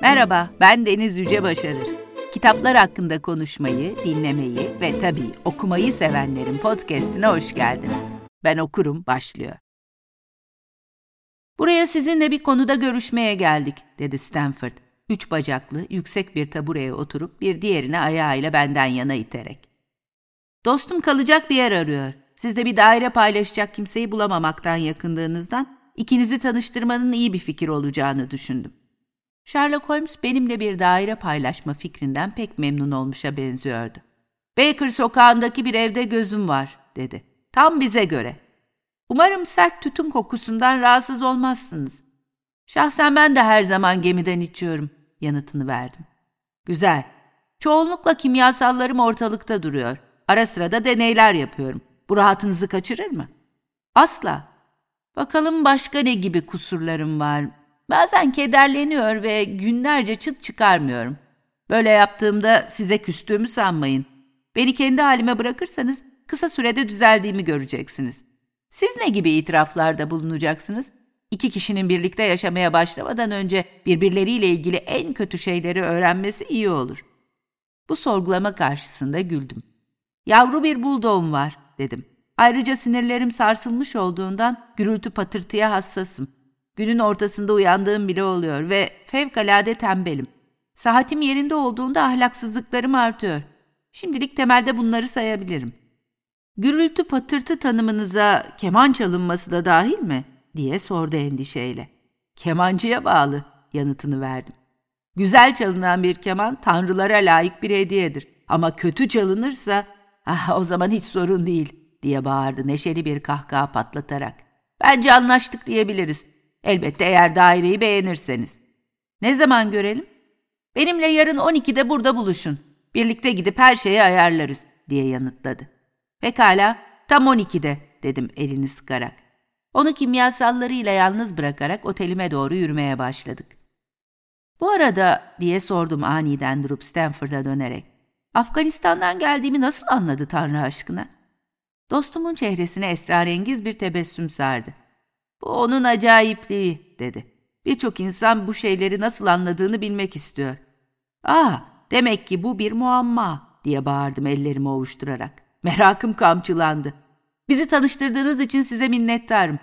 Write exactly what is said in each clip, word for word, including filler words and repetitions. Merhaba, ben Deniz Yüce Başarır. Kitaplar hakkında konuşmayı, dinlemeyi ve tabii okumayı sevenlerin podcast'ine hoş geldiniz. Ben okurum, başlıyor. Buraya sizinle bir konuda görüşmeye geldik, dedi Stanford. Üç bacaklı, yüksek bir tabureye oturup bir diğerine ayağıyla benden yana iterek. Dostum kalacak bir yer arıyor. Siz de bir daire paylaşacak kimseyi bulamamaktan yakındığınızdan ikinizi tanıştırmanın iyi bir fikir olacağını düşündüm. Sherlock Holmes benimle bir daire paylaşma fikrinden pek memnun olmuşa benziyordu. Baker sokağındaki bir evde gözüm var, dedi. Tam bize göre. Umarım sert tütün kokusundan rahatsız olmazsınız. Şahsen ben de her zaman gemiden içiyorum, yanıtını verdim. Güzel. Çoğunlukla kimyasallarım ortalıkta duruyor. Ara sıra da deneyler yapıyorum. Bu rahatınızı kaçırır mı? Asla. Bakalım başka ne gibi kusurlarım var. Bazen kederleniyor ve günlerce çıt çıkarmıyorum. Böyle yaptığımda size küstüğümü sanmayın. Beni kendi halime bırakırsanız kısa sürede düzeldiğimi göreceksiniz. Siz ne gibi itiraflarda bulunacaksınız? İki kişinin birlikte yaşamaya başlamadan önce birbirleriyle ilgili en kötü şeyleri öğrenmesi iyi olur. Bu sorgulama karşısında güldüm. Yavru bir buldogum var, dedim. Ayrıca sinirlerim sarsılmış olduğundan gürültü patırtıya hassasım. Günün ortasında uyandığım bile oluyor ve fevkalade tembelim. Saatim yerinde olduğunda ahlaksızlıklarım artıyor. Şimdilik temelde bunları sayabilirim. Gürültü patırtı tanımınıza keman çalınması da dahil mi? Diye sordu endişeyle. Kemancıya bağlı, yanıtını verdim. Güzel çalınan bir keman tanrılara layık bir hediyedir. Ama kötü çalınırsa, ah o zaman hiç sorun değil, diye bağırdı neşeli bir kahkaha patlatarak. Bence anlaştık diyebiliriz. Elbette eğer daireyi beğenirseniz. Ne zaman görelim? Benimle yarın on ikide burada buluşun. Birlikte gidip her şeyi ayarlarız, diye yanıtladı. Pekala, tam on ikide, dedim elini sıkarak. Onu kimyasallarıyla yalnız bırakarak otelime doğru yürümeye başladık. Bu arada, diye sordum aniden durup Stanford'a dönerek. Afganistan'dan geldiğimi nasıl anladı Tanrı aşkına? Dostumun çehresine esrarengiz bir tebessüm sardı. Bu onun acayipliği, dedi. Birçok insan bu şeyleri nasıl anladığını bilmek istiyor. Ah, demek ki bu bir muamma, diye bağırdım ellerimi ovuşturarak. Merakım kamçılandı. Bizi tanıştırdığınız için size minnettarım.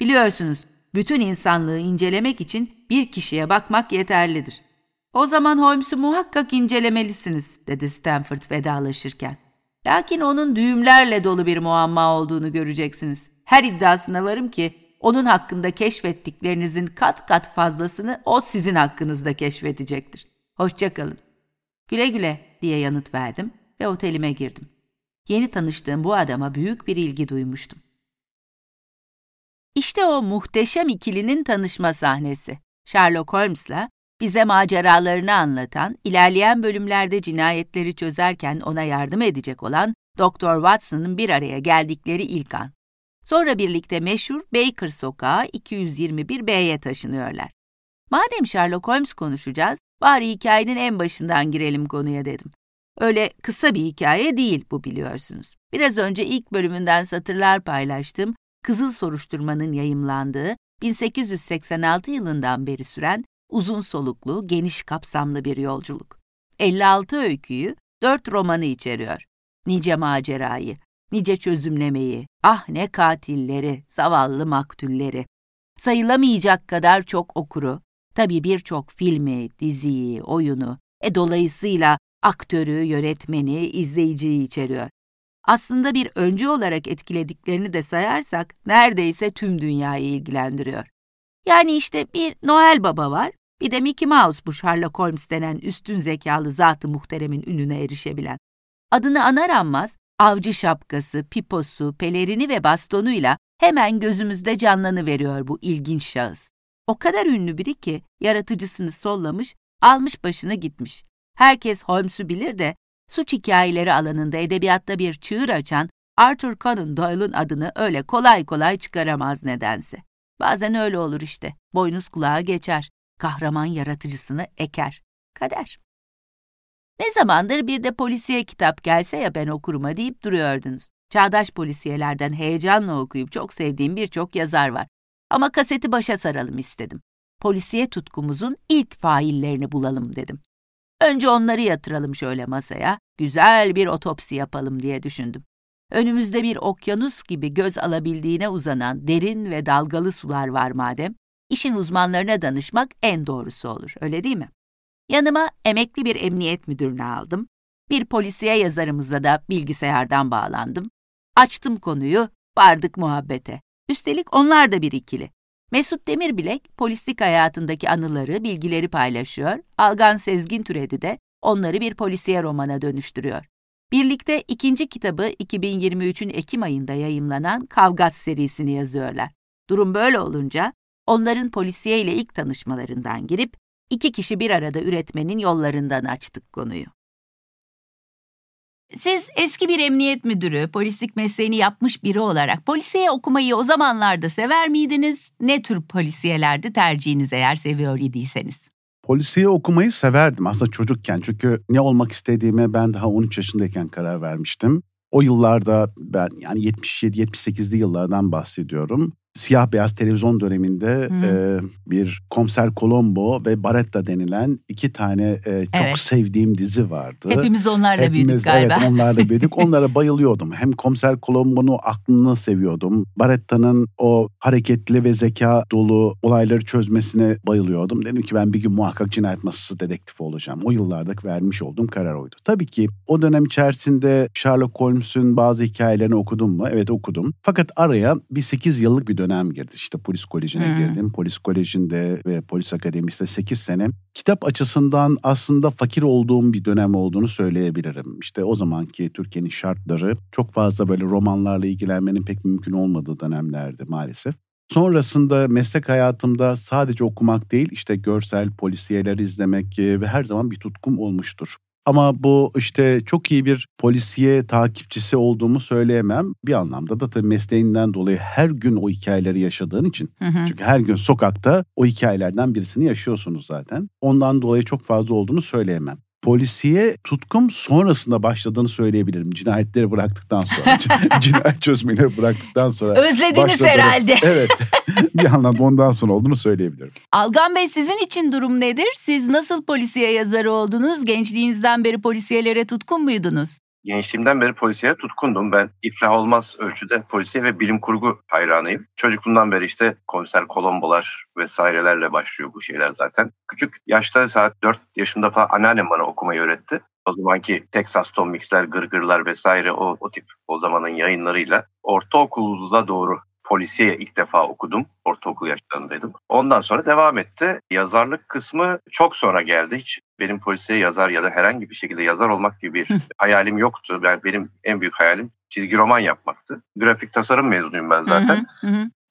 Biliyorsunuz, bütün insanlığı incelemek için bir kişiye bakmak yeterlidir. O zaman Holmes'u muhakkak incelemelisiniz, dedi Stanford vedalaşırken. Lakin onun düğümlerle dolu bir muamma olduğunu göreceksiniz. Her iddiasına varım ki, onun hakkında keşfettiklerinizin kat kat fazlasını o sizin hakkınızda keşfedecektir. Hoşça kalın. Güle güle, diye yanıt verdim ve otelime girdim. Yeni tanıştığım bu adama büyük bir ilgi duymuştum. İşte o muhteşem ikilinin tanışma sahnesi. Sherlock Holmes'la bize maceralarını anlatan, ilerleyen bölümlerde cinayetleri çözerken ona yardım edecek olan Doktor Watson'ın bir araya geldikleri ilk an. Sonra birlikte meşhur Baker Sokağı iki yüz yirmi bir B'ye taşınıyorlar. Madem Sherlock Holmes konuşacağız, bari hikayenin en başından girelim konuya dedim. Öyle kısa bir hikaye değil bu biliyorsunuz. Biraz önce ilk bölümünden satırlar paylaştığım Kızıl Soruşturma'nın yayımlandığı bin sekiz yüz seksen altı yılından beri süren uzun soluklu, geniş kapsamlı bir yolculuk. elli altı öyküyü, dört romanı içeriyor. Nice macerayı, nice çözümlemeyi, ah ne katilleri, zavallı maktulleri, sayılamayacak kadar çok okuru, tabii birçok filmi, diziyi, oyunu, e dolayısıyla aktörü, yönetmeni, izleyiciyi içeriyor. Aslında bir öncü olarak etkilediklerini de sayarsak neredeyse tüm dünyayı ilgilendiriyor. Yani işte bir Noel Baba var, bir de Mickey Mouse bu Sherlock Holmes denen üstün zekalı zat-ı muhteremin ününe erişebilen. Adını anar anmaz, avcı şapkası, piposu, pelerini ve bastonuyla hemen gözümüzde canlanıveriyor bu ilginç şahıs. O kadar ünlü biri ki yaratıcısını sollamış, almış başını gitmiş. Herkes Holmes'u bilir de suç hikayeleri alanında edebiyatta bir çığır açan Arthur Conan Doyle'ın adını öyle kolay kolay çıkaramaz nedense. Bazen öyle olur işte, boynuz kulağa geçer, kahraman yaratıcısını eker. Kader. Ne zamandır bir de polisiye kitap gelse ya ben okuruma deyip duruyordunuz. Çağdaş polisiyelerden heyecanla okuyup çok sevdiğim birçok yazar var. Ama kaseti başa saralım istedim. polisiye tutkumuzun ilk faillerini bulalım dedim. Önce onları yatıralım şöyle masaya, güzel bir otopsi yapalım diye düşündüm. Önümüzde bir okyanus gibi göz alabildiğine uzanan derin ve dalgalı sular var madem, işin uzmanlarına danışmak en doğrusu olur, öyle değil mi? Yanıma emekli bir emniyet müdürünü aldım. Bir polisiye yazarımızla da bilgisayardan bağlandım. Açtım konuyu, vardık muhabbete. Üstelik onlar da bir ikili. Mesut Demirbilek, polislik hayatındaki anıları, bilgileri paylaşıyor. Algan Sezgin Türedi de onları bir polisiye romana dönüştürüyor. Birlikte ikinci kitabı iki bin yirmi üçün Ekim ayında yayımlanan Kavgas serisini yazıyorlar. Durum böyle olunca onların polisiye ile ilk tanışmalarından girip iki kişi bir arada üretmenin yollarından açtık konuyu. Siz eski bir emniyet müdürü, polislik mesleğini yapmış biri olarak polisiye okumayı o zamanlarda sever miydiniz? Ne tür polisiyelerdi tercihiniz eğer seviyor idiyseniz? Polisiye okumayı severdim aslında çocukken. Çünkü ne olmak istediğime ben daha on üç yaşındayken karar vermiştim. O yıllarda ben yani yetmiş yedi yetmiş sekizli yıllardan bahsediyorum. Siyah beyaz televizyon döneminde hmm. e, bir Komiser Colombo ve Baretta denilen iki tane e, çok evet. sevdiğim dizi vardı. Hepimiz onlarla Hepimiz, büyüdük galiba. Evet, onlarla büyüdük. Onlara bayılıyordum. Hem Komiser Colombo'nun aklını seviyordum. Baretta'nın o hareketli ve zeka dolu olayları çözmesine bayılıyordum. Dedim ki ben bir gün muhakkak cinayet masası dedektifi olacağım. O yıllarda vermiş olduğum karar oydu. Tabii ki o dönem içerisinde Sherlock Holmes'un bazı hikayelerini okudum mu? Evet okudum. Fakat araya bir sekiz yıllık bir dönem dönem girdi. İşte polis kolejine hmm. girdim. Polis kolejinde ve polis akademisinde sekiz sene. Kitap açısından aslında fakir olduğum bir dönem olduğunu söyleyebilirim. İşte o zamanki Türkiye'nin şartları çok fazla böyle romanlarla ilgilenmenin pek mümkün olmadığı dönemlerdi maalesef. Sonrasında meslek hayatımda sadece okumak değil, işte görsel, polisiyeler izlemek ve her zaman bir tutkum olmuştur. Ama bu işte çok iyi bir polisiye takipçisi olduğumu söyleyemem. Bir anlamda da tabii mesleğinden dolayı her gün o hikayeleri yaşadığın için. Hı hı. Çünkü her gün sokakta o hikayelerden birisini yaşıyorsunuz zaten. Ondan dolayı çok fazla olduğunu söyleyemem. Polisiye tutkum sonrasında başladığını söyleyebilirim. Cinayetleri bıraktıktan sonra, cinayet çözmeleri bıraktıktan sonra. Özlediniz herhalde. Evet, bir anlamda ondan sonra olduğunu söyleyebilirim. Algan Bey, sizin için durum nedir? Siz nasıl polisiye yazarı oldunuz? Gençliğinizden beri polisiyelere tutkun muydunuz? Gençliğimden beri polisiye tutkundum. Ben iflah olmaz ölçüde polisiye ve bilim kurgu hayranıyım. Çocukluğumdan beri işte Komiser Colombo'lar vesairelerle başlıyor bu şeyler zaten. Küçük yaşta saat dört yaşımda falan anneannem bana okumayı öğretti. O zamanki Texas Tom Mix'ler, Gırgır'lar vesaire o, o tip o zamanın yayınlarıyla ortaokulda doğru polisiye ilk defa okudum. Ortaokul yaşlarındaydım. Ondan sonra devam etti. Yazarlık kısmı çok sonra geldi. Hiç benim polisiye yazar ya da herhangi bir şekilde yazar olmak gibi bir hayalim yoktu. Yani benim en büyük hayalim çizgi roman yapmaktı. Grafik tasarım mezunuyum ben zaten.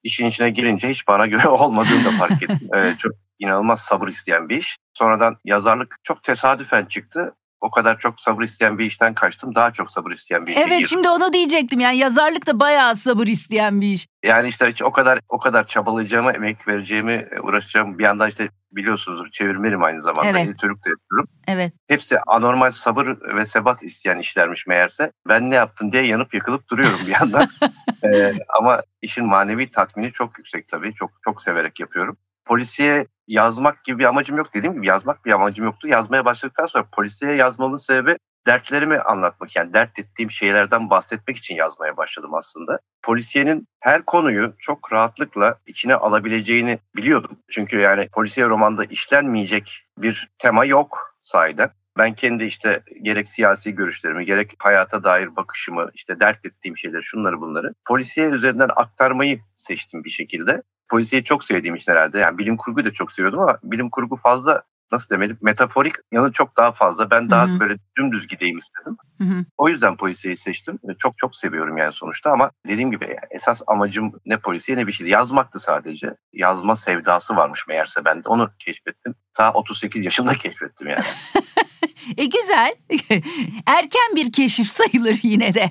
İşin içine girince hiç bana göre olmadığını da fark ettim. Ee, çok inanılmaz sabır isteyen bir iş. Sonradan yazarlık çok tesadüfen çıktı. O kadar çok sabır isteyen bir işten kaçtım. Daha çok sabır isteyen bir işe girdim. Evet, şimdi onu diyecektim. Yani yazarlık da bayağı sabır isteyen bir iş. Yani işte o kadar o kadar çabalayacağımı, emek vereceğimi, uğraşacağımı bir yandan işte biliyorsunuzdur çevirmenim aynı zamanda. Evet. Dil Türk de yapıyorum. Evet. Hepsi anormal sabır ve sebat isteyen işlermiş meğerse. Ben ne yaptım diye yanıp yakılıp duruyorum bir yandan. ee, ama işin manevi tatmini çok yüksek tabii. Çok çok severek yapıyorum. Polisiye yazmak gibi bir amacım yok. Dediğim gibi yazmak bir amacım yoktu. Yazmaya başladıktan sonra polisiye yazmamın sebebi dertlerimi anlatmak. Yani dert ettiğim şeylerden bahsetmek için yazmaya başladım aslında. Polisiyenin her konuyu çok rahatlıkla içine alabileceğini biliyordum. Çünkü yani polisiye romanda işlenmeyecek bir tema yok sahiden. Ben kendi işte gerek siyasi görüşlerimi, gerek hayata dair bakışımı, işte dert ettiğim şeyleri, şunları bunları polisiye üzerinden aktarmayı seçtim bir şekilde. Polisiyeyi çok sevdiğim için herhalde. Yani bilim kurguyu da çok seviyordum ama bilim kurgu fazla, nasıl demeli, metaforik yanı çok daha fazla. Ben daha Hı-hı. böyle dümdüz gideyim istedim. Hı-hı. O yüzden polisiyeyi seçtim. Çok çok seviyorum yani sonuçta ama dediğim gibi yani esas amacım ne polisiye ne bir şeydi. Yazmaktı sadece. Yazma sevdası varmış meğerse ben de onu keşfettim. Ta otuz sekiz yaşımda keşfettim yani. E güzel. Erken bir keşif sayılır yine de.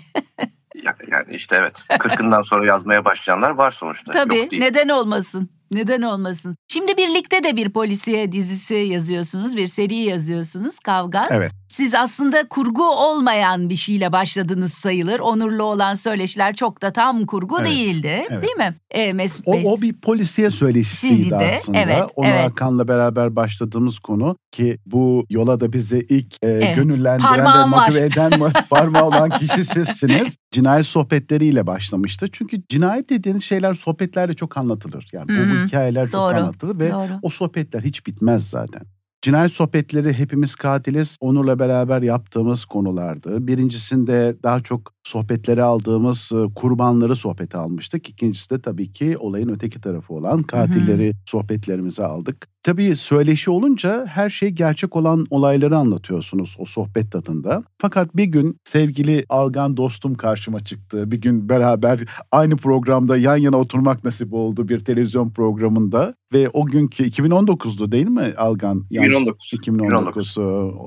Yani işte evet, kırkından sonra yazmaya başlayanlar var sonuçta. Tabii, neden olmasın, neden olmasın. Şimdi birlikte de bir polisiye dizisi yazıyorsunuz, bir seri yazıyorsunuz, Kavgas. Evet. Siz aslında kurgu olmayan bir şeyle başladınız sayılır. Onur'la olan söyleşiler çok da tam kurgu evet, değildi, evet. Değil mi? E, Mesut Bey. O, o bir polisiye söyleşisiydi aslında. Evet, Onur evet. Hakan'la beraber başladığımız konu ki bu yola da bizi ilk e, evet. gönüllendiren Parmağım ve motive var. eden parmağı olan kişi sizsiniz. Cinayet sohbetleriyle başlamıştı. Çünkü cinayet dediğiniz şeyler sohbetlerle çok anlatılır. Yani hmm. bu hikayeler Doğru. çok anlatılır ve Doğru. o sohbetler hiç bitmez zaten. Cinayet sohbetleri hepimiz katiliz. Onur'la beraber yaptığımız konulardı. Birincisinde daha çok sohbetlere aldığımız kurbanları sohbete almıştık. İkincisi de tabii ki olayın öteki tarafı olan katilleri Hı-hı. sohbetlerimize aldık. Tabii söyleşi olunca her şey gerçek olan olayları anlatıyorsunuz o sohbet tadında. Fakat bir gün sevgili Algan dostum karşıma çıktı. Bir gün beraber aynı programda yan yana oturmak nasip oldu bir televizyon programında. Ve o günkü iki bin on dokuzdu değil mi Algan? iki bin on dokuz. iki bin on dokuz.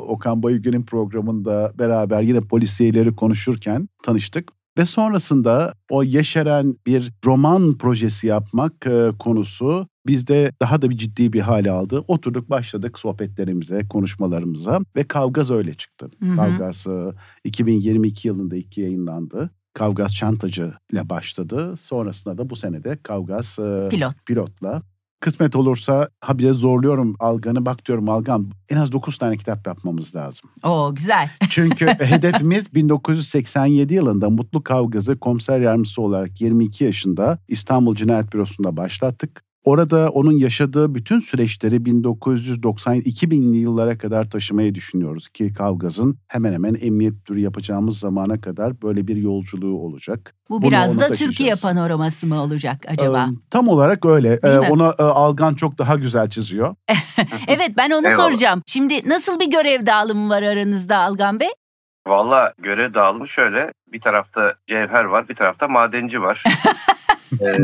Okan Bayülgen'in programında beraber yine polisiyeleri konuşurken tanıştık. Ve sonrasında o yeşeren bir roman projesi yapmak e, konusu bizde daha da bir ciddi bir hale aldı. Oturduk başladık sohbetlerimize, konuşmalarımıza ve Kavgaz öyle çıktı. Hı hı. Kavgaz iki bin yirmi iki yılında ilk yayınlandı. Kavgaz Çantacı ile başladı. Sonrasında da bu senede Kavgaz e, Pilot. Pilot'la. Kısmet olursa ha bile zorluyorum Algan'ı bak diyorum Algan en az dokuz tane kitap yapmamız lazım. Oo güzel. Çünkü hedefimiz bin dokuz yüz seksen yedi yılında Mutlu Kavgaz'ı komiser yardımcısı olarak yirmi iki yaşında İstanbul Cinayet Bürosu'nda başlattık. Orada onun yaşadığı bütün süreçleri bin dokuz yüz doksan iki binli yıllara kadar taşımayı düşünüyoruz ki Kavgaz'ın hemen hemen emniyet türü yapacağımız zamana kadar böyle bir yolculuğu olacak. Bu biraz onu, da Türkiye panoraması mı olacak acaba? Ee, tam olarak öyle. Ee, ona e, Algan çok daha güzel çiziyor. Evet ben onu Eyvallah. soracağım. Şimdi nasıl bir görev dağılımı var aranızda Algan Bey? Valla görev dağılımı şöyle. Bir tarafta Cevher var, bir tarafta madenci var. ee,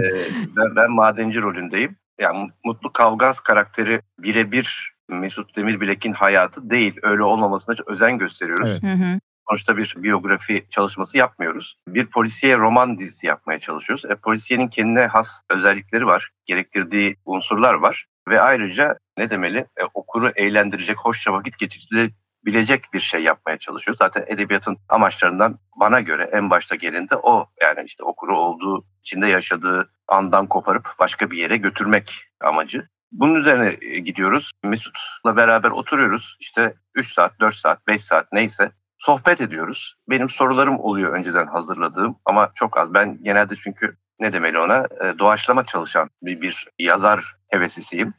ben, ben madenci rolündeyim. Yani Mutlu Kavgaz karakteri birebir Mesut Demirbilek'in hayatı değil. Öyle olmamasına özen gösteriyoruz. Evet. Hı hı. Sonuçta bir biyografi çalışması yapmıyoruz. Bir polisiye roman dizisi yapmaya çalışıyoruz. E, polisiyenin kendine has özellikleri var. Gerektirdiği unsurlar var. Ve ayrıca ne demeli? E, okuru eğlendirecek, hoşça vakit geçirilebilecek bir şey yapmaya çalışıyoruz. Zaten edebiyatın amaçlarından bana göre en başta gelen de o. Yani işte okuru olduğu içinde yaşadığı andan koparıp başka bir yere götürmek amacı. Bunun üzerine gidiyoruz. Mesut'la beraber oturuyoruz. İşte üç saat, dört saat, beş saat neyse sohbet ediyoruz. Benim sorularım oluyor önceden hazırladığım ama çok az. Ben genelde çünkü ne demeli ona doğaçlama çalışan bir, bir yazar heveslisiyim.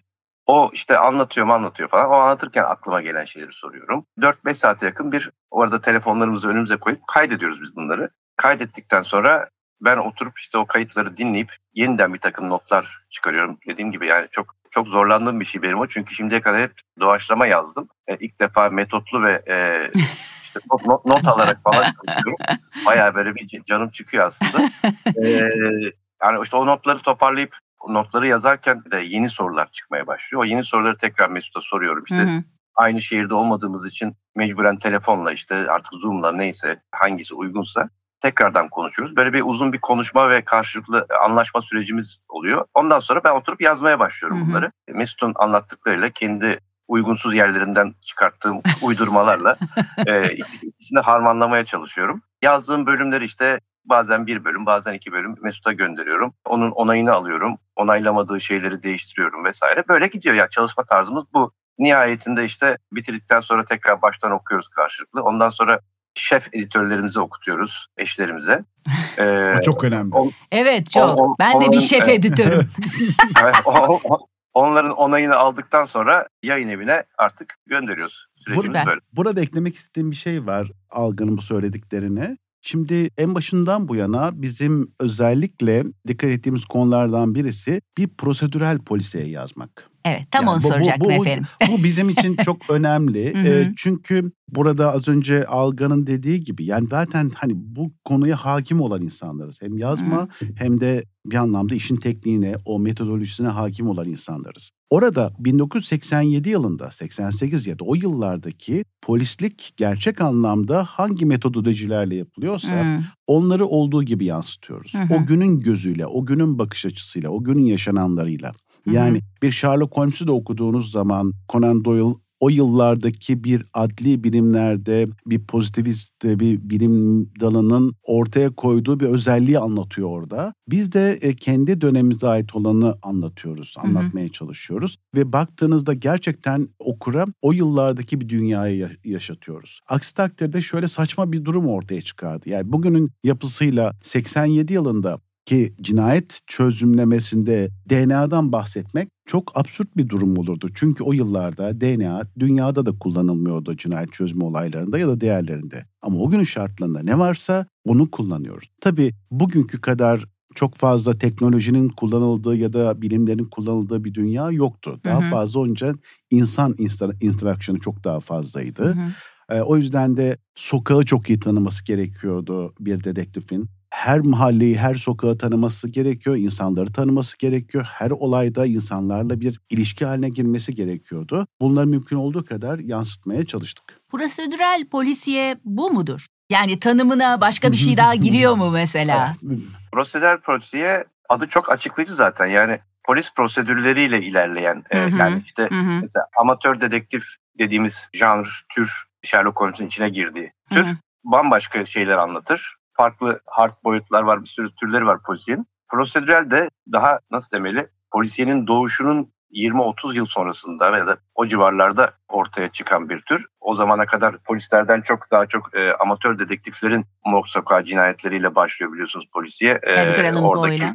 O işte anlatıyor mu anlatıyor falan. O anlatırken aklıma gelen şeyleri soruyorum. dört beş saate yakın bir orada telefonlarımızı önümüze koyup kaydediyoruz biz bunları. Kaydettikten sonra ben oturup işte o kayıtları dinleyip yeniden bir takım notlar çıkarıyorum. Dediğim gibi yani çok çok zorlandığım bir şey benim o. Çünkü şimdiye kadar hep doğaçlama yazdım. E, ilk defa metotlu ve e, işte not, not alarak falan çalışıyorum. Bayağı böyle bir canım çıkıyor aslında. E, yani işte o notları toparlayıp notları yazarken de yeni sorular çıkmaya başlıyor. O yeni soruları tekrar Mesut'a soruyorum işte. Hı hı. Aynı şehirde olmadığımız için mecburen telefonla işte artık Zoom'la neyse hangisi uygunsa tekrardan konuşuyoruz. Böyle bir uzun bir konuşma ve karşılıklı anlaşma sürecimiz oluyor. Ondan sonra ben oturup yazmaya başlıyorum bunları. Hı hı. Mesut'un anlattıklarıyla kendi uygunsuz yerlerinden çıkarttığım uydurmalarla e, ikisini harmanlamaya çalışıyorum. Yazdığım bölümleri işte bazen bir bölüm, bazen iki bölüm Mesut'a gönderiyorum. Onun onayını alıyorum. Onaylamadığı şeyleri değiştiriyorum vesaire. Böyle gidiyor ya yani çalışma tarzımız bu. Nihayetinde işte bitirdikten sonra tekrar baştan okuyoruz karşılıklı. Ondan sonra şef editörlerimize okutuyoruz, eşlerimize. Ee, o çok önemli. On, evet çok. On, on, ben onların, de bir şef editörüm. on, on, onların onayını aldıktan sonra yayın evine artık gönderiyoruz. Sürecimiz böyle. Burada eklemek istediğim bir şey var Algan'ın bu söylediklerine. Şimdi en başından bu yana bizim özellikle dikkat ettiğimiz konulardan birisi bir prosedürel polisiye yazmak. Evet, tam yani onu bu, soracaktım bu, bu, efendim. Bu bizim için çok önemli. e, çünkü burada az önce Algan'ın dediği gibi yani zaten hani bu konuya hakim olan insanlarız. Hem yazma hem de bir anlamda işin tekniğine, o metodolojisine hakim olan insanlarız. Orada bin dokuz yüz seksen yedi yılında, seksen sekiz ya da o yıllardaki polislik gerçek anlamda hangi metodolojilerle yapılıyorsa hmm. onları olduğu gibi yansıtıyoruz. Hı hı. O günün gözüyle, o günün bakış açısıyla, o günün yaşananlarıyla. Yani bir Sherlock Holmes'u da okuduğunuz zaman Conan Doyle o yıllardaki bir adli bilimlerde bir pozitivist bir bilim dalının ortaya koyduğu bir özelliği anlatıyor orada. Biz de kendi dönemimize ait olanı anlatıyoruz, anlatmaya hı hı. çalışıyoruz. Ve baktığınızda gerçekten okura o yıllardaki bir dünyayı yaşatıyoruz. Aksi takdirde şöyle saçma bir durum ortaya çıkardı. Yani bugünün yapısıyla seksen yedi yılında ki cinayet çözümlemesinde D N A'dan bahsetmek çok absürt bir durum olurdu. Çünkü o yıllarda D N A dünyada da kullanılmıyordu cinayet çözme olaylarında ya da diğerlerinde. Ama o günün şartlarında ne varsa onu kullanıyoruz. Tabii bugünkü kadar çok fazla teknolojinin kullanıldığı ya da bilimlerin kullanıldığı bir dünya yoktu. Daha hı hı. fazla onca insan interaksiyonu çok daha fazlaydı. Hı hı. Ee, o yüzden de sokağı çok iyi tanıması gerekiyordu bir dedektifin. Her mahalleyi, her sokağı tanıması gerekiyor, insanları tanıması gerekiyor. Her olayda insanlarla bir ilişki haline girmesi gerekiyordu. Bunları mümkün olduğu kadar yansıtmaya çalıştık. Prosedürel polisiye bu mudur? Yani tanımına başka bir şey daha giriyor mu mesela? Prosedürel polisiye adı çok açıklayıcı zaten. Yani polis prosedürleriyle ilerleyen, hı hı, yani işte hı. mesela amatör dedektif dediğimiz janr, tür, Sherlock Holmes'un içine girdiği tür hı hı. bambaşka şeyler anlatır. Farklı hard boyutlar var, bir sürü türleri var polisiyenin. Prosedürel de daha nasıl demeli, polisiyenin doğuşunun yirmi otuz yıl sonrasında ya da o civarlarda ortaya çıkan bir tür. O zamana kadar polislerden çok daha çok e, amatör dedektiflerin morg sokağı cinayetleriyle başlıyor biliyorsunuz polisiye. E, Edgar Allan Poe'yla.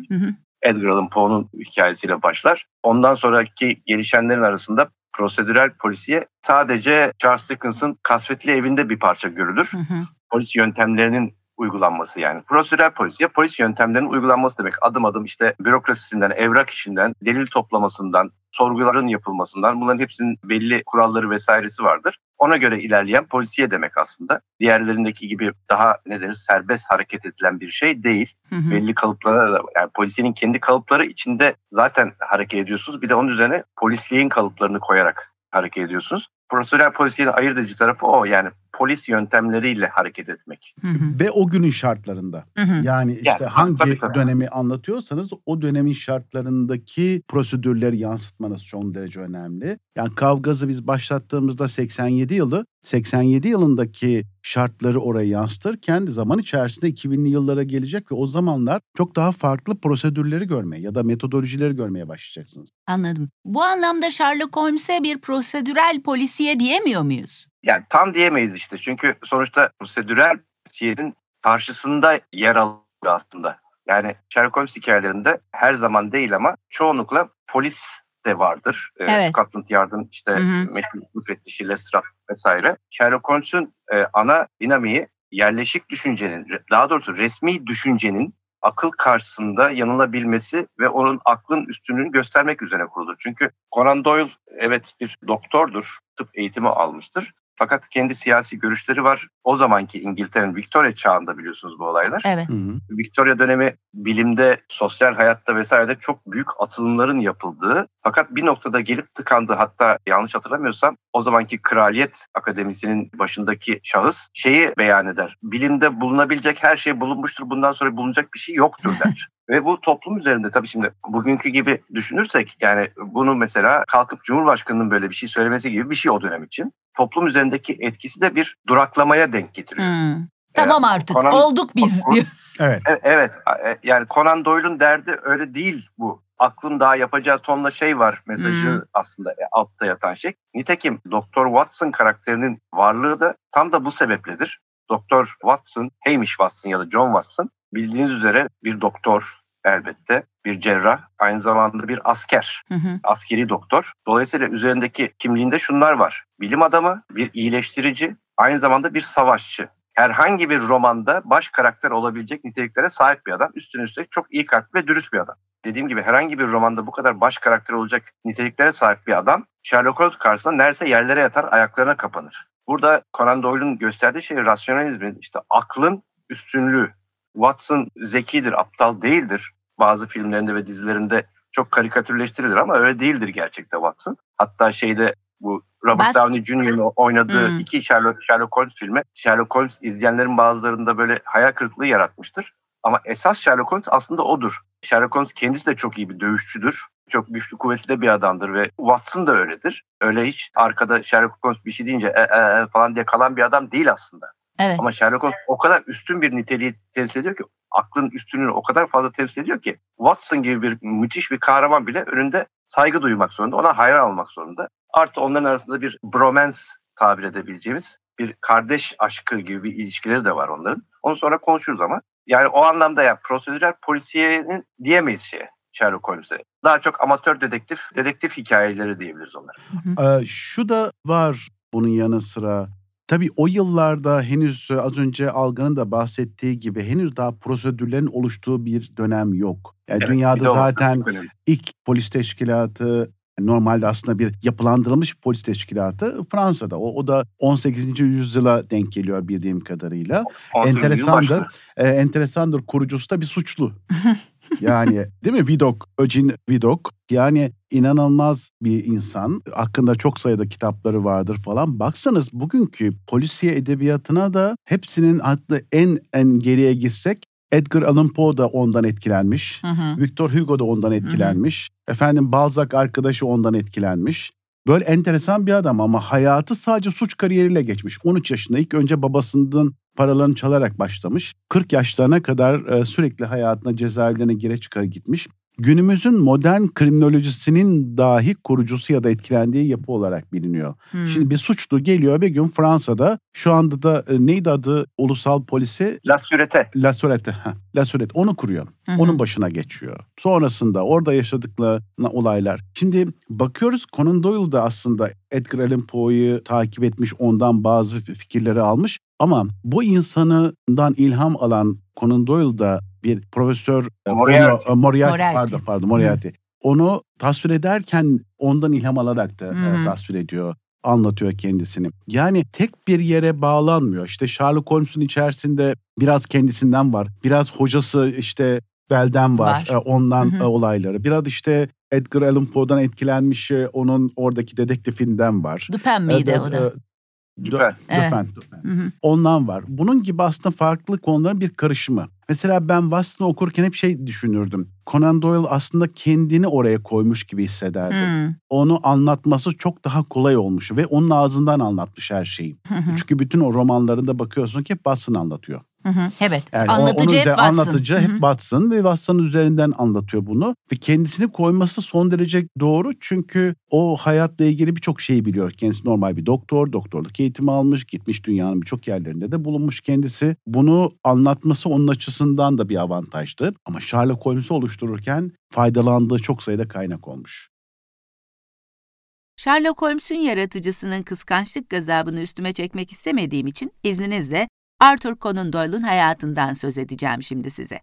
Edgar Allan Poe'nun hikayesiyle başlar. Ondan sonraki gelişenlerin arasında prosedürel polisiye sadece Charles Dickens'ın Kasvetli Evi'nde bir parça görülür. Hı hı. Polis yöntemlerinin uygulanması yani. Prosedürel polisiye polis yöntemlerinin uygulanması demek. Adım adım işte bürokrasisinden, evrak işinden, delil toplamasından, sorguların yapılmasından, bunların hepsinin belli kuralları vesairesi vardır. Ona göre ilerleyen polisiye demek aslında. Diğerlerindeki gibi daha ne denir serbest hareket edilen bir şey değil. Hı hı. Belli kalıplara, yani polisiyenin kendi kalıpları içinde zaten hareket ediyorsunuz. Bir de onun üzerine polisliğin kalıplarını koyarak hareket ediyorsunuz. Prosedürel polisiyenin ayırt edici tarafı o yani polis yöntemleriyle hareket etmek. Hı hı. Ve o günün şartlarında. Hı hı. Yani işte yani, hangi tabii, tabii. dönemi anlatıyorsanız o dönemin şartlarındaki prosedürleri yansıtmanız son derece önemli. Yani Kavgaz'ı biz başlattığımızda seksen yedi yılı, seksen yedi yılındaki şartları oraya yansıtırken zaman içerisinde iki binli yıllara gelecek ve o zamanlar çok daha farklı prosedürleri görmeye ya da metodolojileri görmeye başlayacaksınız. Anladım. Bu anlamda Sherlock Holmes'e bir prosedürel polis diyemiyor muyuz? Yani tam diyemeyiz işte. Çünkü sonuçta prosedürel polisiyenin karşısında yer alıyor aslında. Yani Sherlock Holmes hikayelerinde her zaman değil ama çoğunlukla polis de vardır. Evet. Scotland Yard'ın işte meşhur müfettişi Lestrade vesaire. Sherlock Holmes'un e, ana dinamiği yerleşik düşüncenin, daha doğrusu resmi düşüncenin akıl karşısında yanılabilmesi ve onun aklın üstünlüğünü göstermek üzerine kurulur. Çünkü Conan Doyle evet bir doktordur, tıp eğitimi almıştır. Fakat kendi siyasi görüşleri var. O zamanki İngiltere'nin Victoria çağında biliyorsunuz bu olaylar. Evet. Hı hı. Victoria dönemi bilimde, sosyal hayatta vesairede çok büyük atılımların yapıldığı fakat bir noktada gelip tıkandığı hatta yanlış hatırlamıyorsam o zamanki Kraliyet Akademisi'nin başındaki şahıs şeyi beyan eder. Bilimde bulunabilecek her şey bulunmuştur. Bundan sonra bulunacak bir şey yoktur der. Ve bu toplum üzerinde tabii şimdi bugünkü gibi düşünürsek yani bunu mesela kalkıp Cumhurbaşkanı'nın böyle bir şey söylemesi gibi bir şey o dönem için. Toplum üzerindeki etkisi de bir duraklamaya denk getiriyor. Hmm. Tamam artık Conan, olduk biz diyor. Evet. Evet yani Conan Doyle'un derdi öyle değil bu. Aklın daha yapacağı tonla şey var mesajı hmm. aslında altta yatan şey. Nitekim Doktor Watson karakterinin varlığı da tam da bu sebepledir. Doktor Watson, Hamish Watson ya da John Watson bildiğiniz üzere bir doktor elbette, bir cerrah, aynı zamanda bir asker, hı hı. askeri doktor. Dolayısıyla üzerindeki kimliğinde şunlar var. Bilim adamı, bir iyileştirici, aynı zamanda bir savaşçı. Herhangi bir romanda baş karakter olabilecek niteliklere sahip bir adam. Üstüne üstelik çok iyi kalpli ve dürüst bir adam. Dediğim gibi herhangi bir romanda bu kadar baş karakter olacak niteliklere sahip bir adam, Sherlock Holmes karşısında neredeyse yerlere yatar, ayaklarına kapanır. Burada Conan Doyle'un gösterdiği şey rasyonalizmin, işte aklın üstünlüğü. Watson zekidir, aptal değildir. Bazı filmlerinde ve dizilerinde çok karikatürleştirilir ama öyle değildir gerçekte Watson. Hatta şeyde bu Robert Bas- Downey Junior'ın oynadığı hmm. iki Sherlock, Sherlock Holmes filmi, Sherlock Holmes izleyenlerin bazılarında böyle hayal kırıklığı yaratmıştır. Ama esas Sherlock Holmes aslında odur. Sherlock Holmes kendisi de çok iyi bir dövüşçüdür. çok güçlü kuvvetli bir adamdır ve Watson da öyledir. Öyle hiç arkada Sherlock Holmes bir şey deyince e, e, falan diye kalan bir adam değil aslında. Evet. Ama Sherlock Holmes o kadar üstün bir niteliği temsil ediyor ki, aklın üstünlüğünü o kadar fazla temsil ediyor ki Watson gibi bir müthiş bir kahraman bile önünde saygı duymak zorunda, ona hayran olmak zorunda. Artı onların arasında bir bromance tabir edebileceğimiz bir kardeş aşkı gibi bir ilişkileri de var onların. Onu sonra konuşuruz ama yani o anlamda yani prosedürel polisiyenin diyemeyiz şeye, Sherlock Holmes'e. Daha çok amatör dedektif, dedektif hikayeleri diyebiliriz onlara. Hı hı. Ee, şu da var bunun yanı sıra. Tabii o yıllarda henüz az önce Algan'ın da bahsettiği gibi henüz daha prosedürlerin oluştuğu bir dönem yok. Yani evet, dünyada zaten ilk polis teşkilatı, normalde aslında bir yapılandırılmış polis teşkilatı Fransa'da. O, o da on sekizinci yüzyıla denk geliyor bildiğim kadarıyla. Enteresandır. E, enteresandır kurucusu da bir suçlu. Yani değil mi? Vidocq, Eugene Vidocq. Yani inanılmaz bir insan. Hakkında çok sayıda kitapları vardır falan. Baksanız bugünkü polisiye edebiyatına da hepsinin hatta en en geriye gitsek Edgar Allan Poe da ondan etkilenmiş. Hı hı. Victor Hugo da ondan etkilenmiş. Hı hı. Efendim Balzac arkadaşı ondan etkilenmiş. Böyle enteresan bir adam ama hayatı sadece suç kariyeriyle geçmiş. on üç yaşında ilk önce babasından paralarını çalarak başlamış. kırk yaşlarına kadar sürekli hayatına cezaevlerine gire çıkar gitmiş. Günümüzün modern kriminolojisinin dahi kurucusu ya da etkilendiği yapı olarak biliniyor. Hmm. Şimdi bir suçlu geliyor bir gün Fransa'da, şu anda da neydi adı ulusal polisi? La Sûreté. La Sûreté. La Sûreté. Onu kuruyor. Hı-hı. Onun başına geçiyor. Sonrasında orada yaşadıkları olaylar. Şimdi bakıyoruz Conan Doyle da aslında Edgar Allan Poe'yu takip etmiş, ondan bazı fikirleri almış. Ama bu insanından ilham alan Conan Doyle da bir profesör Moriarty, onu, Moriarty, Moriarty. Pardon, pardon, Moriarty. Hmm. Onu tasvir ederken ondan ilham alarak da hmm. tasvir ediyor, anlatıyor kendisini. Yani tek bir yere bağlanmıyor. İşte Sherlock Holmes'un içerisinde biraz kendisinden var, biraz hocası işte Bell'den var, var. ondan hmm. olayları. Biraz işte Edgar Allan Poe'dan etkilenmiş, onun oradaki dedektifinden var. Dupin miydi o da? Döpen, evet. döpen, döpen. Hı hı. Ondan var. Bunun gibi aslında farklı konuların bir karışımı. Mesela ben Watson'ı okurken hep şey düşünürdüm. Conan Doyle aslında kendini oraya koymuş gibi hissederdim. Hı. Onu anlatması çok daha kolay olmuş ve onun ağzından anlatmış her şeyi. Hı hı. Çünkü bütün o romanlarında bakıyorsun ki hep Watson anlatıyor. Hı hı. Evet. Yani anlatıcı hep Watson. Anlatıcı hı hı. hep Watson ve Watson'ın üzerinden anlatıyor bunu. Ve kendisini koyması son derece doğru çünkü o hayatla ilgili birçok şeyi biliyor. Kendisi normal bir doktor, doktorluk eğitimi almış, gitmiş dünyanın birçok yerlerinde de bulunmuş kendisi. Bunu anlatması onun açısından da bir avantajdı. Ama Sherlock Holmes'u oluştururken faydalandığı çok sayıda kaynak olmuş. Sherlock Holmes'un yaratıcısının kıskançlık gazabını üstüme çekmek istemediğim için izninizle Arthur Conan Doyle'un hayatından söz edeceğim şimdi size.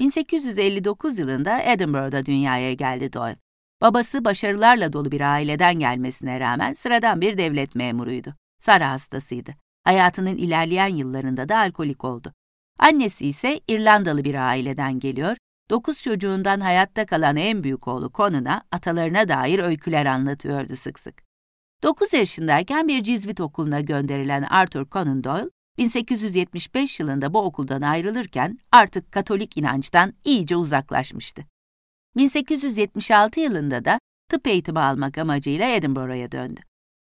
bin sekiz yüz elli dokuz yılında Edinburgh'da dünyaya geldi Doyle. Babası başarılarla dolu bir aileden gelmesine rağmen sıradan bir devlet memuruydu. Sara hastasıydı. Hayatının ilerleyen yıllarında da alkolik oldu. Annesi ise İrlandalı bir aileden geliyor. Dokuz çocuğundan hayatta kalan en büyük oğlu Conan'a atalarına dair öyküler anlatıyordu sık sık. Dokuz yaşındayken bir Cizvit okuluna gönderilen Arthur Conan Doyle, bin sekiz yüz yetmiş beş yılında bu okuldan ayrılırken artık Katolik inançtan iyice uzaklaşmıştı. bin sekiz yüz yetmiş altı yılında da tıp eğitimi almak amacıyla Edinburgh'a döndü.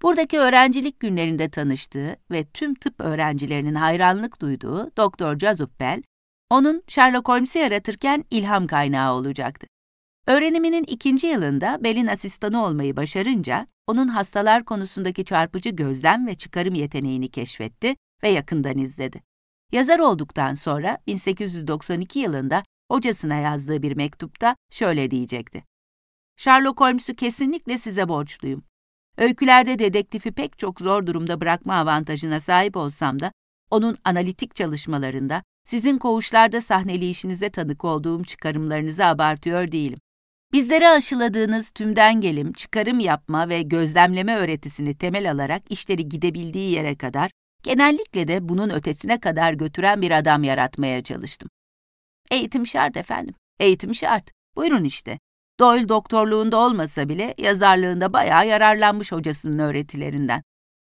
Buradaki öğrencilik günlerinde tanıştığı ve tüm tıp öğrencilerinin hayranlık duyduğu Doktor Joseph Bell, onun Sherlock Holmes'u yaratırken ilham kaynağı olacaktı. Öğreniminin ikinci yılında Bell'in asistanı olmayı başarınca, onun hastalar konusundaki çarpıcı gözlem ve çıkarım yeteneğini keşfetti ve yakından izledi. Yazar olduktan sonra bin sekiz yüz doksan iki yılında hocasına yazdığı bir mektupta şöyle diyecekti. Sherlock Holmes'u kesinlikle size borçluyum. Öykülerde dedektifi pek çok zor durumda bırakma avantajına sahip olsam da, onun analitik çalışmalarında, sizin koğuşlarda sahneleyişinize tanık olduğum çıkarımlarınızı abartıyor değilim. Bizlere aşıladığınız tümden gelim, çıkarım yapma ve gözlemleme öğretisini temel alarak işleri gidebildiği yere kadar, genellikle de bunun ötesine kadar götüren bir adam yaratmaya çalıştım. Eğitim şart efendim, eğitim şart. Buyurun işte. Doyle doktorluğunda olmasa bile yazarlığında bayağı yararlanmış hocasının öğretilerinden.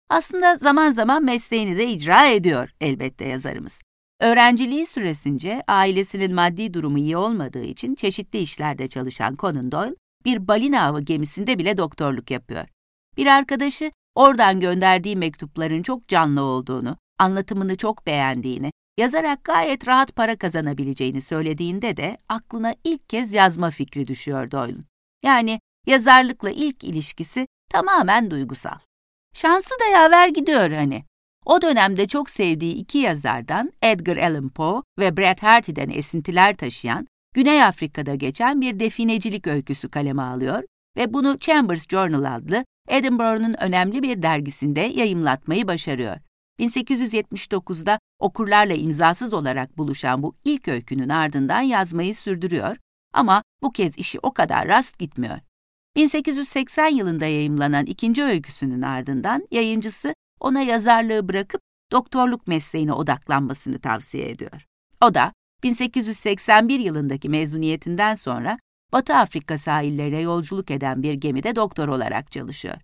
Aslında zaman zaman mesleğini de icra ediyor elbette yazarımız. Öğrenciliği süresince ailesinin maddi durumu iyi olmadığı için çeşitli işlerde çalışan Conan Doyle, bir balina avı gemisinde bile doktorluk yapıyor. Bir arkadaşı oradan gönderdiği mektupların çok canlı olduğunu, anlatımını çok beğendiğini, yazarak gayet rahat para kazanabileceğini söylediğinde de aklına ilk kez yazma fikri düşüyor Doyle'un. Yani yazarlıkla ilk ilişkisi tamamen duygusal. Şansı da yaver gidiyor hani. O dönemde çok sevdiği iki yazardan Edgar Allan Poe ve Bret Harte'den esintiler taşıyan, Güney Afrika'da geçen bir definecilik öyküsü kaleme alıyor ve bunu Chambers Journal adlı Edinburgh'un önemli bir dergisinde yayımlatmayı başarıyor. bin sekiz yüz yetmiş dokuzda okurlarla imzasız olarak buluşan bu ilk öykünün ardından yazmayı sürdürüyor ama bu kez işi o kadar rast gitmiyor. bin sekiz yüz seksen yılında yayımlanan ikinci öyküsünün ardından yayıncısı ona yazarlığı bırakıp doktorluk mesleğine odaklanmasını tavsiye ediyor. O da bin sekiz yüz seksen bir yılındaki mezuniyetinden sonra Batı Afrika sahillerine yolculuk eden bir gemide doktor olarak çalışıyor.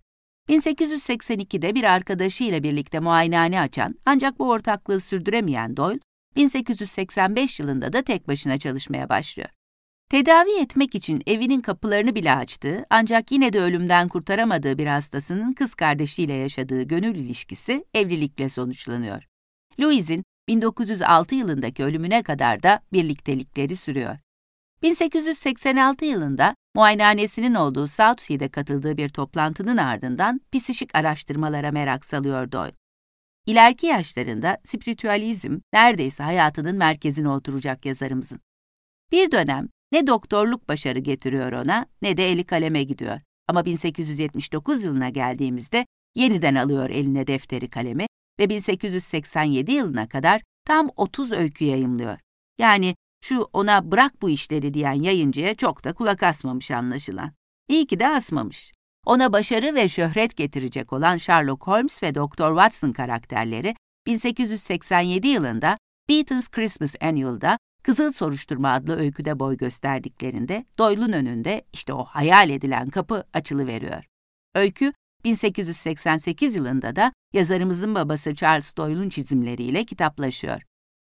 bin sekiz yüz seksen ikide bir arkadaşıyla birlikte muayenehane açan ancak bu ortaklığı sürdüremeyen Doyle, bin sekiz yüz seksen beş yılında da tek başına çalışmaya başlıyor. Tedavi etmek için evinin kapılarını bile açtığı ancak yine de ölümden kurtaramadığı bir hastasının kız kardeşiyle yaşadığı gönül ilişkisi evlilikle sonuçlanıyor. Louise'in bin dokuz yüz altı yılındaki ölümüne kadar da birliktelikleri sürüyor. bin sekiz yüz seksen altı yılında muayenehanesinin olduğu Southsea'de katıldığı bir toplantının ardından psikik araştırmalara merak salıyor Doyle. İleriki yaşlarında spiritüalizm neredeyse hayatının merkezine oturacak yazarımızın. Bir dönem ne doktorluk başarı getiriyor ona ne de eli kaleme gidiyor. Ama bin sekiz yüz yetmiş dokuz yılına geldiğimizde yeniden alıyor eline defteri kalemi ve bin sekiz yüz seksen yedi yılına kadar tam otuz öykü yayımlıyor. Yani şu ona bırak bu işleri diyen yayıncıya çok da kulak asmamış anlaşılan. İyi ki de asmamış. Ona başarı ve şöhret getirecek olan Sherlock Holmes ve doktor Watson karakterleri bin sekiz yüz seksen yedi yılında Beaton's Christmas Annual'da Kızıl Soruşturma adlı öyküde boy gösterdiklerinde Doyle'un önünde işte o hayal edilen kapı açılıveriyor. Öykü bin sekiz yüz seksen sekiz yılında da yazarımızın babası Charles Doyle'un çizimleriyle kitaplaşıyor.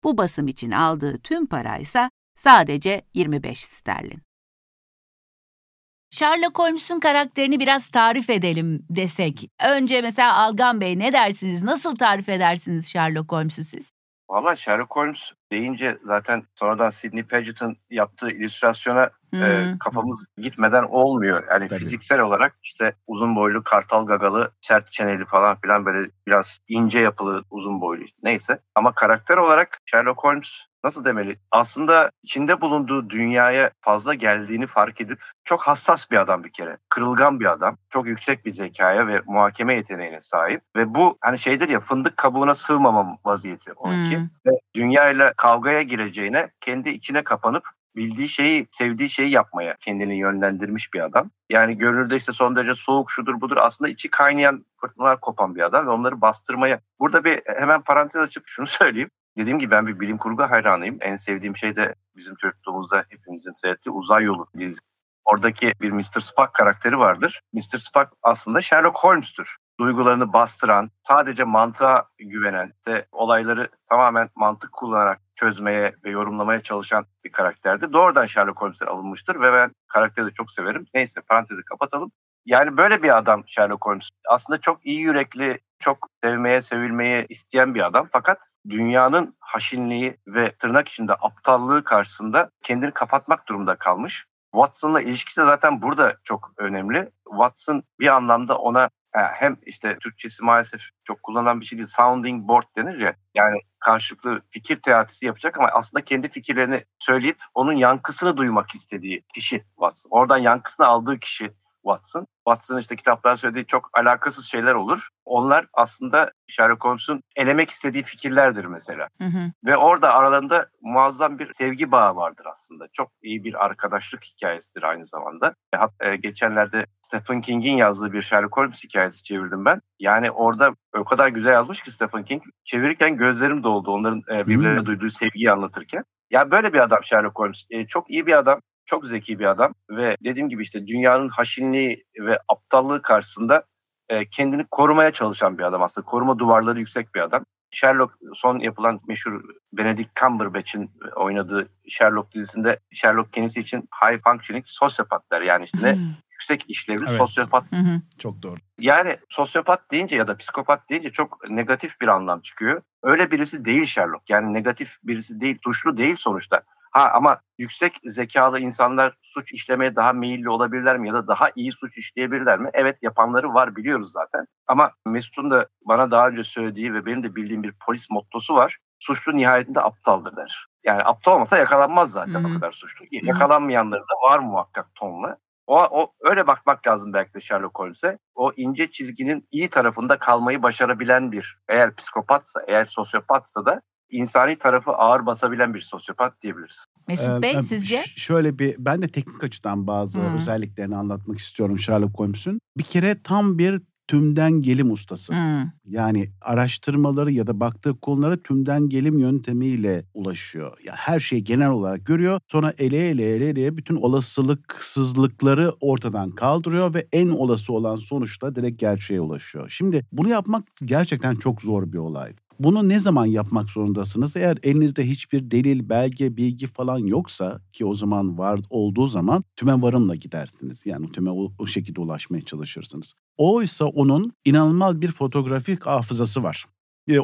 Bu basım için aldığı tüm para ise sadece yirmi beş sterlin. Sherlock Holmes'un karakterini biraz tarif edelim desek. Önce mesela Algan Bey ne dersiniz? Nasıl tarif edersiniz Sherlock Holmes'u siz? Valla Sherlock Holmes deyince zaten sonradan Sidney Paget'ın yaptığı illüstrasyona hmm. e, kafamız gitmeden olmuyor. Yani tabii. Fiziksel olarak işte uzun boylu, kartal gagalı, sert çeneli falan filan böyle biraz ince yapılı uzun boylu neyse. Ama karakter olarak Sherlock Holmes nasıl demeli? Aslında içinde bulunduğu dünyaya fazla geldiğini fark edip çok hassas bir adam bir kere. Kırılgan bir adam. Çok yüksek bir zekaya ve muhakeme yeteneğine sahip. Ve bu hani şeydir ya, fındık kabuğuna sığmama vaziyeti onunki. Hmm. Ve dünyayla kavgaya gireceğine kendi içine kapanıp bildiği şeyi, sevdiği şeyi yapmaya kendini yönlendirmiş bir adam. Yani görünürde işte son derece soğuk, şudur budur, aslında içi kaynayan, fırtınalar kopan bir adam ve onları bastırmaya. Burada bir hemen parantez açıp şunu söyleyeyim. Dediğim gibi ben bir bilim kurgu hayranıyım. En sevdiğim şey de bizim çocukluğumuzda hepimizin seyrettiği Uzay Yolu dizisi. Oradaki bir mister Spock karakteri vardır. mister Spock aslında Sherlock Holmes'tür. Duygularını bastıran, sadece mantığa güvenen ve olayları tamamen mantık kullanarak çözmeye ve yorumlamaya çalışan bir karakterdi. Doğrudan Sherlock Holmes'ten alınmıştır ve ben karakteri de çok severim. Neyse, parantezi kapatalım. Yani böyle bir adam Sherlock Holmes. Aslında çok iyi yürekli, çok sevmeye, sevilmeyi isteyen bir adam. Fakat dünyanın haşinliği ve tırnak içinde aptallığı karşısında kendini kapatmak durumunda kalmış. Watson'la ilişkisi zaten burada çok önemli. Watson bir anlamda ona hem işte Türkçesi maalesef çok kullanılan bir şey değil, sounding board denir ya. Yani karşılıklı fikir teatisi yapacak ama aslında kendi fikirlerini söyleyip onun yankısını duymak istediği kişi Watson. Oradan yankısını aldığı kişi Watson. Watson'ın işte kitaplarda söylediği çok alakasız şeyler olur. Onlar aslında Sherlock Holmes'un elemek istediği fikirlerdir mesela. Hı hı. Ve orada aralarında muazzam bir sevgi bağı vardır aslında. Çok iyi bir arkadaşlık hikayesidir aynı zamanda. Hatta geçenlerde Stephen King'in yazdığı bir Sherlock Holmes hikayesi çevirdim ben. Yani orada o kadar güzel yazmış ki Stephen King. Çevirirken gözlerim doldu onların birbirlerine hı. duyduğu sevgiyi anlatırken. Ya böyle bir adam Sherlock Holmes. Çok iyi bir adam. Çok zeki bir adam ve dediğim gibi işte dünyanın haşinliği ve aptallığı karşısında kendini korumaya çalışan bir adam aslında. Koruma duvarları yüksek bir adam. Sherlock, son yapılan meşhur Benedict Cumberbatch'in oynadığı Sherlock dizisinde Sherlock kendisi için high functioning sosyopatlar, yani işte ne? Yüksek işlevli, evet, sosyopat. Hı hı. Çok doğru. Yani sosyopat deyince ya da psikopat deyince çok negatif bir anlam çıkıyor. Öyle birisi değil Sherlock. Yani negatif birisi değil, suçlu değil sonuçta. Ha, ama yüksek zekalı insanlar suç işlemeye daha meyilli olabilirler mi ya da daha iyi suç işleyebilirler mi? Evet, yapanları var, biliyoruz zaten. Ama Mesut'un da bana daha önce söylediği ve benim de bildiğim bir polis mottosu var. Suçlu nihayetinde aptaldır der. Yani aptal olmasa yakalanmaz zaten, hmm. o kadar suçlu. Yakalanmayanları da var muhakkak tonla. O, o öyle bakmak lazım belki de Sherlock Holmes'e. O ince çizginin iyi tarafında kalmayı başarabilen bir, eğer psikopatsa, eğer sosyopatsa da insani tarafı ağır basabilen bir sosyopat diyebiliriz. Mesut Bey, ee, sizce? Ş- şöyle bir, ben de teknik açıdan bazı hmm. özelliklerini anlatmak istiyorum Sherlock Holmes'ün. Bir kere tam bir tümden gelim ustası. Hmm. Yani araştırmaları ya da baktığı konulara tümden gelim yöntemiyle ulaşıyor. Ya her şeyi genel olarak görüyor. Sonra ele ele ele ele bütün olasılıksızlıkları ortadan kaldırıyor ve en olası olan sonuçla direkt gerçeğe ulaşıyor. Şimdi bunu yapmak gerçekten çok zor bir olay. Bunu ne zaman yapmak zorundasınız? Eğer elinizde hiçbir delil, belge, bilgi falan yoksa, ki o zaman var olduğu zaman tüme varımla gidersiniz. Yani tüme o, o şekilde ulaşmaya çalışırsınız. Oysa onun inanılmaz bir fotoğrafik hafızası var.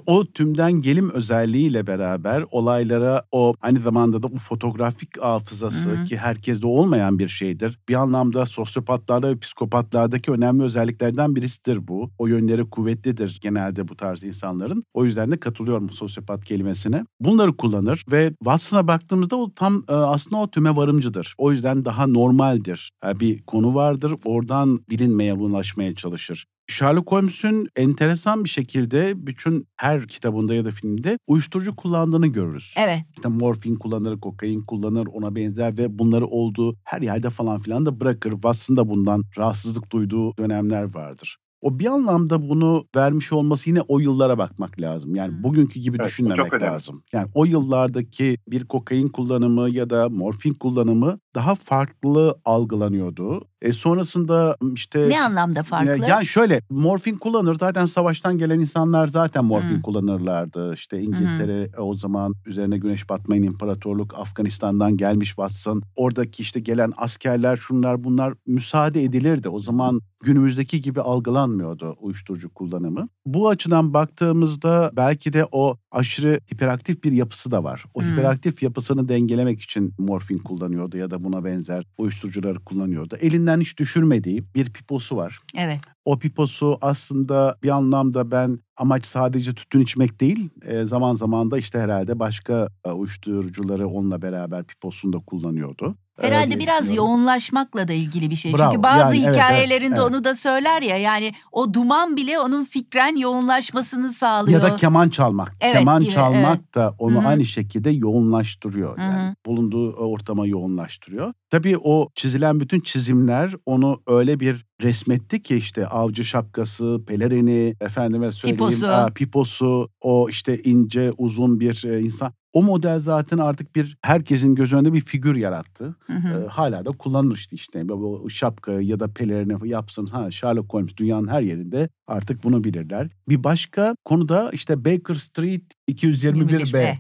O tümden gelim özelliğiyle beraber olaylara, o aynı zamanda da o fotoğrafik hafızası, hı hı. ki herkeste olmayan bir şeydir. Bir anlamda sosyopatlarda ve psikopatlardaki önemli özelliklerden birisidir bu. O yönleri kuvvetlidir genelde bu tarz insanların. O yüzden de katılıyorum sosyopat kelimesine. Bunları kullanır ve Watson'a baktığımızda o tam aslında o tüme varımcıdır. O yüzden daha normaldir. Bir konu vardır, oradan bilinmeye ulaşmaya çalışır. Sherlock Holmes'ün enteresan bir şekilde bütün her kitabında ya da filmde uyuşturucu kullandığını görürüz. Evet. İşte morfin kullanır, kokain kullanır, ona benzer ve bunları olduğu her yerde falan filan da bırakır. Aslında bundan rahatsızlık duyduğu dönemler vardır. O bir anlamda bunu vermiş olması, yine o yıllara bakmak lazım. Yani bugünkü gibi evet, düşünmemek lazım. Yani o yıllardaki bir kokain kullanımı ya da morfin kullanımı daha farklı algılanıyordu. E sonrasında işte... Ne anlamda farklı? Yani şöyle, morfin kullanır. Zaten savaştan gelen insanlar zaten morfin hmm. kullanırlardı. İşte İngiltere hmm. o zaman üzerine güneş batmayan imparatorluk, Afganistan'dan gelmiş Watson. Oradaki işte gelen askerler, şunlar bunlar müsaade edilirdi. O zaman günümüzdeki gibi algılanmıyordu uyuşturucu kullanımı. Bu açıdan baktığımızda belki de o aşırı hiperaktif bir yapısı da var. O hmm. hiperaktif yapısını dengelemek için morfin kullanıyordu ya da buna benzer uyuşturucuları kullanıyordu. Elinden hiç düşürmediği bir piposu var. Evet. O piposu aslında bir anlamda, ben amaç sadece tütün içmek değil, e, zaman zaman da işte herhalde başka e, uyuşturucuları onunla beraber piposunu da kullanıyordu. Herhalde biraz yoğunlaşmakla da ilgili bir şey. Bravo. Çünkü bazı yani, hikayelerinde evet, evet, onu da söyler ya, yani o duman bile onun fikren yoğunlaşmasını sağlıyor. Ya da keman çalmak. Evet, keman gibi, çalmak evet. da onu Hı-hı. aynı şekilde yoğunlaştırıyor. Yani Hı-hı. bulunduğu ortama yoğunlaştırıyor. Tabii o çizilen bütün çizimler onu öyle bir resmetti ki, işte avcı şapkası, pelerini, efendime söyleyeyim piposu, aa, piposu o işte ince uzun bir insan. O model zaten artık bir herkesin göz önünde bir figür yarattı. Hı hı. E, hala da kullanılır işte, işte o şapkayı ya da pelerini yapsın. Ha, Sherlock Holmes dünyanın her yerinde artık bunu bilirler. Bir başka konuda işte Baker Street iki yüz yirmi bir B.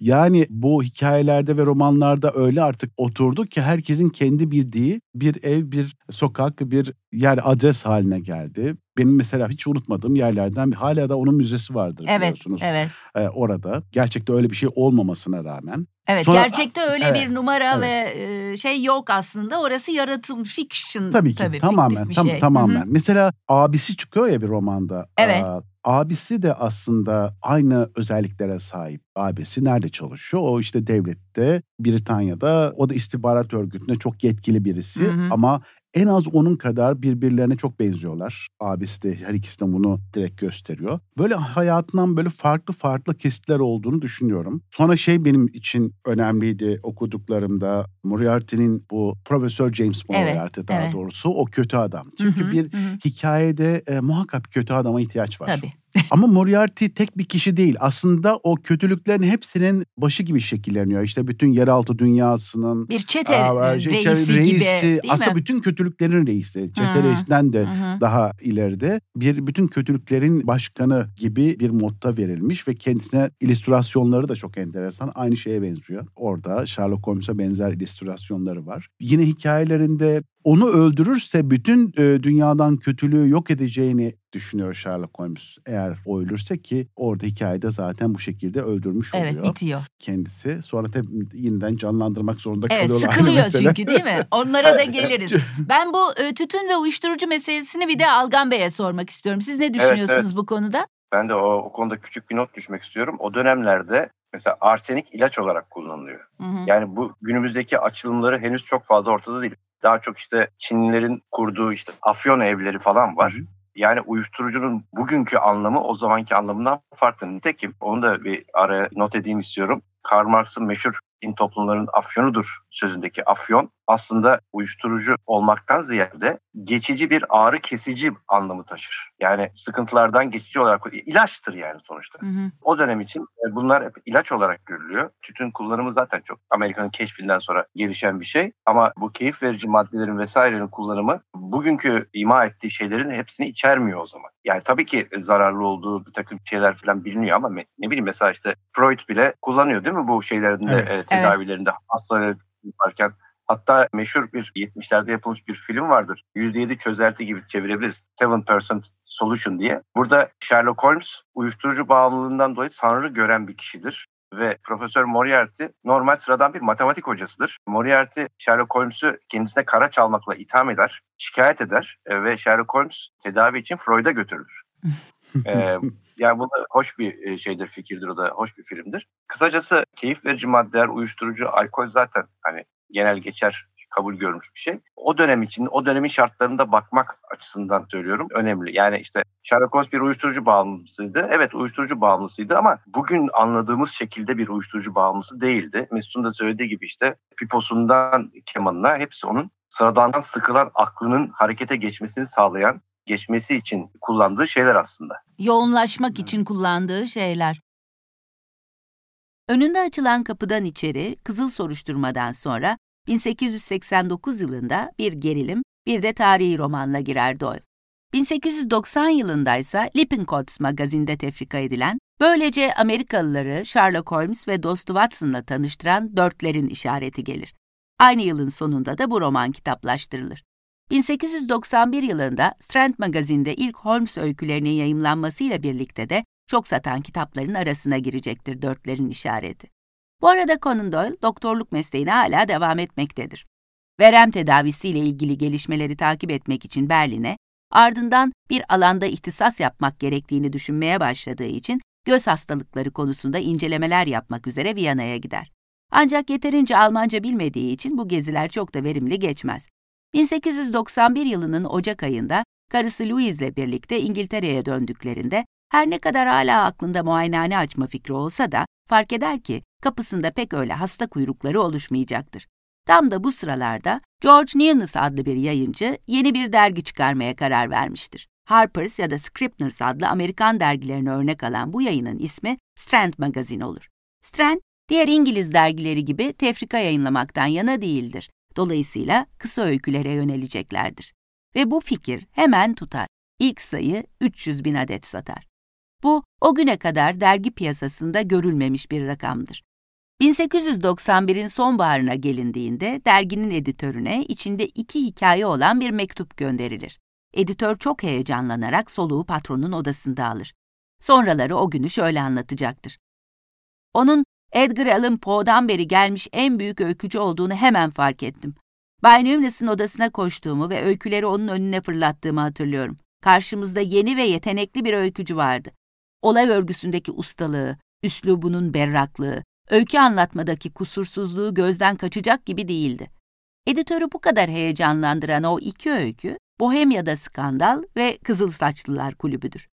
Yani bu hikayelerde ve romanlarda öyle artık oturdu ki herkesin kendi bildiği bir ev, bir sokak, bir yer, adres haline geldi. Benim mesela hiç unutmadığım yerlerden bir, hala da onun müzesi vardır, evet, biliyorsunuz. Evet. Ee, orada gerçekte öyle bir şey olmamasına rağmen. Evet. Sonra, gerçekte öyle evet, bir numara evet. ve şey yok aslında. Orası yaratılmış fiction. Tabii ki. Tabii, tamamen. Tam, şey. Tamamen. Hı-hı. Mesela abisi çıkıyor ya bir romanda. Evet. Aa, abisi de aslında aynı özelliklere sahip. Abisi nerede çalışıyor? O işte devlette, Britanya'da. O da istihbarat örgütüne çok yetkili birisi. Hı-hı. Ama en az onun kadar birbirlerine çok benziyorlar. Abisi de, her ikisi de bunu direkt gösteriyor. Böyle hayatından böyle farklı farklı kesitler olduğunu düşünüyorum. Sonra şey benim için önemliydi okuduklarımda. Moriarty'nin bu Profesör James Moriarty, evet, daha evet. doğrusu o kötü adam. Çünkü hı hı, bir hı. hikayede e, muhakkak kötü adama ihtiyaç var. Tabii. Ama Moriarty tek bir kişi değil. Aslında o kötülüklerin hepsinin başı gibi şekilleniyor. İşte bütün yeraltı dünyasının bir çete a, reisi, reisi gibi. Reisi, aslında mi? bütün kötülüklerin reisi. Çete reisinden de Hı-hı. daha ileride. Bir bütün kötülüklerin başkanı gibi bir modda verilmiş ve kendisine illüstrasyonları da çok enteresan. Aynı şeye benziyor. Orada Sherlock Holmes'a benzer illüstrasyonları var. Yine hikayelerinde onu öldürürse bütün dünyadan kötülüğü yok edeceğini düşünüyor Sherlock Holmes. Eğer o ölürse, ki orada hikayede zaten bu şekilde öldürmüş oluyor. Evet, bitiyor. Kendisi. Sonra tabii yeniden canlandırmak zorunda evet, kalıyorlar. Evet, sıkılıyor çünkü değil mi? Onlara da geliriz. Ben bu tütün ve uyuşturucu meselesini bir de Algan Bey'e sormak istiyorum. Siz ne düşünüyorsunuz evet, evet. bu konuda? Ben de o, o konuda küçük bir not düşmek istiyorum. O dönemlerde mesela arsenik ilaç olarak kullanılıyor. Hı hı. Yani bu günümüzdeki açılımları henüz çok fazla ortada değil. Daha çok işte Çinlilerin kurduğu işte afyon evleri falan var. Hı hı. Yani uyuşturucunun bugünkü anlamı o zamanki anlamından farklı. Nitekim onu da bir araya not edeyim istiyorum. Karl Marx'ın meşhur "din toplumların afyonudur" sözündeki afyon aslında uyuşturucu olmaktan ziyade geçici bir ağrı kesici anlamı taşır. Yani sıkıntılardan geçici olarak ilaçtır yani sonuçta. Hı hı. O dönem için bunlar hep ilaç olarak görülüyor. Tütün kullanımı zaten çok Amerika'nın keşfinden sonra gelişen bir şey. Ama bu keyif verici maddelerin vesairenin kullanımı bugünkü ima ettiği şeylerin hepsini içermiyor o zaman. Yani tabii ki zararlı olduğu bir takım şeyler falan biliniyor ama ne bileyim mesela işte Freud bile kullanıyor değil mi bu şeylerinde evet. e, tedavilerinde evet. hastaları yaparken. Hatta meşhur bir yetmişlerde yapılmış bir film vardır. yüzde yedi çözelti gibi çevirebiliriz. seven percent Solution diye. Burada Sherlock Holmes uyuşturucu bağımlılığından dolayı sanrı gören bir kişidir. Ve Profesör Moriarty normal sıradan bir matematik hocasıdır. Moriarty Sherlock Holmes'u kendisine kara çalmakla itham eder, şikayet eder ve Sherlock Holmes tedavi için Freud'a götürülür. ee, yani bu da hoş bir şeydir, fikirdir, o da hoş bir filmdir. Kısacası keyif verici maddeler, uyuşturucu, alkol zaten hani genel geçer kabul görmüş bir şey. O dönem için, o dönemin şartlarında bakmak açısından söylüyorum önemli. Yani işte Sherlock Holmes bir uyuşturucu bağımlısıydı. Evet, uyuşturucu bağımlısıydı ama bugün anladığımız şekilde bir uyuşturucu bağımlısı değildi. Mesut'un da söylediği gibi işte piposundan kemanına hepsi onun sıradandan sıkılan aklının harekete geçmesini sağlayan, geçmesi için kullandığı şeyler aslında. Yoğunlaşmak için kullandığı şeyler. Önünde açılan kapıdan içeri, kızıl soruşturmadan sonra bin sekiz yüz seksen dokuz yılında bir gerilim, bir de tarihi romanla girer Doyle. bin sekiz yüz doksan yılındaysa Lippincotts magazinde tefrika edilen, böylece Amerikalıları Sherlock Holmes ve dostu Watson'la tanıştıran Dörtlerin işareti gelir. Aynı yılın sonunda da bu roman kitaplaştırılır. bin sekiz yüz doksan bir yılında Strand magazinde ilk Holmes öykülerinin yayımlanmasıyla birlikte de çok satan kitapların arasına girecektir Dörtlerin işareti. Bu arada Conan Doyle doktorluk mesleğine hala devam etmektedir. Verem tedavisiyle ilgili gelişmeleri takip etmek için Berlin'e, ardından bir alanda ihtisas yapmak gerektiğini düşünmeye başladığı için göz hastalıkları konusunda incelemeler yapmak üzere Viyana'ya gider. Ancak yeterince Almanca bilmediği için bu geziler çok da verimli geçmez. bin sekiz yüz doksan bir yılının Ocak ayında karısı Louise'le birlikte İngiltere'ye döndüklerinde her ne kadar hala aklında muayenehane açma fikri olsa da fark eder ki kapısında pek öyle hasta kuyrukları oluşmayacaktır. Tam da bu sıralarda George Newnes adlı bir yayıncı yeni bir dergi çıkarmaya karar vermiştir. Harper's ya da Scribner's adlı Amerikan dergilerine örnek alan bu yayının ismi Strand Magazine olur. Strand, diğer İngiliz dergileri gibi tefrika yayınlamaktan yana değildir. Dolayısıyla kısa öykülere yöneleceklerdir. Ve bu fikir hemen tutar. İlk sayı üç yüz bin adet satar. Bu, o güne kadar dergi piyasasında görülmemiş bir rakamdır. bin sekiz yüz doksan birin sonbaharına gelindiğinde derginin editörüne içinde iki hikaye olan bir mektup gönderilir. Editör çok heyecanlanarak soluğu patronun odasında alır. Sonraları o günü şöyle anlatacaktır. Onun Edgar Allan Poe'dan beri gelmiş en büyük öykücü olduğunu hemen fark ettim. Bay Newnes'in odasına koştuğumu ve öyküleri onun önüne fırlattığımı hatırlıyorum. Karşımızda yeni ve yetenekli bir öykücü vardı. Olay örgüsündeki ustalığı, üslubunun berraklığı, öykü anlatmadaki kusursuzluğu gözden kaçacak gibi değildi. Editörü bu kadar heyecanlandıran o iki öykü, Bohemya'da Skandal ve Kızıl Saçlılar Kulübü'dür.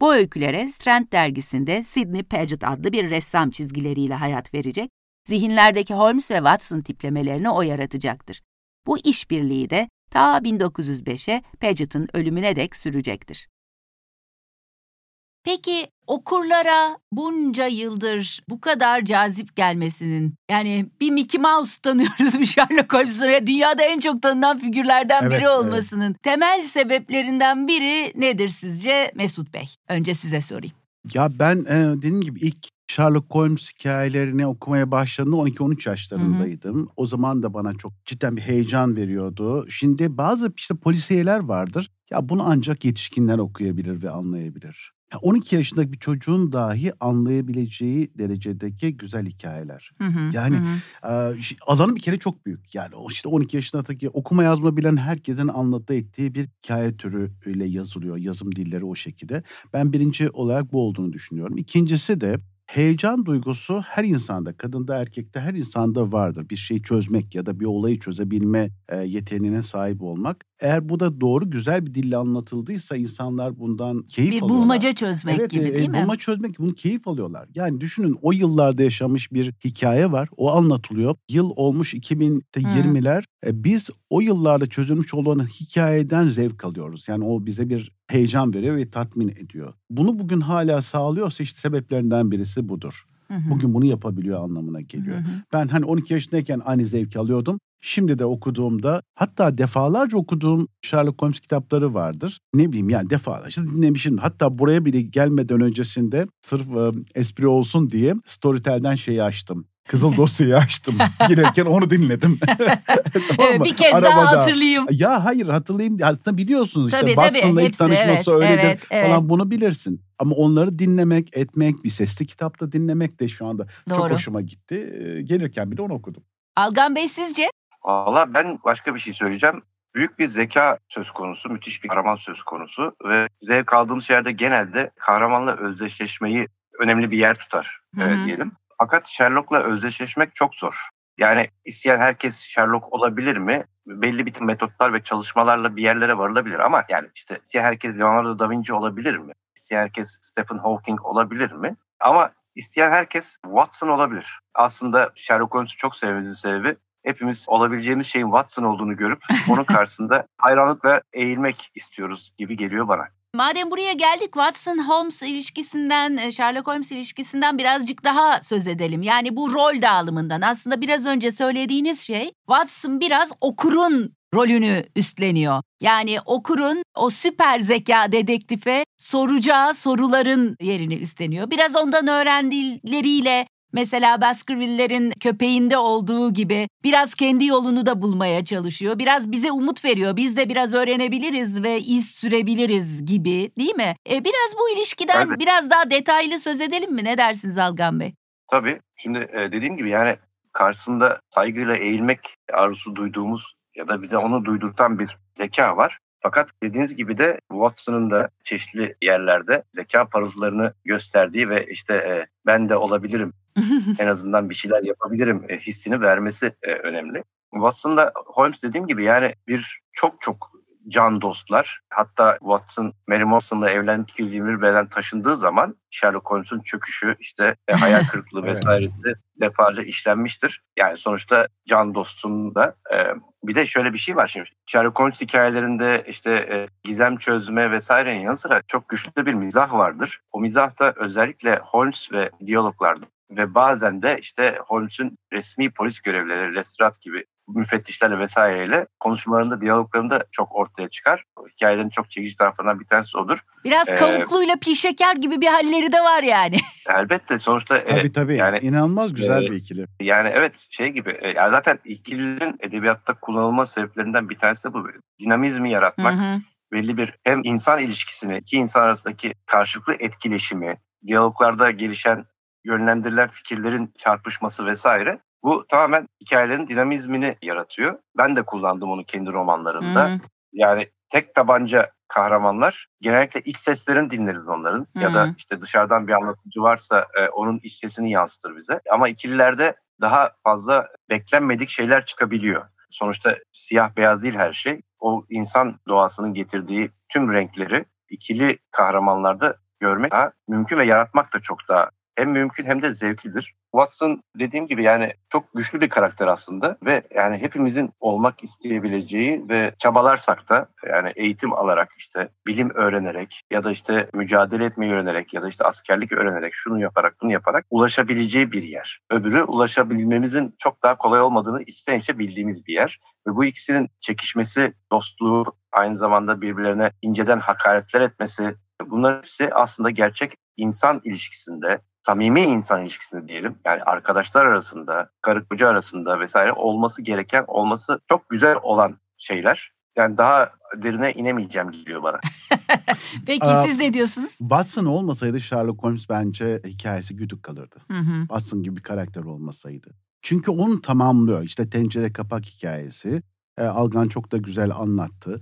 Bu öykülere Strand dergisinde Sidney Paget adlı bir ressam çizgileriyle hayat verecek, zihinlerdeki Holmes ve Watson tiplemelerini o yaratacaktır. Bu işbirliği de ta bin dokuz yüz beşe Paget'ın ölümüne dek sürecektir. Peki okurlara bunca yıldır bu kadar cazip gelmesinin, yani bir Mickey Mouse tanıyoruz, bir Sherlock Holmes'a, dünyada en çok tanınan figürlerden evet, biri olmasının evet. temel sebeplerinden biri nedir sizce Mesut Bey? Önce size sorayım. Ya ben dediğim gibi ilk Sherlock Holmes hikayelerini okumaya başladığımda on iki on üç yaşlarındaydım. Hı hı. O zaman da bana çok cidden bir heyecan veriyordu. Şimdi bazı işte polisiyeler vardır. Ya bunu ancak yetişkinler okuyabilir ve anlayabilir. on iki yaşındaki bir çocuğun dahi anlayabileceği derecedeki güzel hikayeler. Hı hı, yani hı. E, alanı bir kere çok büyük. Yani işte on iki yaşındaki okuma yazma bilen herkesin anlattığı ettiği bir hikaye türüyle yazılıyor. Yazım dilleri o şekilde. Ben birinci olarak bu olduğunu düşünüyorum. İkincisi de heyecan duygusu her insanda, kadında, erkekte, her insanda vardır. Bir şeyi çözmek ya da bir olayı çözebilme yeteneğine sahip olmak. Eğer bu da doğru, güzel bir dille anlatıldıysa insanlar bundan keyif bir alıyorlar. Bir bulmaca çözmek evet, gibi e, değil mi? Bulmaca çözmek gibi, bunu keyif alıyorlar. Yani düşünün, o yıllarda yaşamış bir hikaye var. O anlatılıyor. Yıl olmuş iki bin yirmiler. Hmm. E, biz o yıllarda çözülmüş olan hikayeden zevk alıyoruz. Yani o bize bir heyecan veriyor ve tatmin ediyor. Bunu bugün hala sağlıyorsa işte sebeplerinden birisi budur. Hı hı. Bugün bunu yapabiliyor anlamına geliyor. Hı hı. Ben hani on iki yaşındayken aynı zevk alıyordum. Şimdi de okuduğumda, hatta defalarca okuduğum Sherlock Holmes kitapları vardır. Ne bileyim yani defalarca dinlemişim. Hatta buraya bile gelmeden öncesinde sırf e, espri olsun diye Storytel'den şeyi açtım. Kızıl Dosya'yı açtım. Girerken onu dinledim. Tamam, bir kez arabada. Daha hatırlayayım. Ya hayır hatırlayayım. Aslında biliyorsunuz tabii, işte Watson'la ilk tanışması evet, öyledir evet, evet. falan, bunu bilirsin. Ama onları dinlemek, etmek, bir sesli kitapta dinlemek de şu anda doğru. Çok hoşuma gitti. Gelirken bile onu okudum. Algan Bey sizce? Valla ben başka bir şey söyleyeceğim. Büyük bir zeka söz konusu, müthiş bir kahraman söz konusu ve zevk aldığımız yerde genelde kahramanla özdeşleşmeyi önemli bir yer tutar e, diyelim. Fakat Sherlock'la özdeşleşmek çok zor. Yani isteyen herkes Sherlock olabilir mi? Belli bir metotlar ve çalışmalarla bir yerlere varılabilir ama yani işte isteyen herkes Leonardo da Vinci olabilir mi? İsteyen herkes Stephen Hawking olabilir mi? Ama isteyen herkes Watson olabilir. Aslında Sherlock Holmes'u çok sevmediğim sebebi hepimiz olabileceğimiz şeyin Watson olduğunu görüp onun karşısında hayranlıkla eğilmek istiyoruz gibi geliyor bana. Madem buraya geldik, Watson-Holmes ilişkisinden, Sherlock Holmes ilişkisinden birazcık daha söz edelim. Yani bu rol dağılımından aslında biraz önce söylediğiniz şey, Watson biraz okurun rolünü üstleniyor. Yani okurun o süper zeka dedektife soracağı soruların yerini üstleniyor. Biraz ondan öğrendikleriyle, mesela Baskerville'lerin köpeğinde olduğu gibi biraz kendi yolunu da bulmaya çalışıyor. Biraz bize umut veriyor. Biz de biraz öğrenebiliriz ve iz sürebiliriz gibi, değil mi? E, biraz bu ilişkiden evet. biraz daha detaylı söz edelim mi? Ne dersiniz Algan Bey? Tabii. Şimdi dediğim gibi yani karşısında saygıyla eğilmek arzusu duyduğumuz ya da bize onu duydurtan bir zeka var. Fakat dediğiniz gibi de Watson'ın da çeşitli yerlerde zeka parıltılarını gösterdiği ve işte e, ben de olabilirim, en azından bir şeyler yapabilirim e, hissini vermesi e, önemli. Watson'la Holmes dediğim gibi yani bir çok çok can dostlar. Hatta Watson, Mary Morrison'la evlendikleri Limirbe'den taşındığı zaman Sherlock Holmes'un çöküşü, işte e, hayal kırıklığı vesairesi evet. defalarca işlenmiştir. Yani sonuçta can dostunun da... E, bir de şöyle bir şey var şimdi. Sherlock Holmes hikayelerinde işte e, gizem çözme vesairenin yanı sıra çok güçlü bir mizah vardır. O mizah da özellikle Holmes ve diyaloglarda ve bazen de işte Holmes'un resmi polis görevlileri, restorat gibi müfettişlerle vesaireyle konuşmalarında, diyaloglarında çok ortaya çıkar. Hikayelerin çok çekici tarafından bir tanesi odur. Biraz ee, kavukluyla pil şeker gibi bir halleri de var yani. Elbette sonuçta. Tabii e, tabii yani, inanılmaz güzel e, bir ikili. Yani evet şey gibi e, yani zaten ikilinin edebiyatta kullanılma sebeplerinden bir tanesi de bu. Dinamizmi yaratmak, hı hı. belli bir hem insan ilişkisini, iki insan arasındaki karşılıklı etkileşimi, diyaloglarda gelişen yönlendirilen fikirlerin çarpışması vesaire. Bu tamamen hikayelerin dinamizmini yaratıyor. Ben de kullandım onu kendi romanlarımda. Hmm. Yani tek tabanca kahramanlar genellikle iç seslerini dinleriz onların. Hmm. Ya da işte dışarıdan bir anlatıcı varsa e, onun iç sesini yansıtır bize. Ama ikililerde daha fazla beklenmedik şeyler çıkabiliyor. Sonuçta siyah beyaz değil her şey. O insan doğasının getirdiği tüm renkleri ikili kahramanlarda görmek daha mümkün ve yaratmak da çok daha hem mümkün hem de zevklidir. Watson dediğim gibi yani çok güçlü bir karakter aslında ve yani hepimizin olmak isteyebileceği ve çabalarsak da yani eğitim alarak işte bilim öğrenerek ya da işte mücadele etmeyi öğrenerek ya da işte askerlik öğrenerek şunu yaparak bunu yaparak ulaşabileceği bir yer. Öbürü ulaşabilmemizin çok daha kolay olmadığını içten içe bildiğimiz bir yer. Ve bu ikisinin çekişmesi, dostluğu, aynı zamanda birbirlerine inceden hakaretler etmesi, bunların hepsi aslında gerçek insan ilişkisinde, samimi insan ilişkisinde diyelim, yani arkadaşlar arasında, karı koca arasında vesaire olması gereken, olması çok güzel olan şeyler. Yani daha derine inemeyeceğim geliyor bana. Peki Aa, siz ne diyorsunuz? Watson olmasaydı Sherlock Holmes bence hikayesi güdük kalırdı. Hı hı. Watson gibi bir karakter olmasaydı. Çünkü onu tamamlıyor. İşte tencere kapak hikayesi. E, Algan çok da güzel anlattı.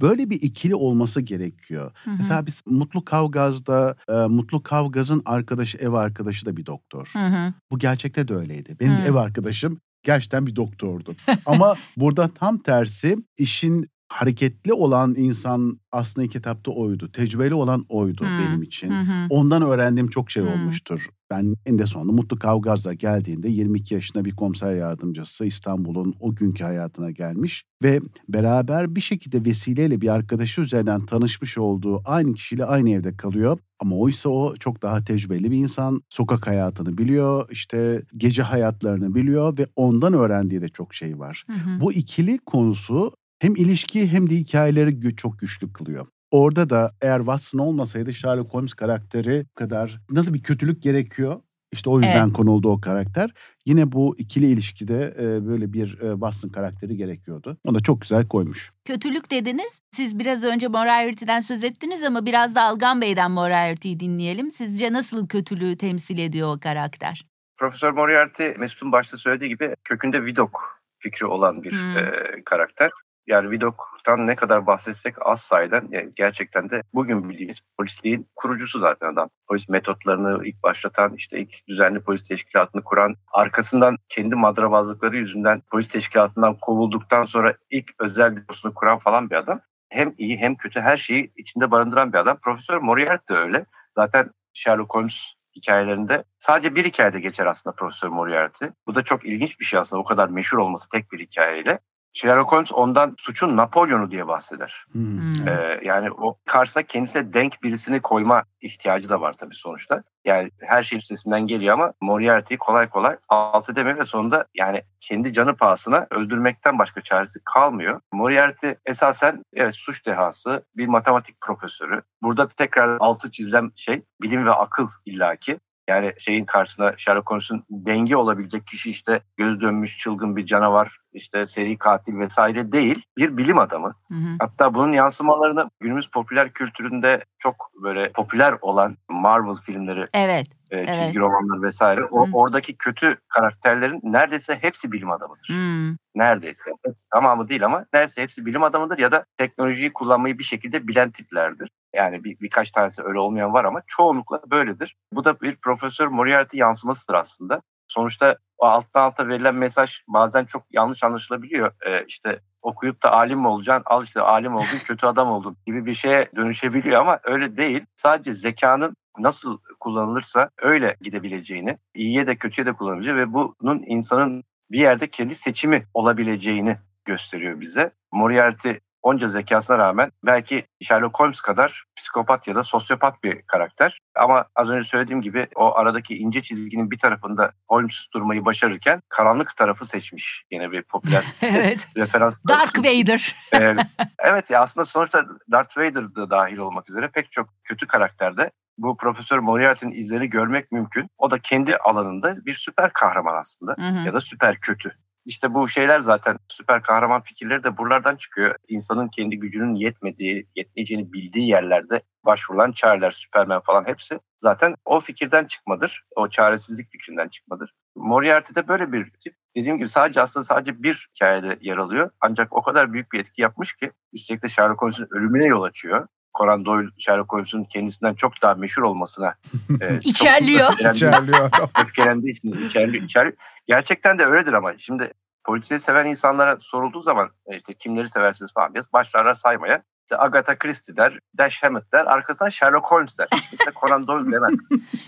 Böyle bir ikili olması gerekiyor. Hı hı. Mesela biz Mutlu Kavgaz'da, e, Mutlu Kavgaz'ın arkadaşı, ev arkadaşı da bir doktor. Hı hı. Bu gerçekte de öyleydi. Benim hı. ev arkadaşım gerçekten bir doktordu. Ama burada tam tersi, işin hareketli olan insan aslında ilk kitapta oydu. Tecrübeli olan oydu hmm. benim için. Hmm. Ondan öğrendiğim çok şey hmm. olmuştur. Ben en de sonunda Mutlu Kavgaz'la geldiğinde yirmi iki yaşında bir komiser yardımcısı İstanbul'un o günkü hayatına gelmiş ve beraber bir şekilde vesileyle bir arkadaşı üzerinden tanışmış olduğu aynı kişiyle aynı evde kalıyor. Ama oysa o çok daha tecrübeli bir insan. Sokak hayatını biliyor, işte gece hayatlarını biliyor ve ondan öğrendiği de çok şey var. Hmm. Bu ikili konusu hem ilişki hem de hikayeleri çok güçlü kılıyor. Orada da eğer Watson olmasaydı Sherlock Holmes karakteri bu kadar, nasıl bir kötülük gerekiyor? İşte o yüzden evet. konuldu o karakter. Yine bu ikili ilişkide böyle bir Watson karakteri gerekiyordu. Onu da çok güzel koymuş. Kötülük dediniz. Siz biraz önce Moriarty'den söz ettiniz ama biraz da Algan Bey'den Moriarty'yi dinleyelim. Sizce nasıl kötülüğü temsil ediyor o karakter? Profesör Moriarty, Mesut'un başta söylediği gibi kökünde Vidok fikri olan bir hmm. e, karakter. Yani Vidok'tan ne kadar bahsetsek az sayıda, yani gerçekten de bugün bildiğimiz polisliğin kurucusu zaten adam. Polis metotlarını ilk başlatan, işte ilk düzenli polis teşkilatını kuran, arkasından kendi madrabazlıkları yüzünden polis teşkilatından kovulduktan sonra ilk özel deposunu kuran falan bir adam. Hem iyi hem kötü her şeyi içinde barındıran bir adam. Profesör Moriarty de öyle. Zaten Sherlock Holmes hikayelerinde sadece bir hikayede geçer aslında Profesör Moriarty. Bu da çok ilginç bir şey aslında, o kadar meşhur olması tek bir hikayeyle. Sherlock Holmes ondan suçun Napolyon'u diye bahseder. Hmm. Ee, yani o karşısına kendisine denk birisini koyma ihtiyacı da var tabii sonuçta. Yani her şey üstesinden geliyor ama Moriarty'yi kolay kolay alt edemiyor ve sonunda yani kendi canı pahasına öldürmekten başka çaresi kalmıyor. Moriarty esasen evet suç dehası, bir matematik profesörü. Burada tekrar altı çizilen şey bilim ve akıl illaki. Yani şeyin karşısına, Sherlock Holmes'un denge olabilecek kişi işte göz dönmüş çılgın bir canavar, işte seri katil vesaire değil, bir bilim adamı. Hı hı. Hatta bunun yansımalarını günümüz popüler kültüründe çok böyle popüler olan Marvel filmleri, evet, e, çizgi evet. romanlar vesaire, o, oradaki kötü karakterlerin neredeyse hepsi bilim adamıdır. Hı. Neredeyse. Tamamı değil ama neredeyse hepsi bilim adamıdır ya da teknolojiyi kullanmayı bir şekilde bilen tiplerdir. Yani bir, birkaç tanesi öyle olmayan var ama çoğunlukla böyledir. Bu da bir Profesör Moriarty yansımasıdır aslında. Sonuçta o alttan alta verilen mesaj bazen çok yanlış anlaşılabiliyor. Ee, işte okuyup da alim mi olacaksın, al işte alim oldun, kötü adam oldun gibi bir şeye dönüşebiliyor ama öyle değil. Sadece zekanın nasıl kullanılırsa öyle gidebileceğini, iyiye de kötüye de kullanabileceğini ve bunun insanın bir yerde kendi seçimi olabileceğini gösteriyor bize. Moriarty onca zekasına rağmen belki Sherlock Holmes kadar psikopat ya da sosyopat bir karakter. Ama az önce söylediğim gibi o aradaki ince çizginin bir tarafında Holmes durmayı başarırken karanlık tarafı seçmiş. Yine bir popüler evet. referans. Darth Vader. ee, evet aslında sonuçta Darth Vader da dahil olmak üzere pek çok kötü karakterde bu Profesör Moriarty'nin izlerini görmek mümkün. O da kendi alanında bir süper kahraman aslında, hı hı. ya da süper kötü. İşte bu şeyler zaten süper kahraman fikirleri de buralardan çıkıyor. İnsanın kendi gücünün yetmediği, yetmeyeceğini bildiği yerlerde başvurulan çareler, Superman falan hepsi zaten o fikirden çıkmadır. O çaresizlik fikrinden çıkmadır. Moriarty'de böyle bir tip. Dediğim gibi sadece aslında sadece bir hikayede yer alıyor. Ancak o kadar büyük bir etki yapmış ki üstelik de Sherlock Holmes'un ölümüne yol açıyor. Conan Doyle, Sherlock Holmes'un kendisinden çok daha meşhur olmasına e, içerliyor. İçerliyor. Öfkelendiği için içerliyor, içerliyor. Gerçekten de öyledir ama şimdi polisiye seven insanlara sorulduğu zaman işte kimleri seversiniz falan diye başlarlar saymaya. İşte Agatha Christie der, Dash Hammett der, arkasından Sherlock Holmes der. İşte Conan Doyle demez.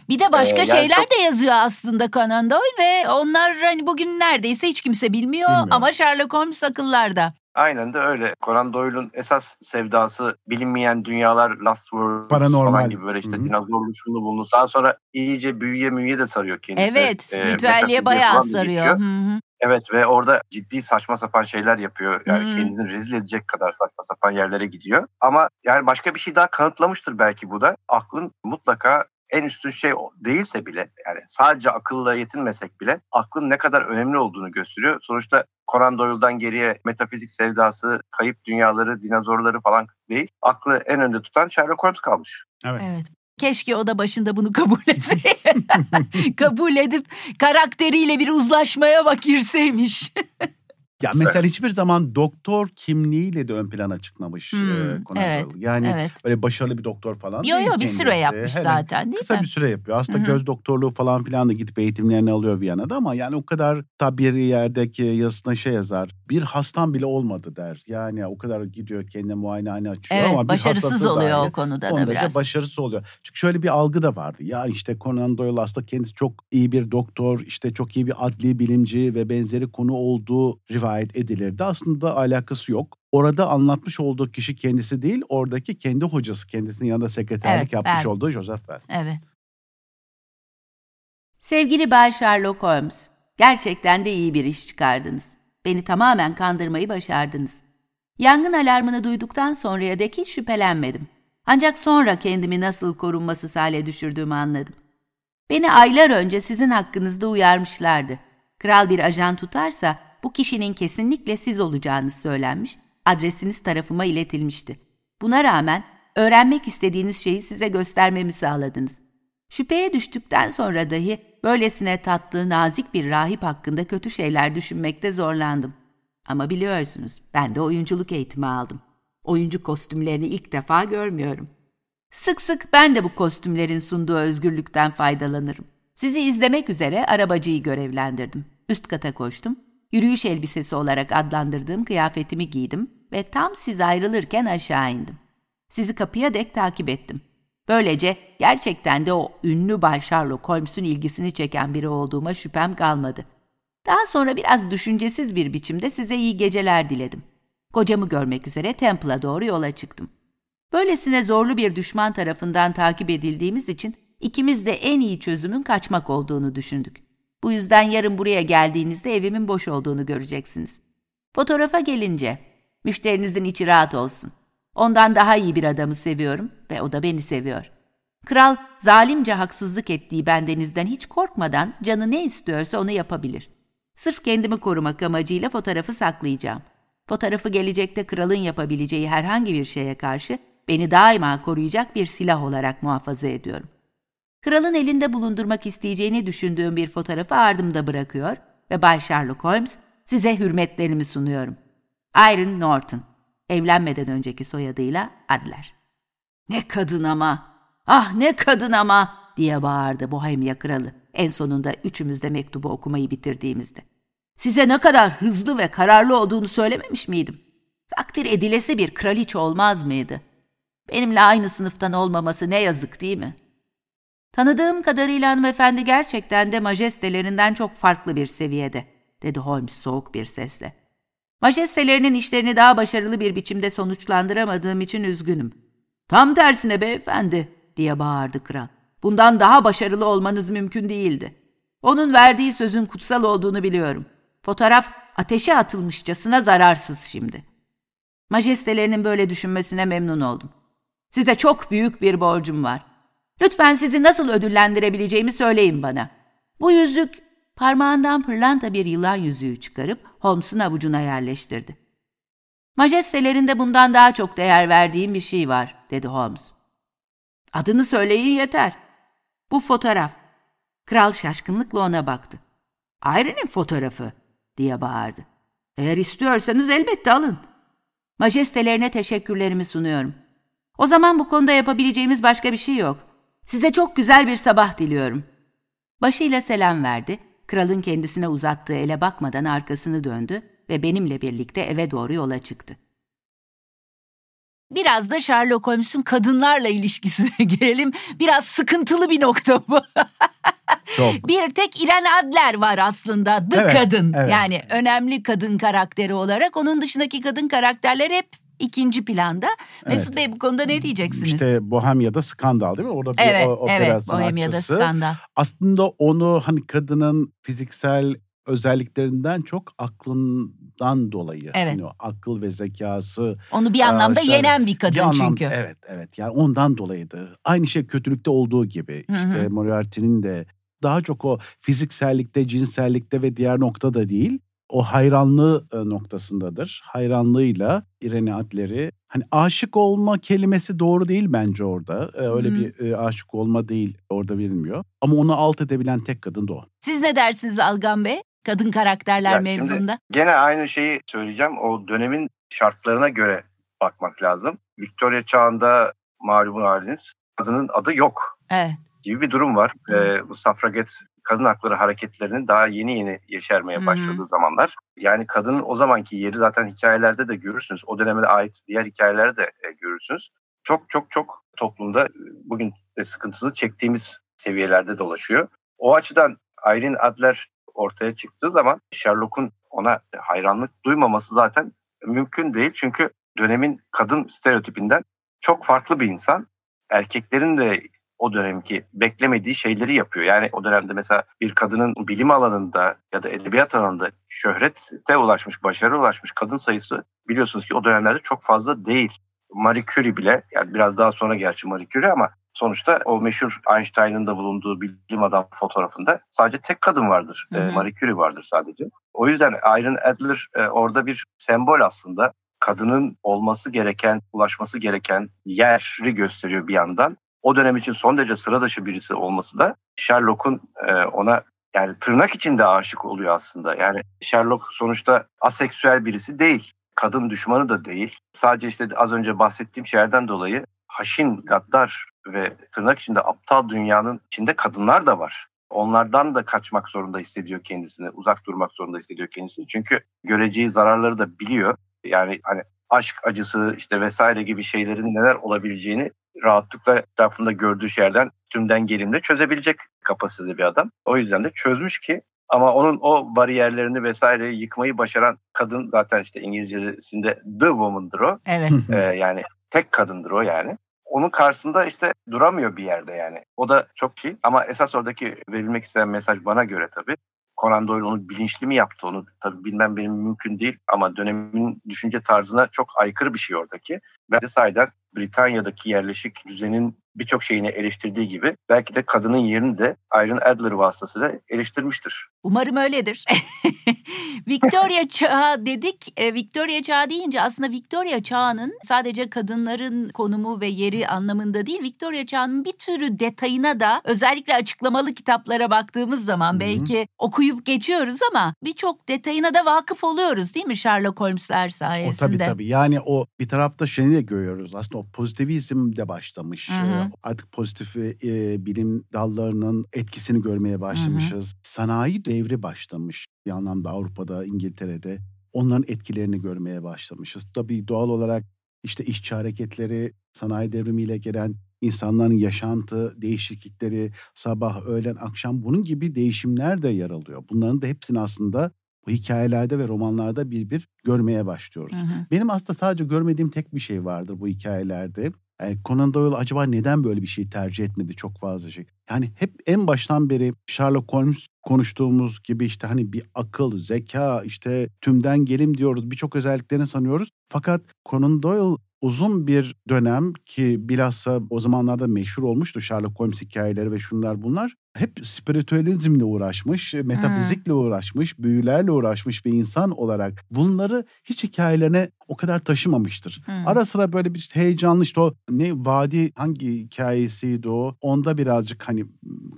Bir de başka ee, yani şeyler çok... de yazıyor aslında Conan Doyle ve onlar hani bugün neredeyse hiç kimse bilmiyor, bilmiyorum, ama Sherlock Holmes akıllarda. Aynen de öyle. Conan Doyle'un esas sevdası bilinmeyen dünyalar, Lost World Paranormal falan gibi böyle işte dinozorlu şunu bulundu. Daha sonra iyice büyüye müyüye de sarıyor kendisi. Evet, ee, ritüelliğe bayağı sarıyor. Hı-hı. Evet ve orada ciddi saçma sapan şeyler yapıyor. Yani hmm. kendini rezil edecek kadar saçma sapan yerlere gidiyor. Ama yani başka bir şey daha kanıtlamıştır belki bu da. Aklın mutlaka en üstün şey değilse bile, yani sadece akılla yetinmesek bile aklın ne kadar önemli olduğunu gösteriyor. Sonuçta Conan Doyle'dan geriye metafizik sevdası, kayıp dünyaları, dinozorları falan değil. Aklı en önde tutan Sherlock Holmes kalmış. Evet. Evet. Keşke o da başında bunu kabul etse. Kabul edip karakteriyle bir uzlaşmaya bak girseymiş. Ya mesela hiçbir zaman doktor kimliğiyle de ön plana çıkmamış hmm, Conan evet, Doyle. Yani evet, böyle başarılı bir doktor falan. Yo yo bir süre yapmış Hele, zaten değil kısa mi? Kısa bir süre yapıyor. Aslında Hı-hı. göz doktorluğu falan filan da gidip eğitimlerini alıyor Viyana'da ama yani o kadar tabi bir yerdeki yazısına şey yazar. Bir hastam bile olmadı der. Yani o kadar gidiyor kendine muayenehane açıyor evet, ama bir başarısız oluyor dair, o konuda da biraz. Başarısız oluyor. Çünkü şöyle bir algı da vardı. Ya işte Conan Doyle aslında kendisi çok iyi bir doktor, işte çok iyi bir adli bilimci ve benzeri konu olduğu rivayet edilirdi. Aslında alakası yok. Orada anlatmış olduğu kişi kendisi değil, oradaki kendi hocası, kendisinin yanında sekreterlik evet, yapmış ben. olduğu Joseph Wells. Evet. Sevgili Bay Sherlock Holmes, gerçekten de iyi bir iş çıkardınız. Beni tamamen kandırmayı başardınız. Yangın alarmını duyduktan sonraya dek hiç şüphelenmedim. Ancak sonra kendimi nasıl korunmasız hale düşürdüğümü anladım. Beni aylar önce sizin hakkınızda uyarmışlardı. Kral bir ajan tutarsa bu kişinin kesinlikle siz olacağını söylenmiş, adresiniz tarafıma iletilmişti. Buna rağmen öğrenmek istediğiniz şeyi size göstermemi sağladınız. Şüpheye düştükten sonra dahi böylesine tatlı, nazik bir rahip hakkında kötü şeyler düşünmekte zorlandım. Ama biliyorsunuz, ben de oyunculuk eğitimi aldım. Oyuncu kostümlerini ilk defa görmüyorum. Sık sık ben de bu kostümlerin sunduğu özgürlükten faydalanırım. Sizi izlemek üzere arabacıyı görevlendirdim. Üst kata koştum. Yürüyüş elbisesi olarak adlandırdığım kıyafetimi giydim ve tam siz ayrılırken aşağı indim. Sizi kapıya dek takip ettim. Böylece gerçekten de o ünlü Bay Sherlock Holmes'un ilgisini çeken biri olduğuma şüphem kalmadı. Daha sonra biraz düşüncesiz bir biçimde size iyi geceler diledim. Kocamı görmek üzere Temple'a doğru yola çıktım. Böylesine zorlu bir düşman tarafından takip edildiğimiz için ikimiz de en iyi çözümün kaçmak olduğunu düşündük. Bu yüzden yarın buraya geldiğinizde evimin boş olduğunu göreceksiniz. Fotoğrafa gelince, müşterinizin içi rahat olsun. Ondan daha iyi bir adamı seviyorum ve o da beni seviyor. Kral, zalimce haksızlık ettiği bendenizden hiç korkmadan canı ne istiyorsa onu yapabilir. Sırf kendimi korumak amacıyla fotoğrafı saklayacağım. Fotoğrafı gelecekte kralın yapabileceği herhangi bir şeye karşı beni daima koruyacak bir silah olarak muhafaza ediyorum. Kralın elinde bulundurmak isteyeceğini düşündüğüm bir fotoğrafı ardımda bırakıyor ve Bay Sherlock Holmes, size hürmetlerimi sunuyorum. Irene Norton, evlenmeden önceki soyadıyla Adler. Ne kadın ama, ah ne kadın ama diye bağırdı Bohemia kralı en sonunda üçümüz de mektubu okumayı bitirdiğimizde. Size ne kadar hızlı ve kararlı olduğunu söylememiş miydim? Takdir edilesi bir kraliçe olmaz mıydı? Benimle aynı sınıftan olmaması ne yazık değil mi? Tanıdığım kadarıyla hanımefendi gerçekten de majestelerinden çok farklı bir seviyede, dedi Holmes soğuk bir sesle. Majestelerinin işlerini daha başarılı bir biçimde sonuçlandıramadığım için üzgünüm. Tam tersine beyefendi, diye bağırdı kral. Bundan daha başarılı olmanız mümkün değildi. Onun verdiği sözün kutsal olduğunu biliyorum. Fotoğraf ateşe atılmışçasına zararsız şimdi. Majestelerinin böyle düşünmesine memnun oldum. Size çok büyük bir borcum var. Lütfen sizi nasıl ödüllendirebileceğimi söyleyin bana. Bu yüzük, parmağından pırlanta bir yılan yüzüğü çıkarıp Holmes'un avucuna yerleştirdi. Majestelerinde bundan daha çok değer verdiğim bir şey var, dedi Holmes. Adını söyleyin yeter. Bu fotoğraf. Kral şaşkınlıkla ona baktı. Irene'in fotoğrafı, diye bağırdı. Eğer istiyorsanız elbette alın. Majestelerine teşekkürlerimi sunuyorum. O zaman bu konuda yapabileceğimiz başka bir şey yok. Size çok güzel bir sabah diliyorum. Başıyla selam verdi, kralın kendisine uzattığı ele bakmadan arkasını döndü ve benimle birlikte eve doğru yola çıktı. Biraz da Sherlock Holmes'un kadınlarla ilişkisine gelelim. Biraz sıkıntılı bir nokta bu. Çok. Bir tek İren Adler var aslında. The evet, kadın. Evet. Yani önemli kadın karakteri olarak. Onun dışındaki kadın karakterler hep ikinci planda. Mesut evet. Bey bu konuda ne diyeceksiniz? İşte Bohemia'da Skandal değil mi? Orada bir evet, opera evet, sanatçısı. Aslında onu hani kadının fiziksel özelliklerinden çok aklından dolayı. Evet. Hani o akıl ve zekası. Onu bir anlamda şöyle, yenen bir kadın bir anlamda, çünkü. Evet evet yani ondan dolayıydı. Aynı şey kötülükte olduğu gibi. Hı-hı. İşte Moriarty'nin de daha çok o fiziksellikte, cinsellikte ve diğer noktada değil. O hayranlığı noktasındadır. Hayranlığıyla İrene Adler'i hani aşık olma kelimesi doğru değil bence orada. Öyle hmm. bir aşık olma değil orada verilmiyor. Ama onu alt edebilen tek kadın da o. Siz ne dersiniz Algan Bey? Kadın karakterler ya mevzunda. Gene aynı şeyi söyleyeceğim. O dönemin şartlarına göre bakmak lazım. Victoria çağında malumun haliniz kadının adı yok evet. gibi bir durum var. Hmm. Ee, bu suffragette kadın hakları hareketlerinin daha yeni yeni yeşermeye başladığı hmm. zamanlar. Yani kadının o zamanki yeri zaten hikayelerde de görürsünüz. O döneme ait diğer hikayelerde de görürsünüz. Çok çok çok toplumda bugün sıkıntısını çektiğimiz seviyelerde dolaşıyor. O açıdan Irene Adler ortaya çıktığı zaman Sherlock'un ona hayranlık duymaması zaten mümkün değil. Çünkü dönemin kadın stereotipinden çok farklı bir insan. Erkeklerin de o dönemki beklemediği şeyleri yapıyor. Yani o dönemde mesela bir kadının bilim alanında ya da edebiyat alanında şöhrete ulaşmış, başarıya ulaşmış kadın sayısı biliyorsunuz ki o dönemlerde çok fazla değil. Marie Curie bile, yani biraz daha sonra gerçi Marie Curie ama sonuçta o meşhur Einstein'ın da bulunduğu bilim adam fotoğrafında sadece tek kadın vardır. Hı hı. Marie Curie vardır sadece. O yüzden Irene Adler orada bir sembol aslında. Kadının olması gereken, ulaşması gereken yeri gösteriyor bir yandan. O dönem için son derece sıra dışı birisi olması da Sherlock'un ona yani tırnak içinde aşık oluyor aslında. Yani Sherlock sonuçta aseksüel birisi değil, kadın düşmanı da değil. Sadece işte az önce bahsettiğim şeylerden dolayı haşin, gaddar ve tırnak içinde aptal dünyanın içinde kadınlar da var. Onlardan da kaçmak zorunda hissediyor kendisini, uzak durmak zorunda hissediyor kendisini. Çünkü göreceği zararları da biliyor. Yani hani aşk acısı işte vesaire gibi şeylerin neler olabileceğini rahatlıkla etrafında gördüğü şeylerden tümden gelimle çözebilecek kapasitede bir adam. O yüzden de çözmüş ki ama onun o bariyerlerini vesaire yıkmayı başaran kadın zaten işte İngilizcesinde the woman'dır o. Evet. Ee, yani tek kadındır o yani. Onun karşısında işte duramıyor bir yerde yani. O da çok şey ama esas oradaki verilmek istenen mesaj bana göre tabii. Conan Doyle onu bilinçli mi yaptı onu tabii bilmem benim mümkün değil ama dönemin düşünce tarzına çok aykırı bir şey oradaki. Bence sahiden Britanya'daki yerleşik düzenin birçok şeyini eleştirdiği gibi belki de kadının yerini de Irene Adler vasıtasıyla eleştirmiştir. Umarım öyledir. Victoria Çağı dedik. Victoria Çağı deyince aslında Victoria Çağı'nın sadece kadınların konumu ve yeri anlamında değil, Victoria Çağı'nın bir türlü detayına da özellikle açıklamalı kitaplara baktığımız zaman Hı-hı. belki okuyup geçiyoruz ama birçok detayına da vakıf oluyoruz değil mi Sherlock Holmes'ler sayesinde? O tabii tabii. Yani o bir tarafta şeyini de görüyoruz. Aslında o pozitivizm de başlamış. Hı-hı. Artık pozitif e, bilim dallarının etkisini görmeye başlamışız. Hı-hı. Sanayi devri başlamış. Bir anlamda Avrupa'da, İngiltere'de onların etkilerini görmeye başlamışız. Tabii doğal olarak işte işçi hareketleri, sanayi devrimiyle gelen insanların yaşantı, değişiklikleri, sabah, öğlen, akşam bunun gibi değişimler de yer alıyor. Bunların da hepsini aslında bu hikayelerde ve romanlarda bir bir görmeye başlıyoruz. Hı hı. Benim aslında sadece görmediğim tek bir şey vardır bu hikayelerde. Yani Conan Doyle acaba neden böyle bir şey tercih etmedi çok fazla şey? Yani hep en baştan beri Sherlock Holmes konuştuğumuz gibi işte hani bir akıl, zeka, işte tümden gelim diyoruz. Birçok özelliklerini sanıyoruz. Fakat Conan Doyle uzun bir dönem ki bilhassa o zamanlarda meşhur olmuştu Sherlock Holmes hikayeleri ve şunlar bunlar. Hep spiritüalizmle uğraşmış, metafizikle hmm. uğraşmış, büyülerle uğraşmış bir insan olarak bunları hiç hikayelerine o kadar taşımamıştır. Hmm. Ara sıra böyle bir heyecanlı işte o ne vadi hangi hikayesiydi o onda birazcık hani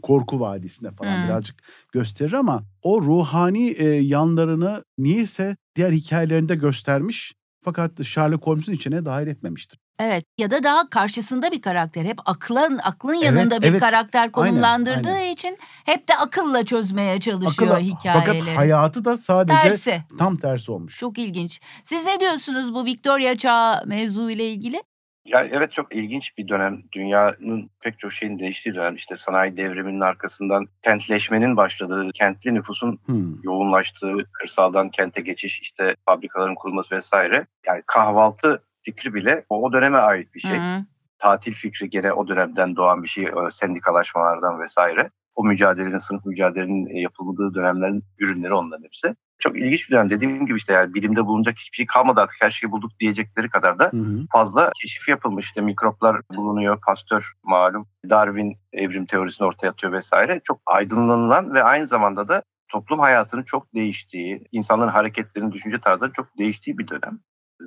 Korku Vadisi'nde falan hmm. birazcık gösterir ama o ruhani e, yanlarını niyeyse diğer hikayelerinde göstermiş fakat Sherlock Holmes'un içine dahil etmemiştir. Evet ya da daha karşısında bir karakter hep aklın aklın evet, yanında bir evet. karakter konumlandırdığı aynen, aynen. için hep de akılla çözmeye çalışıyor akılla, hikayeleri. Fakat hayatı da sadece tersi. Tam tersi olmuş. Çok ilginç. Siz ne diyorsunuz bu Victoria Çağı mevzuyla ilgili? Yani evet, çok ilginç bir dönem. Dünyanın pek çok şeyin değiştiği dönem. İşte sanayi devriminin arkasından kentleşmenin başladığı, kentli nüfusun hmm. yoğunlaştığı, kırsaldan kente geçiş, işte fabrikaların kurulması vesaire. Yani kahvaltı fikri bile o döneme ait bir şey. Hmm. Tatil fikri gene o dönemden doğan bir şey, sendikalaşmalardan vesaire. O mücadelenin, sınıf mücadelenin yapıldığı dönemlerin ürünleri onların hepsi. Çok ilginç bir dönem. Dediğim gibi işte yani bilimde bulunacak hiçbir şey kalmadı artık. Her şeyi bulduk diyecekleri kadar da hı hı. fazla keşif yapılmış. İşte mikroplar bulunuyor. Pasteur malum. Darwin evrim teorisini ortaya atıyor vesaire. Çok aydınlanılan ve aynı zamanda da toplum hayatının çok değiştiği, insanların hareketlerinin, düşünce tarzlarının çok değiştiği bir dönem.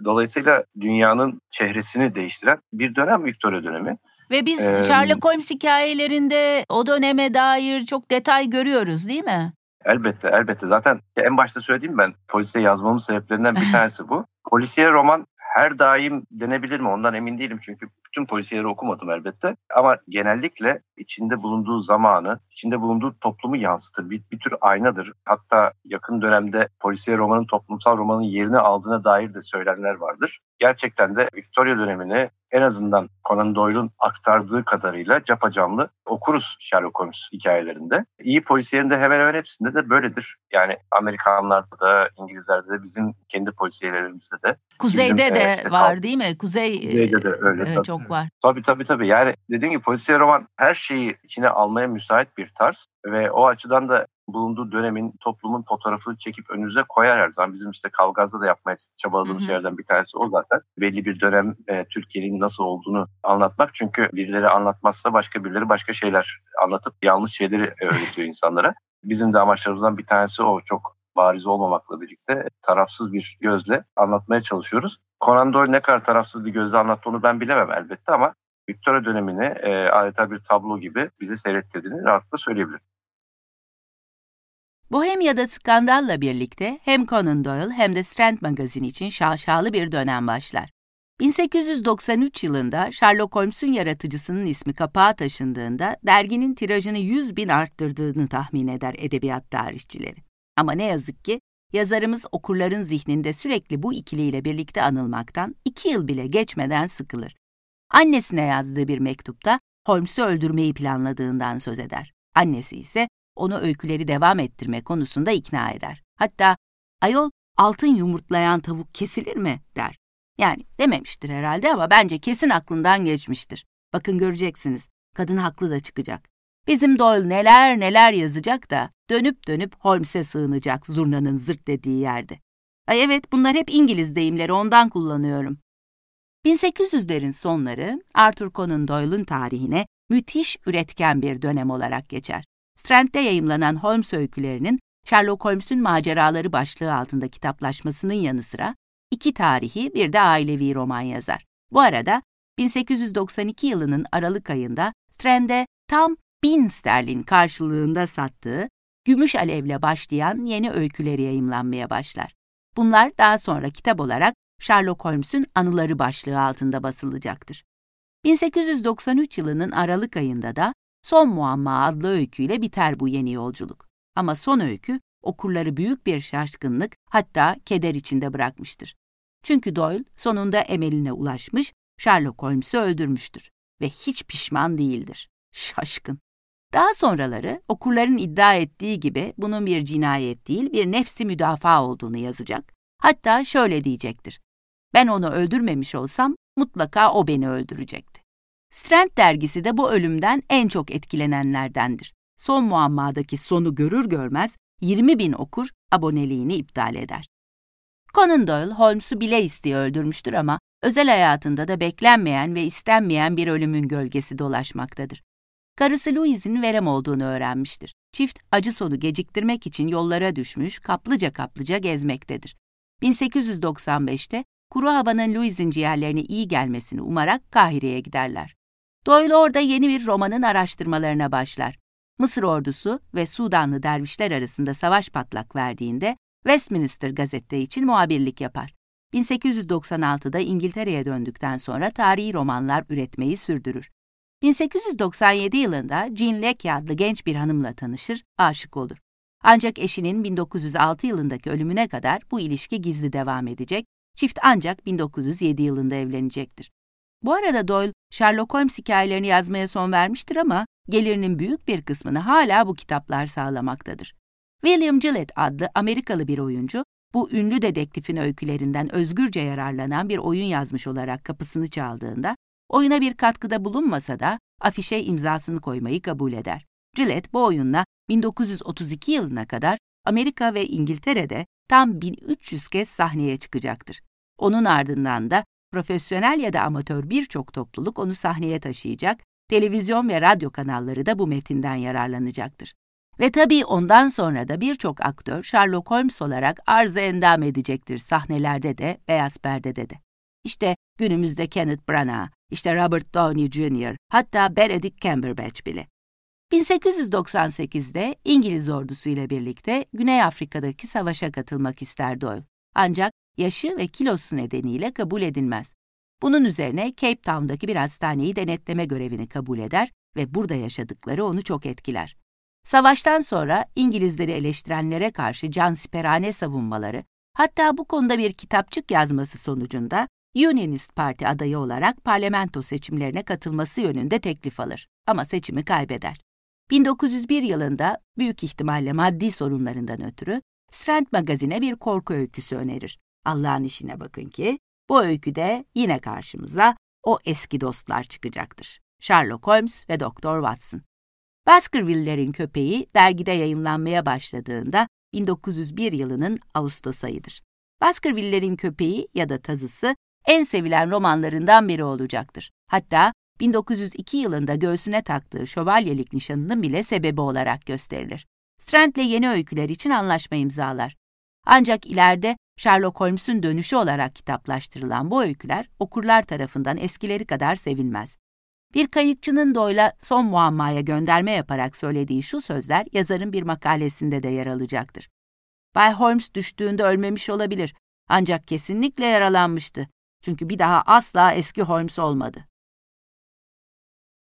Dolayısıyla dünyanın çehresini değiştiren bir dönem Victoria dönemi. Ve biz ee, Sherlock Holmes hikayelerinde o döneme dair çok detay görüyoruz değil mi? Elbette, elbette. Zaten en başta söylediğim, ben polisiye yazmamın sebeplerinden bir tanesi bu. Polisiye roman her daim denebilir mi? Ondan emin değilim çünkü bütün polisiyeleri okumadım elbette. Ama genellikle içinde bulunduğu zamanı, içinde bulunduğu toplumu yansıtır. Bir, bir tür aynadır. Hatta yakın dönemde polisiye romanın toplumsal romanın yerini aldığına dair de söylenenler vardır. Gerçekten de Victoria dönemini en azından Conan Doyle'un aktardığı kadarıyla capacanlı okuruz Sherlock Holmes hikayelerinde. İyi polisiyerinde hemen hemen hepsinde de böyledir. Yani Amerikanlarda da, İngilizlerde de, bizim kendi polisiyerlerimizde de. Kuzeyde bizim, de e, işte, var değil mi? Kuzey, Kuzeyde de öyle e, tabii. Çok var. Tabii tabii tabii. Yani dediğim gibi polisiyer roman her şeyi içine almaya müsait bir tarz ve o açıdan da bulunduğu dönemin, toplumun fotoğrafını çekip önünüze koyar her zaman. Bizim işte Kavgaz'da da yapmaya çabaladığımız şeylerden bir tanesi o zaten. Belli bir dönem e, Türkiye'nin nasıl olduğunu anlatmak. Çünkü birileri anlatmazsa başka birileri başka şeyler anlatıp yanlış şeyleri öğretiyor insanlara. Bizim de amaçlarımızdan bir tanesi o. Çok bariz olmamakla birlikte tarafsız bir gözle anlatmaya çalışıyoruz. Conan Doyle ne kadar tarafsız bir gözle anlattığını ben bilemem elbette ama Victoria dönemini e, adeta bir tablo gibi bize seyrettirdiğini rahatlıkla söyleyebilirim. Bohemia'da skandalla birlikte hem Conan Doyle hem de Strand magazini için şaşalı bir dönem başlar. bin sekiz yüz doksan üç yılında Sherlock Holmes'un yaratıcısının ismi kapağa taşındığında derginin tirajını yüz bin arttırdığını tahmin eder edebiyat tarihçileri. Ama ne yazık ki yazarımız okurların zihninde sürekli bu ikiliyle birlikte anılmaktan iki yıl bile geçmeden sıkılır. Annesine yazdığı bir mektupta Holmes'u öldürmeyi planladığından söz eder. Annesi ise onu öyküleri devam ettirme konusunda ikna eder. Hatta ayol altın yumurtlayan tavuk kesilir mi der. Yani dememiştir herhalde ama bence kesin aklından geçmiştir. Bakın göreceksiniz, kadın haklı da çıkacak. Bizim Doyle neler neler yazacak da dönüp dönüp Holmes'e sığınacak zurnanın zırt dediği yerde. Ay evet, bunlar hep İngiliz deyimleri, ondan kullanıyorum. bin sekiz yüzlerin sonları Arthur Conan Doyle'un tarihine müthiş üretken bir dönem olarak geçer. Strand'de yayımlanan Holmes öykülerinin Sherlock Holmes'un maceraları başlığı altında kitaplaşmasının yanı sıra iki tarihi bir de ailevi roman yazar. Bu arada bin sekiz yüz doksan iki yılının Aralık ayında Strand'de tam bin sterlin karşılığında sattığı Gümüş Alev'le başlayan yeni öyküleri yayımlanmaya başlar. Bunlar daha sonra kitap olarak Sherlock Holmes'un Anıları başlığı altında basılacaktır. bin sekiz yüz doksan üç yılının Aralık ayında da Son Muamma adlı öyküyle biter bu yeni yolculuk. Ama son öykü okurları büyük bir şaşkınlık, hatta keder içinde bırakmıştır. Çünkü Doyle sonunda emeline ulaşmış, Sherlock Holmes'u öldürmüştür ve hiç pişman değildir. Şaşkın. Daha sonraları okurların iddia ettiği gibi bunun bir cinayet değil, bir nefsi müdafaa olduğunu yazacak. Hatta şöyle diyecektir: ben onu öldürmemiş olsam mutlaka o beni öldürecekti. Strand dergisi de bu ölümden en çok etkilenenlerdendir. Son Muamma'daki sonu görür görmez yirmi bin okur aboneliğini iptal eder. Conan Doyle Holmes'u bile isteye öldürmüştür ama özel hayatında da beklenmeyen ve istenmeyen bir ölümün gölgesi dolaşmaktadır. Karısı Louise'in verem olduğunu öğrenmiştir. Çift acı sonu geciktirmek için yollara düşmüş, kaplıca kaplıca gezmektedir. bin sekiz yüz doksan beşte kuru havanın Louise'in ciğerlerine iyi gelmesini umarak Kahire'ye giderler. Doyle orada yeni bir romanın araştırmalarına başlar. Mısır ordusu ve Sudanlı dervişler arasında savaş patlak verdiğinde Westminster gazete için muhabirlik yapar. bin sekiz yüz doksan altıda İngiltere'ye döndükten sonra tarihi romanlar üretmeyi sürdürür. bin sekiz yüz doksan yedi yılında Jean Lecky adlı genç bir hanımla tanışır, aşık olur. Ancak eşinin bin dokuz yüz altı yılındaki ölümüne kadar bu ilişki gizli devam edecek, çift ancak bin dokuz yüz yedi yılında evlenecektir. Bu arada Doyle, Sherlock Holmes hikayelerini yazmaya son vermiştir ama gelirinin büyük bir kısmını hala bu kitaplar sağlamaktadır. William Gillette adlı Amerikalı bir oyuncu, bu ünlü dedektifin öykülerinden özgürce yararlanan bir oyun yazmış olarak kapısını çaldığında, oyuna bir katkıda bulunmasa da afişe imzasını koymayı kabul eder. Gillette bu oyunla bin dokuz yüz otuz iki yılına kadar Amerika ve İngiltere'de tam bin üç yüz kez sahneye çıkacaktır. Onun ardından da profesyonel ya da amatör birçok topluluk onu sahneye taşıyacak, televizyon ve radyo kanalları da bu metinden yararlanacaktır. Ve tabii ondan sonra da birçok aktör Sherlock Holmes olarak arz-ı endam edecektir sahnelerde de, beyaz perdede de. İşte günümüzde Kenneth Branagh, işte Robert Downey Junior, hatta Benedict Cumberbatch bile. bin sekiz yüz doksan sekizde İngiliz ordusuyla birlikte Güney Afrika'daki savaşa katılmak ister Doyle. Ancak yaşı ve kilosu nedeniyle kabul edilmez. Bunun üzerine Cape Town'daki bir hastaneyi denetleme görevini kabul eder ve burada yaşadıkları onu çok etkiler. Savaştan sonra İngilizleri eleştirenlere karşı cansiperane savunmaları, hatta bu konuda bir kitapçık yazması sonucunda Unionist Parti adayı olarak parlamento seçimlerine katılması yönünde teklif alır ama seçimi kaybeder. bin dokuz yüz bir yılında büyük ihtimalle maddi sorunlarından ötürü Strand Magazine'e bir korku öyküsü önerir. Allah'ın işine bakın ki bu öyküde yine karşımıza o eski dostlar çıkacaktır. Sherlock Holmes ve doktor Watson. Baskerville'lerin Köpeği dergide yayımlanmaya başladığında bin dokuz yüz bir yılının Ağustos ayıdır. Baskerville'lerin Köpeği ya da Tazısı en sevilen romanlarından biri olacaktır. Hatta bin dokuz yüz iki yılında göğsüne taktığı şövalyelik nişanının bile sebebi olarak gösterilir. Strand'le yeni öyküler için anlaşma imzalar. Ancak ileride Sherlock Holmes'un dönüşü olarak kitaplaştırılan bu öyküler okurlar tarafından eskileri kadar sevilmez. Bir kayıkçının Doyle'a Son Muamma'ya gönderme yaparak söylediği şu sözler yazarın bir makalesinde de yer alacaktır. Bay Holmes düştüğünde ölmemiş olabilir ancak kesinlikle yaralanmıştı. Çünkü bir daha asla eski Holmes olmadı.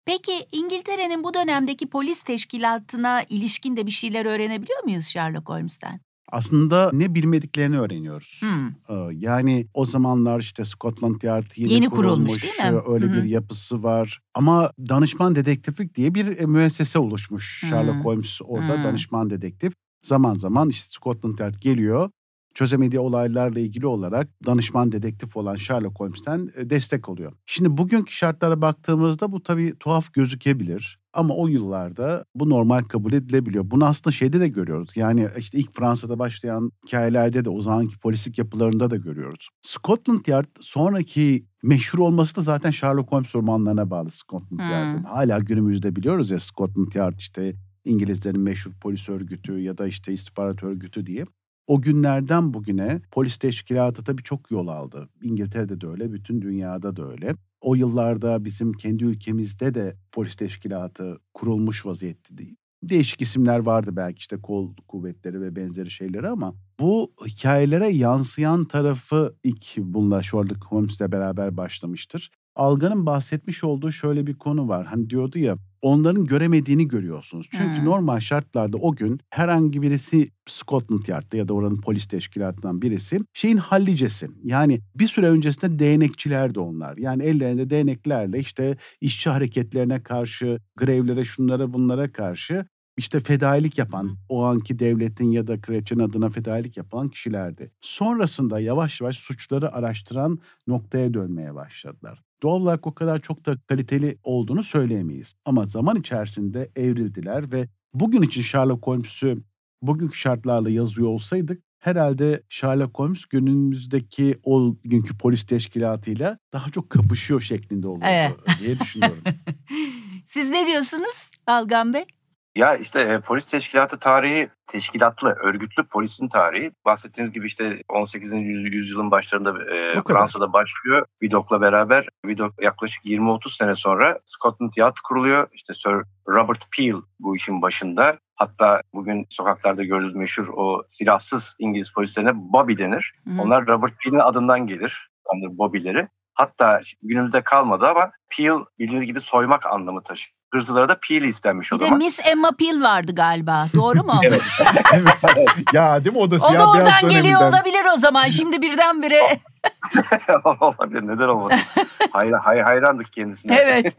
Peki İngiltere'nin bu dönemdeki polis teşkilatına ilişkin de bir şeyler öğrenebiliyor muyuz Sherlock Holmes'ten? Aslında ne bilmediklerini öğreniyoruz. Hmm. Yani o zamanlar işte Scotland Yard yeni, yeni kurulmuş, kurulmuş değil mi? Öyle hmm. bir yapısı var. Ama danışman dedektiflik diye bir müessese oluşmuş. Hmm. Sherlock Holmes orada hmm. danışman dedektif. Zaman zaman işte Scotland Yard geliyor. Çözemediği olaylarla ilgili olarak danışman dedektif olan Sherlock Holmes'ten destek oluyor. Şimdi bugünkü şartlara baktığımızda bu tabii tuhaf gözükebilir. Ama o yıllarda bu normal kabul edilebiliyor. Bunu aslında şeyde de görüyoruz. Yani işte ilk Fransa'da başlayan hikayelerde de o zamanki polislik yapılarında da görüyoruz. Scotland Yard sonraki meşhur olması da zaten Sherlock Holmes romanlarına bağlı Scotland hmm. Yard'ın. Hala günümüzde biliyoruz ya Scotland Yard işte İngilizlerin meşhur polis örgütü ya da işte istihbarat örgütü diye. O günlerden bugüne polis teşkilatı tabii çok yol aldı. İngiltere'de de öyle, bütün dünyada da öyle. O yıllarda bizim kendi ülkemizde de polis teşkilatı kurulmuş vaziyette değil. Değişik isimler vardı belki işte kol kuvvetleri ve benzeri şeyleri ama bu hikayelere yansıyan tarafı ilk bununla Sherlock Holmes'le beraber başlamıştır. Algan'ın bahsetmiş olduğu şöyle bir konu var. Hani diyordu ya onların göremediğini görüyorsunuz. Çünkü hmm. normal şartlarda o gün herhangi birisi Scotland Yard'da ya da oranın polis teşkilatından birisi şeyin hallicesi. Yani bir süre öncesinde değnekçilerdi onlar. Yani ellerinde değneklerle işte işçi hareketlerine karşı, grevlere, şunlara, bunlara karşı işte fedailik yapan, hmm. o anki devletin ya da kraliçenin adına fedailik yapan kişilerdi. Sonrasında yavaş yavaş suçları araştıran noktaya dönmeye başladılar. Doğal olarak o kadar çok da kaliteli olduğunu söyleyemeyiz. Ama zaman içerisinde evrildiler ve bugün için Sherlock Holmes'ü bugünkü şartlarla yazıyor olsaydık herhalde Sherlock Holmes günümüzdeki o günkü polis teşkilatıyla daha çok kapışıyor şeklinde olurdu evet. diye düşünüyorum. Siz ne diyorsunuz Algan Bey? Ya işte e, polis teşkilatı tarihi, teşkilatlı, örgütlü polisin tarihi. Bahsettiğiniz gibi işte on sekizinci yüzyılın başlarında e, Fransa'da başlıyor. Vidoc'la beraber Vidoc'la yaklaşık yirmi otuz sene sonra Scotland Yard kuruluyor. İşte Sir Robert Peel bu işin başında. Hatta bugün sokaklarda gördüğümüz meşhur o silahsız İngiliz polislerine Bobby denir. Hmm. Onlar Robert Peel'in adından gelir, yani Bobby'leri. Hatta günümüzde kalmadı ama Peel bildiğiniz gibi soymak anlamı taşıyor. Hırsızlara da Peel istenmiş o zaman. Bir de Miss Emma Peel vardı galiba. Doğru mu? Evet. Ya değil mi? O da, o da oradan geliyor olabilir o zaman. Şimdi birdenbire Olabilir, neden olmadı? Hayran, hay, hayrandık kendisine. Evet.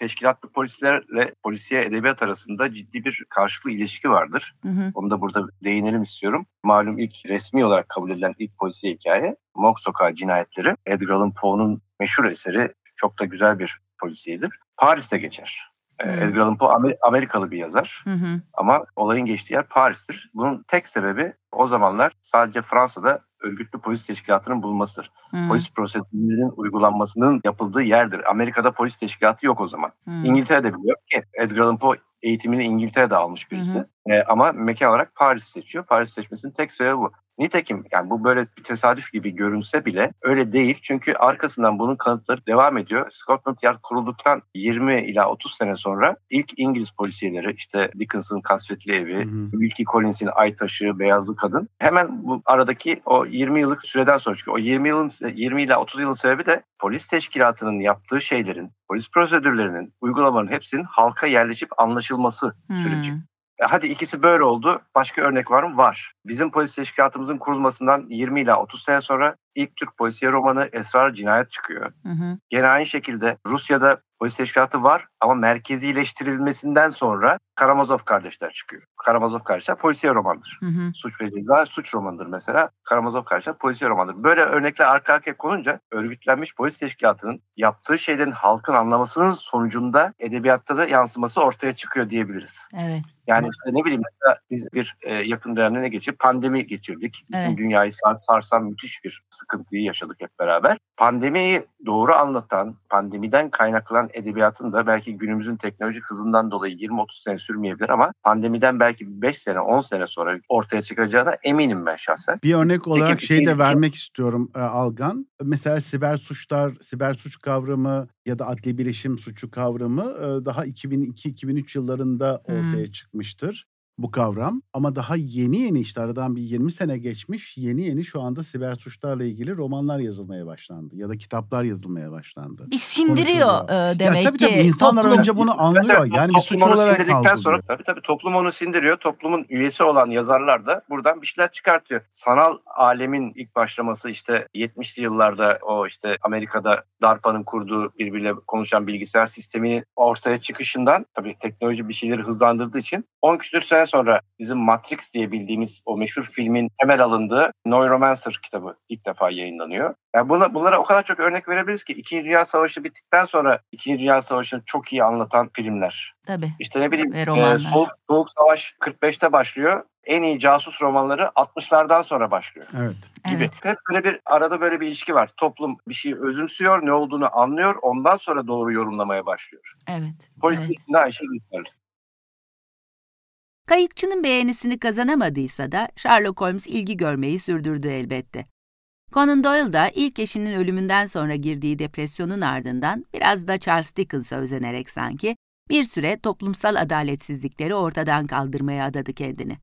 Teşkilatlı polislerle polisiye edebiyat arasında ciddi bir karşılıklı ilişki vardır. Hı hı. Onu da burada değinelim istiyorum. Malum ilk resmi olarak kabul edilen ilk polisiye hikaye Morg Sokağı Cinayetleri. Edgar Allan Poe'nun meşhur eseri, çok da güzel bir polisiyedir. Paris'te geçer. Hı. Edgar Allan Poe Amerikalı bir yazar, hı hı, ama olayın geçtiği yer Paris'tir. Bunun tek sebebi o zamanlar sadece Fransa'da örgütlü polis teşkilatının bulunmasıdır. Hmm. Polis prosedürlerinin uygulanmasının yapıldığı yerdir. Amerika'da polis teşkilatı yok o zaman. Hmm. İngiltere'de biliyor ki Edgar Allan Poe eğitimini İngiltere'de almış birisi. Hmm. E, ama mekan olarak Paris seçiyor. Paris seçmesinin tek sebebi bu. Nitekim yani bu böyle bir tesadüf gibi görünse bile öyle değil. Çünkü arkasından bunun kanıtları devam ediyor. Scotland Yard kurulduktan yirmi ila otuz sene sonra ilk İngiliz polisiyeleri, işte Dickens'ın Kasvetli Evi, hmm, Wilkie Collins'in Ay Taşı, Beyazlı Kadın. Hemen bu aradaki o yirmi yıllık süreden sonra, çünkü o yirmi yılın yirmi ila otuz yılın sebebi de polis teşkilatının yaptığı şeylerin, polis prosedürlerinin, uygulamanın hepsinin halka yerleşip anlaşılması hmm süreci. Hadi ikisi böyle oldu. Başka örnek var mı? Var. Bizim polis teşkilatımızın kurulmasından yirmi ila otuz sene sonra ilk Türk polisiye romanı Esrar Cinayet çıkıyor. Hı hı. Gene aynı şekilde Rusya'da polis teşkilatı var ama merkezileştirilmesinden sonra Karamazov Kardeşler çıkıyor. Karamazov Kardeşler polisiye romandır. Hı hı. Suç ve Ceza suç romanıdır mesela. Karamazov Kardeşler polisiye romandır. Böyle örnekler arka arkaya konunca örgütlenmiş polis teşkilatının yaptığı şeylerin halkın anlamasının sonucunda edebiyatta da yansıması ortaya çıkıyor diyebiliriz. Evet. Yani işte ne bileyim, mesela biz bir e, yakın dönemine geçip pandemi geçirdik. Evet. Bütün dünyayı sarsan müthiş bir sıkıntıyı yaşadık hep beraber. Pandemiyi doğru anlatan, pandemiden kaynaklanan edebiyatın da belki günümüzün teknolojik hızından dolayı yirmi otuz sene sürmeyebilir ama pandemiden belki beş sene, on sene sonra ortaya çıkacağına eminim ben şahsen. Bir örnek olarak Peki, şey de şey... vermek istiyorum Algan. Mesela siber suçlar, siber suç kavramı ya da adli bilişim suçu kavramı daha iki bin iki iki bin üç yıllarında ortaya hmm çıkmıştır bu kavram. Ama daha yeni yeni işte aradan bir yirmi sene geçmiş, yeni yeni şu anda siber suçlarla ilgili romanlar yazılmaya başlandı. Ya da kitaplar yazılmaya başlandı. Bir sindiriyor e, demek ya, tabii, ki. Tabii insanlar toplum önce bunu anlıyor. Yani bir suç olarak kaldırıyor. Tabii tabii toplum onu sindiriyor. Toplumun üyesi olan yazarlar da buradan bir şeyler çıkartıyor. Sanal alemin ilk başlaması işte yetmişli yıllarda o işte Amerika'da DARPA'nın kurduğu birbiriyle konuşan bilgisayar sisteminin ortaya çıkışından, tabii teknoloji bir şeyleri hızlandırdığı için on küsür sene sonra bizim Matrix diye bildiğimiz o meşhur filmin temel alındığı Neuromancer kitabı ilk defa yayınlanıyor. Yani buna, bunlara o kadar çok örnek verebiliriz ki İkinci Dünya Savaşı bittikten sonra İkinci Dünya Savaşı'nı çok iyi anlatan filmler. Tabii. İşte ne bileyim e, Soğuk, Soğuk Savaş kırk beşte başlıyor. En iyi casus romanları altmışlardan sonra başlıyor. Evet. Gibi. Evet. Hep böyle bir arada böyle bir ilişki var. Toplum bir şeyi özümsüyor, ne olduğunu anlıyor, ondan sonra doğru yorumlamaya başlıyor. Evet. Polisi içinde Ayşe Gülterli. Kayıkçının beğenisini kazanamadıysa da Sherlock Holmes ilgi görmeyi sürdürdü elbette. Conan Doyle da ilk eşinin ölümünden sonra girdiği depresyonun ardından biraz da Charles Dickens'a özenerek sanki bir süre toplumsal adaletsizlikleri ortadan kaldırmaya adadı kendini.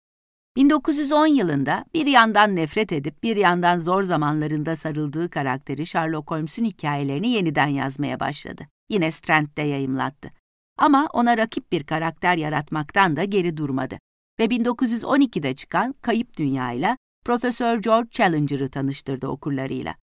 bin dokuz yüz on yılında bir yandan nefret edip bir yandan zor zamanlarında sarıldığı karakteri Sherlock Holmes'un hikayelerini yeniden yazmaya başladı. Yine Strand'de yayımlattı. Ama ona rakip bir karakter yaratmaktan da geri durmadı ve bin dokuz yüz on ikide çıkan Kayıp Dünya'yla Profesör George Challenger'ı tanıştırdı okurlarıyla.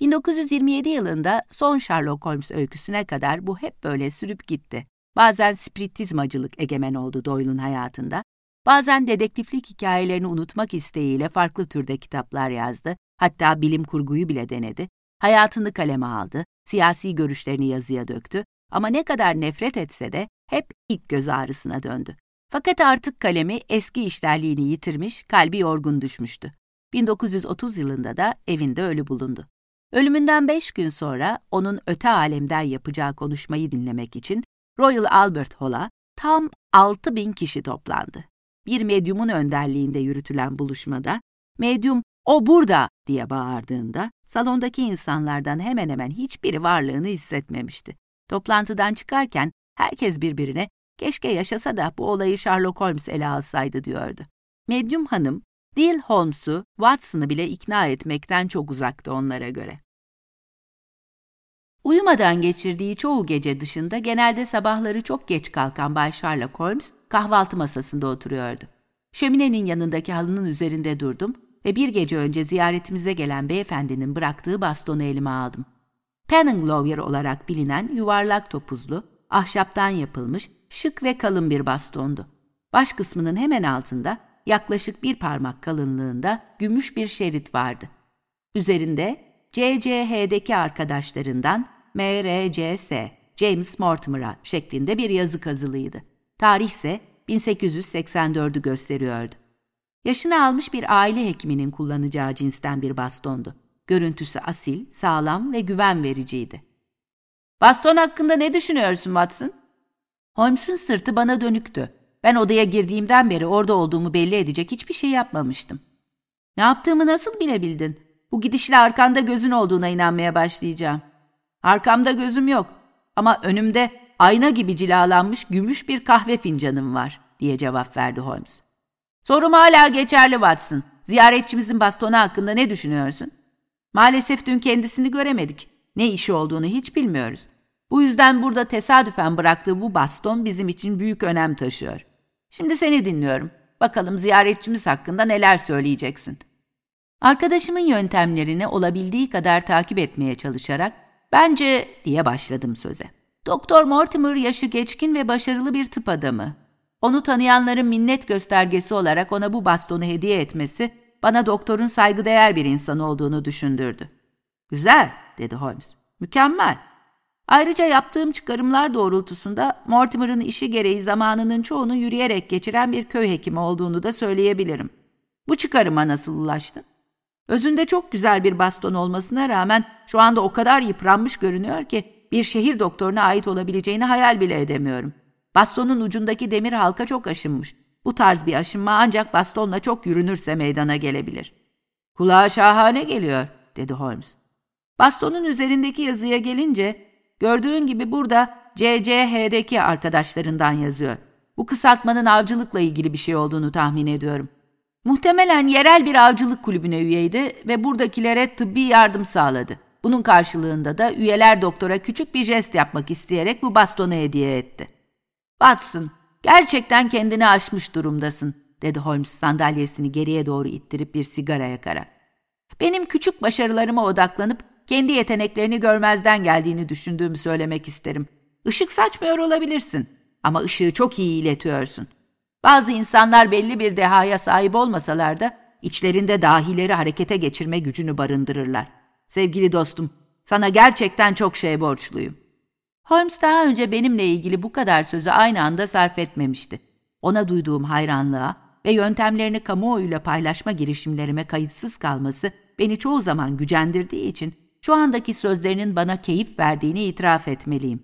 bin dokuz yüz yirmi yedi yılında son Sherlock Holmes öyküsüne kadar bu hep böyle sürüp gitti. Bazen spiritizmacılık egemen oldu Doyle'un hayatında, bazen dedektiflik hikayelerini unutmak isteğiyle farklı türde kitaplar yazdı, hatta bilim kurguyu bile denedi, hayatını kaleme aldı, siyasi görüşlerini yazıya döktü. Ama ne kadar nefret etse de hep ilk göz ağrısına döndü. Fakat artık kalemi eski işlerliğini yitirmiş, kalbi yorgun düşmüştü. bin dokuz yüz otuz yılında da evinde ölü bulundu. Ölümünden beş gün sonra onun öte alemden yapacağı konuşmayı dinlemek için Royal Albert Hall'a tam altı bin kişi toplandı. Bir medyumun önderliğinde yürütülen buluşmada, medyum "O burada!" diye bağırdığında salondaki insanlardan hemen hemen hiçbiri varlığını hissetmemişti. Toplantıdan çıkarken herkes birbirine "keşke yaşasa da bu olayı Sherlock Holmes ele alsaydı" diyordu. Medyum hanım, değil Holmes'u, Watson'ı bile ikna etmekten çok uzaktı onlara göre. Uyumadan geçirdiği çoğu gece dışında genelde sabahları çok geç kalkan Bay Sherlock Holmes kahvaltı masasında oturuyordu. "Şöminenin yanındaki halının üzerinde durdum ve bir gece önce ziyaretimize gelen beyefendinin bıraktığı bastonu elime aldım. Penning Lawyer olarak bilinen yuvarlak topuzlu, ahşaptan yapılmış, şık ve kalın bir bastondu. Baş kısmının hemen altında, yaklaşık bir parmak kalınlığında gümüş bir şerit vardı. Üzerinde C C H'deki arkadaşlarından M R C S, James Mortimer'a şeklinde bir yazı kazılıydı. Tarih ise bin sekiz yüz seksen dördü gösteriyordu. Yaşını almış bir aile hekiminin kullanacağı cinsten bir bastondu. Görüntüsü asil, sağlam ve güven vericiydi. "Baston hakkında ne düşünüyorsun Watson?" Holmes'un sırtı bana dönüktü. Ben odaya girdiğimden beri orada olduğumu belli edecek hiçbir şey yapmamıştım. "Ne yaptığımı nasıl bilebildin? Bu gidişle arkanda gözün olduğuna inanmaya başlayacağım." "Arkamda gözüm yok ama önümde ayna gibi cilalanmış gümüş bir kahve fincanım var," diye cevap verdi Holmes. "Sorum hala geçerli Watson. Ziyaretçimizin bastonu hakkında ne düşünüyorsun?" "Maalesef dün kendisini göremedik. Ne işi olduğunu hiç bilmiyoruz. Bu yüzden burada tesadüfen bıraktığı bu baston bizim için büyük önem taşıyor. Şimdi seni dinliyorum. Bakalım ziyaretçimiz hakkında neler söyleyeceksin." Arkadaşımın yöntemlerini olabildiği kadar takip etmeye çalışarak "Bence" diye başladım söze. "Doktor Mortimer yaşı geçkin ve başarılı bir tıp adamı. Onu tanıyanların minnet göstergesi olarak ona bu bastonu hediye etmesi bana doktorun saygıdeğer bir insan olduğunu düşündürdü." "Güzel," dedi Holmes. "Mükemmel. Ayrıca yaptığım çıkarımlar doğrultusunda Mortimer'ın işi gereği zamanının çoğunu yürüyerek geçiren bir köy hekimi olduğunu da söyleyebilirim. Bu çıkarıma nasıl ulaştın? Özünde çok güzel bir baston olmasına rağmen şu anda o kadar yıpranmış görünüyor ki bir şehir doktoruna ait olabileceğini hayal bile edemiyorum. Bastonun ucundaki demir halka çok aşınmış. Bu tarz bir aşınma ancak bastonla çok yürünürse meydana gelebilir." "Kulağa şahane geliyor," dedi Holmes. "Bastonun üzerindeki yazıya gelince gördüğün gibi burada C C H'deki arkadaşlarından yazıyor. Bu kısaltmanın avcılıkla ilgili bir şey olduğunu tahmin ediyorum. Muhtemelen yerel bir avcılık kulübüne üyeydi ve buradakilere tıbbi yardım sağladı. Bunun karşılığında da üyeler doktora küçük bir jest yapmak isteyerek bu bastonu hediye etti." "Watson, gerçekten kendini aşmış durumdasın," dedi Holmes sandalyesini geriye doğru ittirip bir sigara yakarak. "Benim küçük başarılarıma odaklanıp kendi yeteneklerini görmezden geldiğini düşündüğümü söylemek isterim. Işık saçmıyor olabilirsin ama ışığı çok iyi iletiyorsun. Bazı insanlar belli bir dehaya sahip olmasalar da içlerinde dahileri harekete geçirme gücünü barındırırlar. Sevgili dostum, sana gerçekten çok şey borçluyum." Holmes daha önce benimle ilgili bu kadar sözü aynı anda sarf etmemişti. Ona duyduğum hayranlığa ve yöntemlerini kamuoyuyla paylaşma girişimlerime kayıtsız kalması beni çoğu zaman gücendirdiği için şu andaki sözlerinin bana keyif verdiğini itiraf etmeliyim.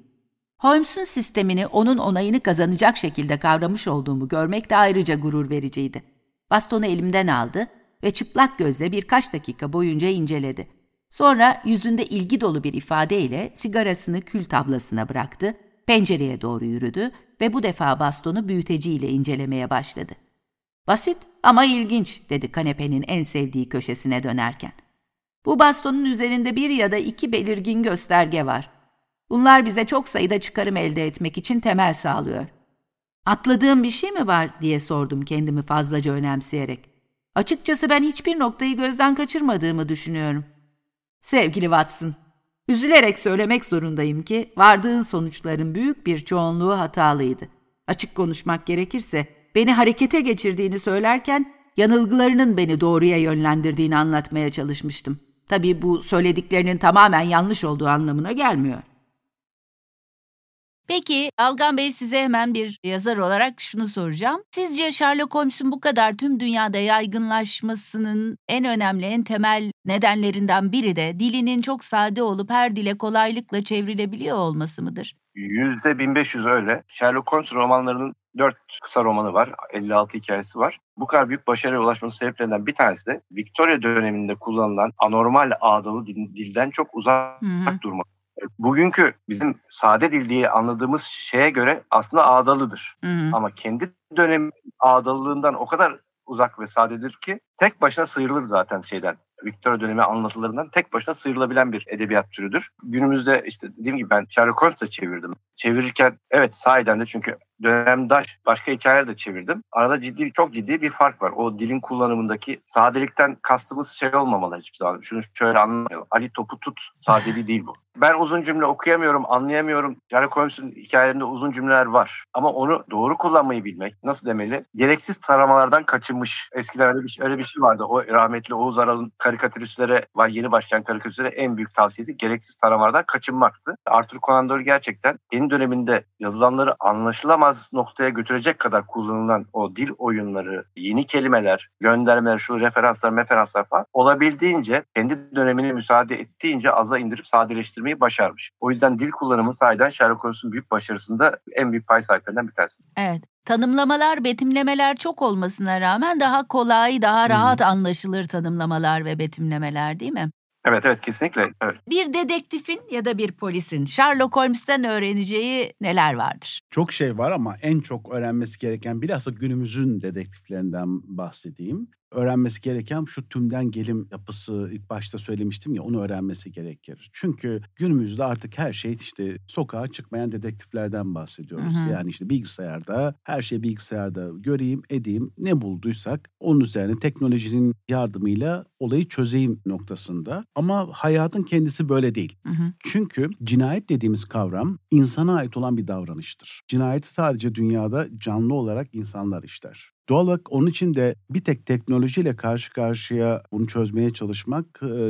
Holmes'un sistemini onun onayını kazanacak şekilde kavramış olduğumu görmek de ayrıca gurur vericiydi. Bastonu elimden aldı ve çıplak gözle birkaç dakika boyunca inceledi. Sonra yüzünde ilgi dolu bir ifadeyle sigarasını kül tablasına bıraktı, pencereye doğru yürüdü ve bu defa bastonu büyüteciyle incelemeye başladı. "Basit ama ilginç," dedi kanepenin en sevdiği köşesine dönerken. "Bu bastonun üzerinde bir ya da iki belirgin gösterge var. Bunlar bize çok sayıda çıkarım elde etmek için temel sağlıyor." "Atladığım bir şey mi var?" diye sordum kendimi fazlaca önemseyerek. "Açıkçası ben hiçbir noktayı gözden kaçırmadığımı düşünüyorum." "Sevgili Watson, üzülerek söylemek zorundayım ki vardığın sonuçların büyük bir çoğunluğu hatalıydı. Açık konuşmak gerekirse beni harekete geçirdiğini söylerken yanılgılarının beni doğruya yönlendirdiğini anlatmaya çalışmıştım. Tabii bu söylediklerinin tamamen yanlış olduğu anlamına gelmiyor." "Peki Algan Bey, size hemen bir yazar olarak şunu soracağım. Sizce Sherlock Holmes'un bu kadar tüm dünyada yaygınlaşmasının en önemli, en temel nedenlerinden biri de dilinin çok sade olup her dile kolaylıkla çevrilebiliyor olması mıdır?" yüzde bin beş yüz öyle. Sherlock Holmes romanlarının dört kısa romanı var, elli altı hikayesi var. Bu kadar büyük başarıya ulaşmanın sebeplerinden bir tanesi de Victoria döneminde kullanılan anormal ağdalı dilden çok uzak hmm. durmak. Bugünkü bizim sade dil diye anladığımız şeye göre aslında ağdalıdır. Hı hı. Ama kendi dönemi ağdalılığından o kadar uzak ve sadedir ki tek başına sıyrılır zaten şeyden. Victoria dönemi anlatılarından tek başına sıyrılabilen bir edebiyat türüdür. Günümüzde işte dediğim gibi ben Sherlock Holmes'ı çevirdim. Çevirirken evet sahiden de çünkü dönemdaş başka hikayeler de çevirdim. Arada ciddi çok ciddi bir fark var. O dilin kullanımındaki sadelikten kastımız şey olmamalı hiçbir zaman. Şunu şöyle anlamayalım. Ali topu tut sadeliği değil bu. Ben uzun cümle okuyamıyorum, anlayamıyorum. Sherlock Holmes'un hikayelerinde uzun cümleler var. Ama onu doğru kullanmayı bilmek, nasıl demeli? Gereksiz taramalardan kaçınmış. Eskiden öyle bir şey, öyle bir şey vardı. O rahmetli Oğuz Aral'ın karikatüristlere, yeni başlayan karikatüristlere en büyük tavsiyesi gereksiz taramalardan kaçınmaktı. Arthur Conan Doyle gerçekten yeni döneminde yazılanları anlaşılamaz noktaya götürecek kadar kullanılan o dil oyunları, yeni kelimeler, göndermeler, şu referanslar, referanslar falan olabildiğince kendi dönemine müsaade ettiğince aza indirip sadeleştirmiştir. Başarmış. O yüzden dil kullanımı sahiden Sherlock Holmes'un büyük başarısında en büyük pay sahiplerinden bir tanesi. Evet. Tanımlamalar, betimlemeler çok olmasına rağmen daha kolay, daha rahat hmm. anlaşılır tanımlamalar ve betimlemeler değil mi? Evet, evet kesinlikle. Evet. Bir dedektifin ya da bir polisin Sherlock Holmes'ten öğreneceği neler vardır? Çok şey var ama en çok öğrenmesi gereken bilhassa günümüzün dedektiflerinden bahsedeyim. Öğrenmesi gereken şu tümden gelim yapısı ilk başta söylemiştim ya onu öğrenmesi gerekir. Çünkü günümüzde artık her şey işte sokağa çıkmayan dedektiflerden bahsediyoruz. Hı hı. Yani işte bilgisayarda her şeyi bilgisayarda göreyim edeyim ne bulduysak onun üzerine teknolojinin yardımıyla olayı çözeyim noktasında. Ama hayatın kendisi böyle değil. Hı hı. Çünkü cinayet dediğimiz kavram insana ait olan bir davranıştır. Cinayeti sadece dünyada canlı olarak insanlar işler. Doğal olarak onun için de bir tek teknolojiyle karşı karşıya bunu çözmeye çalışmak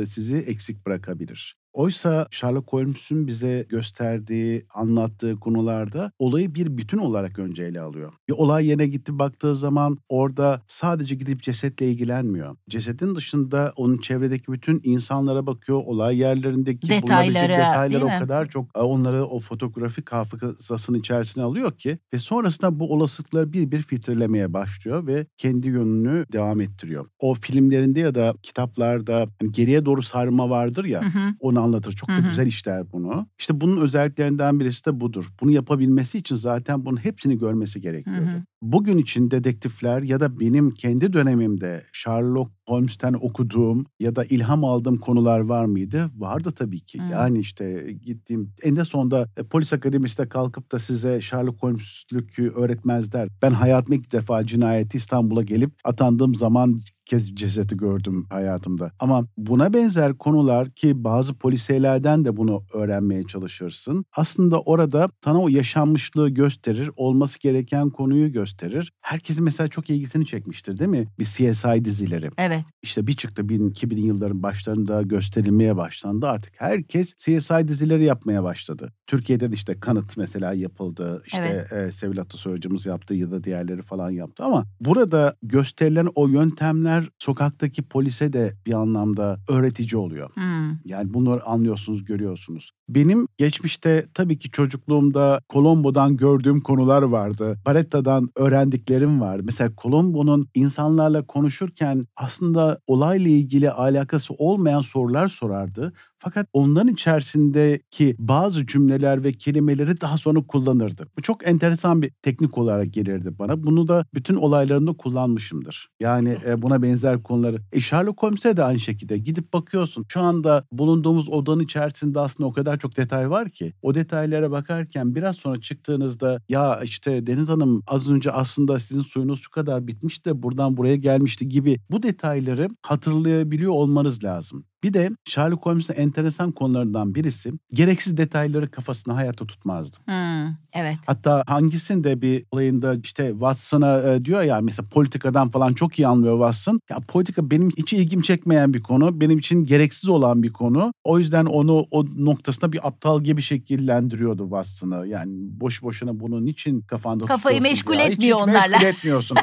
sizi eksik bırakabilir. Oysa Sherlock Holmes'un bize gösterdiği, anlattığı konularda olayı bir bütün olarak önce ele alıyor. Bir olay yerine gitti baktığı zaman orada sadece gidip cesetle ilgilenmiyor. Cesedin dışında onun çevredeki bütün insanlara bakıyor. Olay yerlerindeki bulunabilecek detaylar o kadar çok onları o fotoğrafik hafızasının içerisine alıyor ki ve sonrasında bu olasılıkları bir bir filtrelemeye başlıyor ve kendi yönünü devam ettiriyor. O filmlerinde ya da kitaplarda hani geriye doğru sarma vardır ya. Hı hı. Onu anlatır. Çok da hı hı. güzel işler bunu. İşte bunun özelliklerinden birisi de budur. Bunu yapabilmesi için zaten bunun hepsini görmesi gerekiyordu. Hı hı. Bugün için dedektifler ya da benim kendi dönemimde Sherlock Holmes'ten okuduğum ya da ilham aldığım konular var mıydı? Vardı tabii ki. Hı. Yani işte gittiğim en de sonunda e, polis akademisinde kalkıp da size Sherlock Holmes'lükü öğretmezler. Ben hayatımda ilk defa cinayeti İstanbul'a gelip atandığım zaman kez cesedi gördüm hayatımda. Ama buna benzer konular ki bazı polisiyelerden de bunu öğrenmeye çalışırsın. Aslında orada sana o yaşanmışlığı gösterir, olması gereken konuyu gösterir. Herkesin mesela çok ilgisini çekmiştir değil mi? Bir C S I dizileri. Evet. İşte bir çıktı iki binli yılların başlarında gösterilmeye başlandı. Artık herkes C S I dizileri yapmaya başladı. Türkiye'de de işte Kanıt mesela yapıldı. İşte evet. e, Sevil Atasoy hocamız yaptı ya da diğerleri falan yaptı ama burada gösterilen o yöntemler sokaktaki polise de bir anlamda öğretici oluyor. Hmm. Yani bunları anlıyorsunuz, görüyorsunuz. Benim geçmişte tabii ki çocukluğumda Colombo'dan gördüğüm konular vardı. Paretta'dan öğrendiklerim vardı. Mesela Colombo'nun insanlarla konuşurken aslında olayla ilgili alakası olmayan sorular sorardı. Fakat onların içerisindeki bazı cümleler ve kelimeleri daha sonra kullanırdı. Bu çok enteresan bir teknik olarak gelirdi bana. Bunu da bütün olaylarında kullanmışımdır. Yani buna benzer konuları. E Sherlock Holmes'e de aynı şekilde gidip bakıyorsun. Şu anda bulunduğumuz odanın içerisinde aslında o kadar çok detay var ki. O detaylara bakarken biraz sonra çıktığınızda ya işte Deniz Hanım az önce aslında sizin suyunuz şu kadar bitmiş de buradan buraya gelmişti gibi bu detayları hatırlayabiliyor olmanız lazım. Bir de Sherlock Holmes'in enteresan konularından birisi gereksiz detayları kafasına hayatta tutmazdı. Hmm, evet. Hatta hangisinde bir olayında işte Watson'a e, diyor ya mesela politikadan falan çok iyi anlıyor Watson. Ya politika benim hiç ilgimi çekmeyen bir konu. Benim için gereksiz olan bir konu. O yüzden onu o noktasına bir aptal gibi şekillendiriyordu Watson'ı. Yani boş boşuna bunu niçin kafanda Kafayı tutuyorsun? Kafayı meşgul ya? etmiyor hiç onlarla. Hiç meşgul etmiyorsun.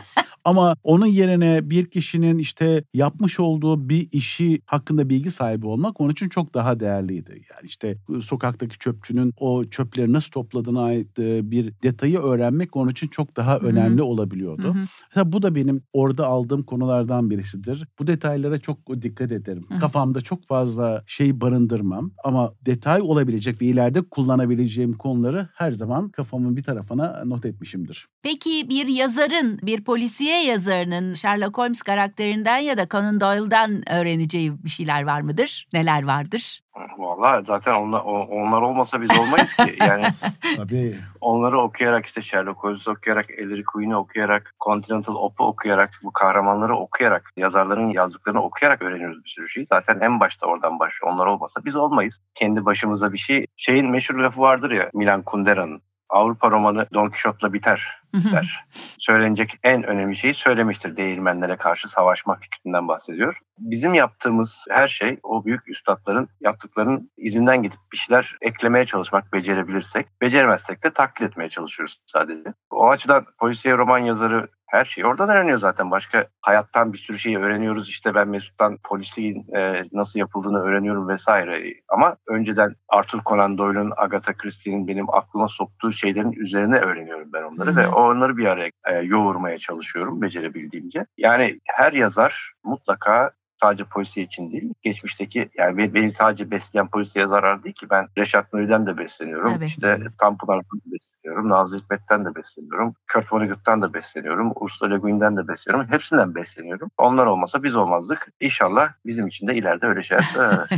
Ama onun yerine bir kişinin işte yapmış olduğu bir işi hakkında bilgi sahibi olmak onun için çok daha değerliydi. Yani işte sokaktaki çöpçünün o çöpleri nasıl topladığına ait bir detayı öğrenmek onun için çok daha önemli Hı-hı. olabiliyordu. Hı-hı. Mesela bu da benim orada aldığım konulardan birisidir. Bu detaylara çok dikkat ederim. Hı-hı. Kafamda çok fazla şey barındırmam ama detay olabilecek ve ileride kullanabileceğim konuları her zaman kafamın bir tarafına not etmişimdir. Peki bir yazarın, bir polisi Polisiye yazarının Sherlock Holmes karakterinden ya da Conan Doyle'dan öğreneceği bir şeyler var mıdır? Neler vardır? Vallahi zaten onlar, onlar olmasa biz olmayız ki. Yani tabii. Onları okuyarak, işte Sherlock Holmes'u okuyarak, Ellery Queen'i okuyarak, Continental Op'u okuyarak, bu kahramanları okuyarak, yazarların yazdıklarını okuyarak öğreniyoruz bir sürü şey. Zaten en başta oradan başlıyor. Onlar olmasa biz olmayız. Kendi başımıza bir şey. Şeyin meşhur lafı vardır ya, Milan Kundera'nın. Avrupa romanı Don Quixote'la biter der. Söylenecek en önemli şeyi söylemiştir. Değirmenlere karşı savaşma fikrinden bahsediyor. Bizim yaptığımız her şey, o büyük üstadların yaptıklarının izinden gidip bir şeyler eklemeye çalışmak, becerebilirsek. Beceremezsek de taklit etmeye çalışıyoruz sadece. O açıdan polisiye roman yazarı her şeyi oradan öğreniyor zaten. Başka hayattan bir sürü şeyi öğreniyoruz. İşte ben Mesut'tan polisiğin e, nasıl yapıldığını öğreniyorum vesaire. Ama önceden Arthur Conan Doyle'un, Agatha Christie'nin benim aklıma soktuğu şeylerin üzerine öğreniyorum ben onları. Hı-hı. Ve onları bir araya e, yoğurmaya çalışıyorum becerebildiğimce. Yani her yazar mutlaka, sadece polisiye için değil, geçmişteki, yani beni sadece besleyen polisiye yazarlar değil ki, ben Reşat Nuri'den de besleniyorum. Evet. İşte Tanpınar'dan da besleniyorum, Nazlı Hikmet'ten de besleniyorum, Kurt Vonnegut'tan da besleniyorum, Ursula Le Guin'den de besleniyorum, hepsinden besleniyorum. Onlar olmasa biz olmazdık. İnşallah bizim için de ileride öyle şeyler söylenir.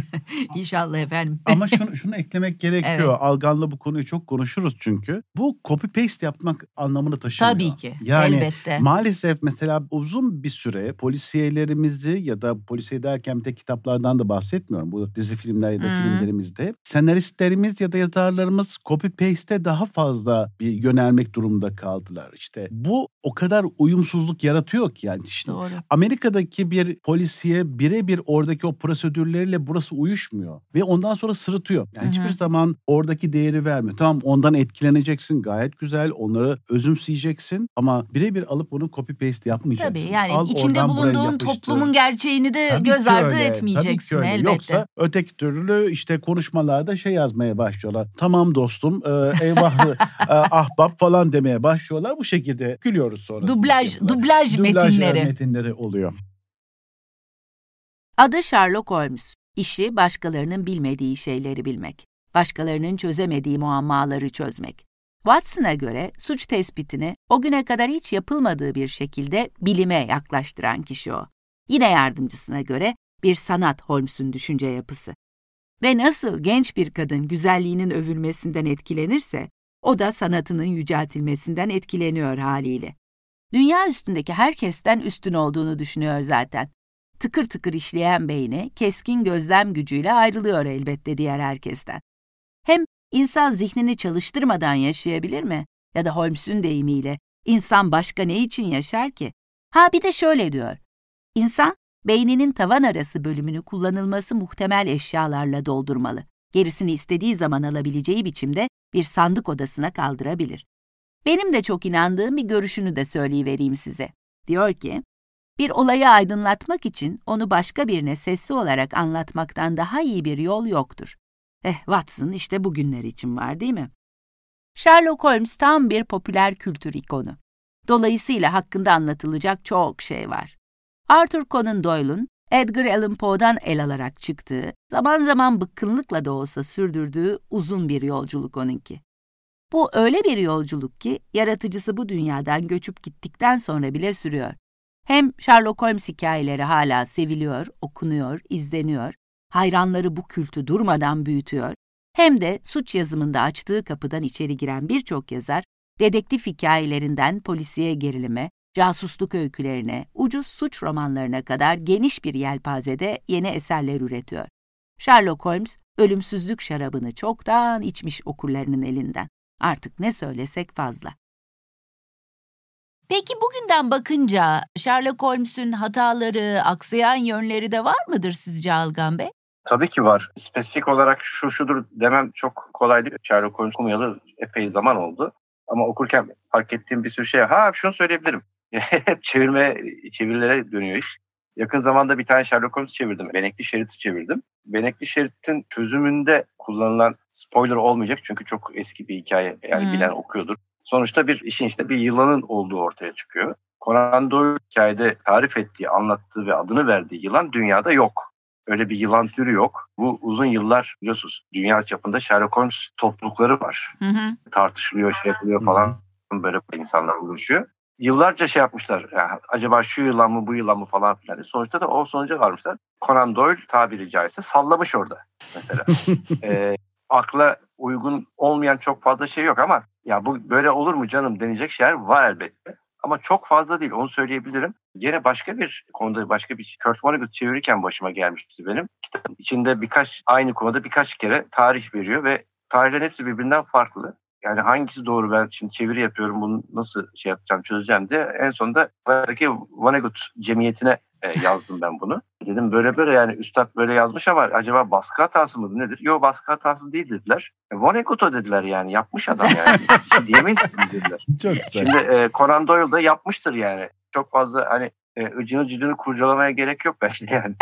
İnşallah efendim. Ama şunu, şunu eklemek gerekiyor. Evet. Algan'la bu konuyu çok konuşuruz çünkü. Bu copy paste yapmak anlamını taşımıyor. Tabii ki. Yani elbette. Maalesef mesela uzun bir süre polisiyelerimizi ya da polisiye derken bir de kitaplardan da bahsetmiyorum. Bu dizi filmler ya da hmm. filmlerimizde. Senaristlerimiz ya da yazarlarımız copy paste'e daha fazla bir yönelmek durumunda kaldılar. İşte bu o kadar uyumsuzluk yaratıyor ki yani. Işte Amerika'daki bir polisiye birebir oradaki o prosedürleriyle burası uyuşmuyor. Ve ondan sonra sırıtıyor. Yani Hı-hı. hiçbir zaman oradaki değeri vermiyor. Tamam, ondan etkileneceksin. Gayet güzel. Onları özümseyeceksin. Ama birebir alıp onu copy paste yapmayacaksın. Tabii yani Al, içinde bulunduğun toplumun gerçeğini de Tabii göz ardı öyle, etmeyeceksin elbette. Yoksa öteki türlü işte konuşmalarda şey yazmaya başlıyorlar. Tamam dostum, e, eyvah e, ahbap falan demeye başlıyorlar. Bu şekilde gülüyoruz sonrasında. Dublaj, dublaj, dublaj metinleri. metinleri oluyor. Adı Sherlock Holmes. İşi başkalarının bilmediği şeyleri bilmek. Başkalarının çözemediği muammaları çözmek. Watson'a göre suç tespitini o güne kadar hiç yapılmadığı bir şekilde bilime yaklaştıran kişi o. Yine yardımcısına göre bir sanat Holmes'un düşünce yapısı. Ve nasıl genç bir kadın güzelliğinin övülmesinden etkilenirse, o da sanatının yüceltilmesinden etkileniyor haliyle. Dünya üstündeki herkesten üstün olduğunu düşünüyor zaten. Tıkır tıkır işleyen beyni, keskin gözlem gücüyle ayrılıyor elbette diğer herkesten. Hem insan zihnini çalıştırmadan yaşayabilir mi? Ya da Holmes'un deyimiyle, insan başka ne için yaşar ki? Ha bir de şöyle diyor. İnsan, beyninin tavan arası bölümünü kullanılması muhtemel eşyalarla doldurmalı. Gerisini istediği zaman alabileceği biçimde bir sandık odasına kaldırabilir. Benim de çok inandığım bir görüşünü de söyleyivereyim size. Diyor ki, bir olayı aydınlatmak için onu başka birine sesli olarak anlatmaktan daha iyi bir yol yoktur. Eh Watson işte bugünler için var değil mi? Sherlock Holmes tam bir popüler kültür ikonu. Dolayısıyla hakkında anlatılacak çok şey var. Arthur Conan Doyle'un Edgar Allan Poe'dan el alarak çıktığı, zaman zaman bıkkınlıkla da olsa sürdürdüğü uzun bir yolculuk onunki. Bu öyle bir yolculuk ki yaratıcısı bu dünyadan göçüp gittikten sonra bile sürüyor. Hem Sherlock Holmes hikayeleri hala seviliyor, okunuyor, izleniyor, hayranları bu kültü durmadan büyütüyor, hem de suç yazımında açtığı kapıdan içeri giren birçok yazar, dedektif hikayelerinden polisiye gerilime, casusluk öykülerine, ucuz suç romanlarına kadar geniş bir yelpazede yeni eserler üretiyor. Sherlock Holmes, ölümsüzlük şarabını çoktan içmiş okurlarının elinden. Artık ne söylesek fazla. Peki bugünden bakınca Sherlock Holmes'ün hataları, aksayan yönleri de var mıdır sizce Algan Bey? Tabii ki var. Spesifik olarak şu şudur demem çok kolaydı. Sherlock Holmes okumayalı epey zaman oldu. Ama okurken fark ettiğim bir sürü şey, ha şunu söyleyebilirim. Hep çevirme, çevirilere dönüyor iş. Yakın zamanda bir tane Sherlock Holmes çevirdim. Benekli Şerit'i çevirdim. Benekli Şerit'in çözümünde kullanılan, spoiler olmayacak çünkü çok eski bir hikaye. Yani hmm. bilen okuyordur. Sonuçta bir işin içinde bir yılanın olduğu ortaya çıkıyor. Conan Doyle hikayede tarif ettiği, anlattığı ve adını verdiği yılan dünyada yok. Öyle bir yılan türü yok. Bu uzun yıllar biliyorsunuz dünya çapında Sherlock Holmes toplulukları var. Hı hı. Tartışılıyor, şey yapılıyor falan. Hı hı. Böyle insanlar uğraşıyor. yıllarca şey yapmışlar. Yani acaba şu yıla mı bu yıla mı falan filan. Sonuçta da o sonuca varmışlar. Conan Doyle tabiri caizse sallamış orada mesela. e, akla uygun olmayan çok fazla şey yok ama ya bu böyle olur mu canım denecek şeyler var elbette. Ama çok fazla değil, onu söyleyebilirim. Yine başka bir konuda, başka bir Kurt Vonnegut çevirirken başıma gelmişti benim. Kitabın içinde birkaç, aynı konuda birkaç kere tarih veriyor ve tarihlerin hepsi birbirinden farklı. Yani hangisi doğru, ben şimdi çeviri yapıyorum, bunu nasıl şey yapacağım, çözeceğim diye. En sonunda Vonnegut Cemiyeti'ne yazdım ben bunu. Dedim böyle böyle yani üstad böyle yazmış ama acaba baskı hatası mıdır nedir? Yok, baskı hatası değil dediler. E, Vonnegut'u dediler, yani yapmış adam yani. Şey diyemeyiz dediler. Çok güzel. Şimdi e, Conan Doyle da yapmıştır yani. Çok fazla hani e, ıcını cıdını kurcalamaya gerek yok bence yani.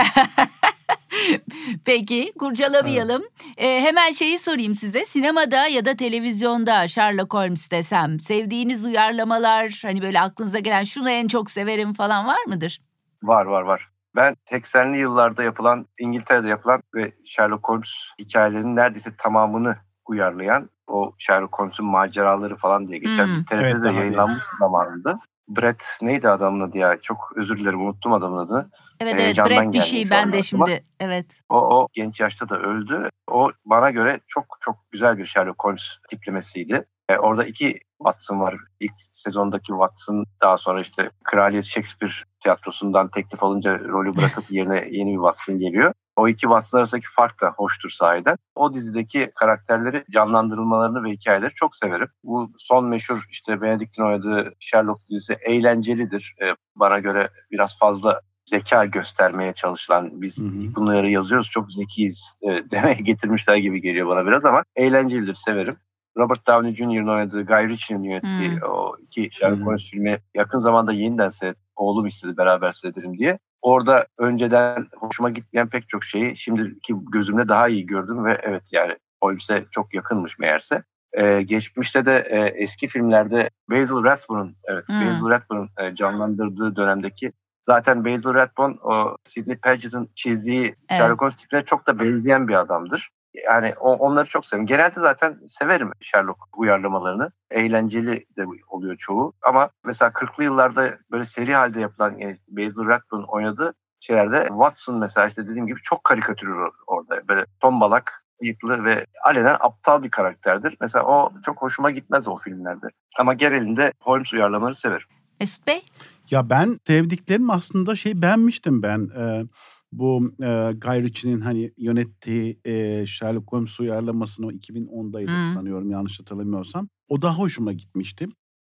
Peki, kurcalamayalım. Evet. Ee, hemen şeyi sorayım size. Sinemada ya da televizyonda Sherlock Holmes desem, sevdiğiniz uyarlamalar, hani böyle aklınıza gelen şunu en çok severim falan var mıdır? Var var var. Ben seksenli yıllarda yapılan, İngiltere'de yapılan ve Sherlock Holmes hikayelerinin neredeyse tamamını uyarlayan, o Sherlock Holmes'un maceraları falan diye geçen hmm. T R T'de evet, yayınlanmış yani. Zamanında. Brett neydi adamın adı ya? Çok özür dilerim, unuttum adamın adını. Evet evet, Brett bir şey, ben de şimdi aklıma. Evet. O, o genç yaşta da öldü. O bana göre çok çok güzel bir Sherlock Holmes tiplemesiydi. E, orada iki Watson var. İlk sezondaki Watson, daha sonra işte Kraliyet Shakespeare Tiyatrosu'ndan teklif alınca rolü bırakıp yerine yeni bir Watson geliyor. O iki Watson arasındaki fark da hoştur sahiden. O dizideki karakterleri, canlandırılmalarını ve hikayeleri çok severim. Bu son meşhur işte Benedict'in oynadığı Sherlock dizisi eğlencelidir. E, bana göre biraz fazla zeka göstermeye çalışılan, biz Hı-hı. bunları yazıyoruz çok zekiyiz e, demeye getirmişler gibi geliyor bana biraz ama eğlencelidir, severim. Robert Downey Junior'ın oynadığı, Guy Ritchie'nin yönettiği hmm. o iki Sherlock Holmes hmm. filmi yakın zamanda yeniden seyret, oğlum istedi beraber seyredelim diye. Orada önceden hoşuma gitmeyen pek çok şeyi şimdiki gözümle daha iyi gördüm ve evet yani Holmes'e çok yakınmış meğerse. Ee, geçmişte de e, eski filmlerde Basil Rathbone'un evet hmm. Basil Rathbone'un e, canlandırdığı dönemdeki, zaten Basil Rathbone o Sidney Paget'ın çizdiği evet. Sherlock Holmes tipine çok da benzeyen bir adamdır. Yani onları çok severim. Genelde zaten severim Sherlock uyarlamalarını. Eğlenceli de oluyor çoğu. Ama mesela kırklı yıllarda böyle seri halde yapılan, yani Basil Rathbone'un oynadığı şeylerde Watson mesela işte dediğim gibi çok karikatür orada. Böyle tombalak, yıklı ve alenen aptal bir karakterdir. Mesela o çok hoşuma gitmez o filmlerde. Ama genelinde Holmes uyarlamaları severim. Mesut Bey? Ya ben sevdiklerim aslında şey beğenmiştim ben. Ee, Bu e, Guy Ritchie'nin hani yönettiği e, Sherlock Holmes uyarlamasını iki bin ondaydı hmm. sanıyorum, yanlış hatırlamıyorsam. O daha hoşuma gitmişti.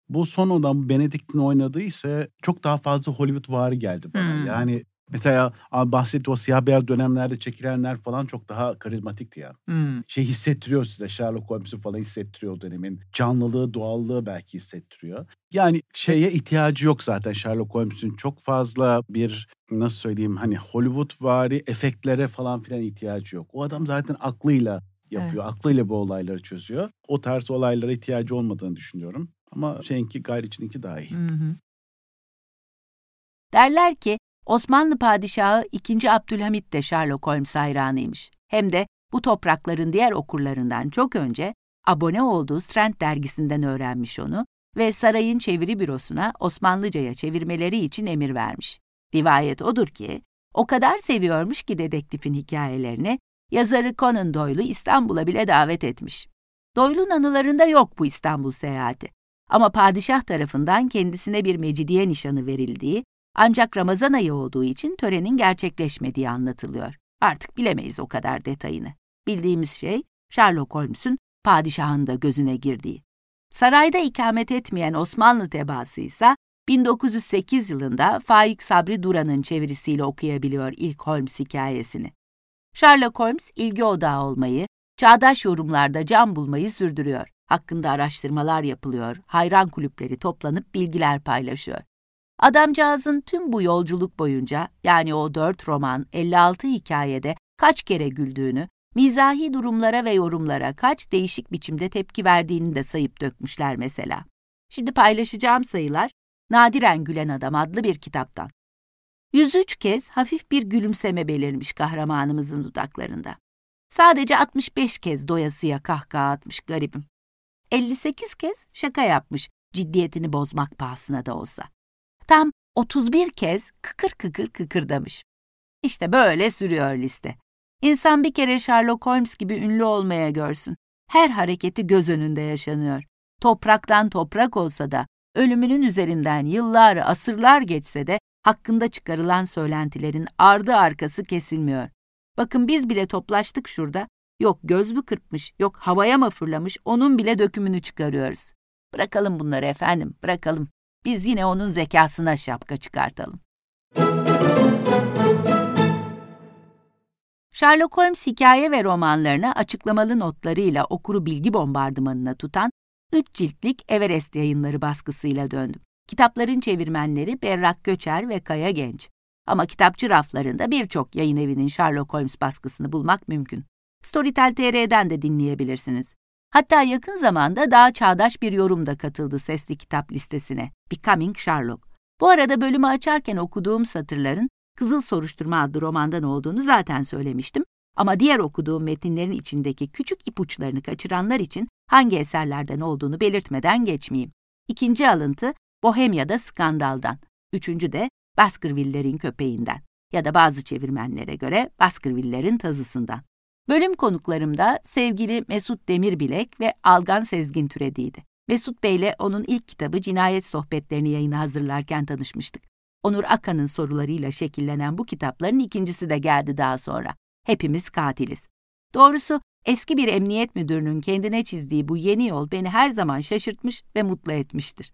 Bu son olan Benedict'in oynadığı ise çok daha fazla Hollywoodvari geldi bana. Hmm. Yani mesela bahsettiği o siyah beyaz dönemlerde çekilenler falan çok daha karizmatikti ya. Hmm. Şey hissettiriyor size, Sherlock Holmes'u falan hissettiriyor o dönemin. Canlılığı, doğallığı belki hissettiriyor. Yani şeye ihtiyacı yok zaten Sherlock Holmes'un, çok fazla bir nasıl söyleyeyim hani Hollywoodvari efektlere falan filan ihtiyacı yok. O adam zaten aklıyla yapıyor. Evet. Aklıyla bu olayları çözüyor. O tarz olaylara ihtiyacı olmadığını düşünüyorum. Ama şeyinki, Guy Ritchie'ninki daha iyi. Hı hı. Derler ki Osmanlı padişahı ikinci. Abdülhamit de Sherlock Holmes hayranıymış. Hem de bu toprakların diğer okurlarından çok önce abone olduğu Strand dergisinden öğrenmiş onu ve sarayın çeviri bürosuna Osmanlıca'ya çevirmeleri için emir vermiş. Rivayet odur ki, o kadar seviyormuş ki dedektifin hikayelerini, yazarı Conan Doyle'u İstanbul'a bile davet etmiş. Doyle'un anılarında yok bu İstanbul seyahati. Ama padişah tarafından kendisine bir mecidiye nişanı verildiği, ancak Ramazan ayı olduğu için törenin gerçekleşmediği anlatılıyor. Artık bilemeyiz o kadar detayını. Bildiğimiz şey, Sherlock Holmes'un padişahın da gözüne girdiği. Sarayda ikamet etmeyen Osmanlı tebaası ise, bin dokuz yüz sekiz yılında Faik Sabri Duran'ın çevirisiyle okuyabiliyor ilk Holmes hikayesini. Sherlock Holmes ilgi odağı olmayı, çağdaş yorumlarda can bulmayı sürdürüyor. Hakkında araştırmalar yapılıyor, hayran kulüpleri toplanıp bilgiler paylaşıyor. Adamcağızın tüm bu yolculuk boyunca, yani o dört roman, elli altı hikayede kaç kere güldüğünü, mizahi durumlara ve yorumlara kaç değişik biçimde tepki verdiğini de sayıp dökmüşler mesela. Şimdi paylaşacağım sayılar, Nadiren Gülen Adam adlı bir kitaptan. yüz üç kez hafif bir gülümseme belirmiş kahramanımızın dudaklarında. Sadece altmış beş kez doyasıya kahkaha atmış garibim. elli sekiz kez şaka yapmış ciddiyetini bozmak pahasına da olsa. Tam otuz bir kez kıkır kıkır kıkırdamış. İşte böyle sürüyor liste. İnsan bir kere Sherlock Holmes gibi ünlü olmaya görsün. Her hareketi göz önünde yaşanıyor. Topraktan toprak olsa da, ölümünün üzerinden yıllar, asırlar geçse de hakkında çıkarılan söylentilerin ardı arkası kesilmiyor. Bakın biz bile toplaştık şurada. Yok göz mü kırpmış, yok havaya mı fırlamış, onun bile dökümünü çıkarıyoruz. Bırakalım bunları efendim, bırakalım. Biz yine onun zekasına şapka çıkartalım. Sherlock Holmes hikaye ve romanlarına açıklamalı notlarıyla okuru bilgi bombardımanına tutan üç ciltlik Everest Yayınları baskısıyla döndüm. Kitapların çevirmenleri Berrak Göçer ve Kaya Genç. Ama kitapçı raflarında birçok yayın evinin Sherlock Holmes baskısını bulmak mümkün. Storytel nokta t r'den de dinleyebilirsiniz. Hatta yakın zamanda daha çağdaş bir yorum da katıldı sesli kitap listesine, Becoming Sherlock. Bu arada bölümü açarken okuduğum satırların Kızıl Soruşturma adlı romandan olduğunu zaten söylemiştim. Ama diğer okuduğum metinlerin içindeki küçük ipuçlarını kaçıranlar için hangi eserlerden olduğunu belirtmeden geçmeyeyim. İkinci alıntı Bohemia'da Skandal'dan, üçüncü de Baskerville'lerin Köpeğinden ya da bazı çevirmenlere göre Baskerville'lerin Tazısından. Bölüm konuklarım da sevgili Mesut Demirbilek ve Algan Sezgin Türedi'ydi. Mesut Bey'le onun ilk kitabı Cinayet Sohbetlerini yayına hazırlarken tanışmıştık. Onur Akan'ın sorularıyla şekillenen bu kitapların ikincisi de geldi daha sonra. Hepimiz katiliz. Doğrusu eski bir emniyet müdürünün kendine çizdiği bu yeni yol beni her zaman şaşırtmış ve mutlu etmiştir.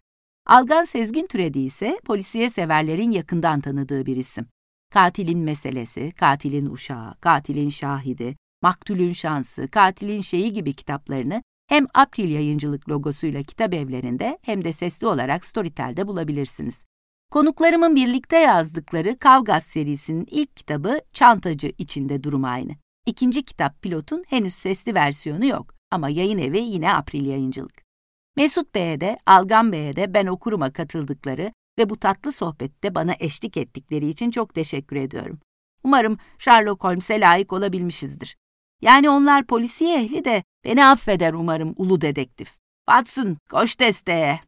Algan Sezgin Türedi ise polisiye severlerin yakından tanıdığı bir isim. Katilin meselesi, katilin uşağı, katilin şahidi, maktulün şansı, katilin şeyi gibi kitaplarını hem April Yayıncılık logosuyla kitap evlerinde hem de sesli olarak Storytel'de bulabilirsiniz. Konuklarımın birlikte yazdıkları Kavgas serisinin ilk kitabı Çantacı içinde durum aynı. İkinci kitap Pilot'un henüz sesli versiyonu yok ama yayın evi yine April Yayıncılık. Mesut Bey'e de, Algan Bey'e de ben okuruma katıldıkları ve bu tatlı sohbette bana eşlik ettikleri için çok teşekkür ediyorum. Umarım Sherlock Holmes'e layık olabilmişizdir. Yani onlar polisiye ehli de beni affeder umarım ulu dedektif. Watson, koş desteğe.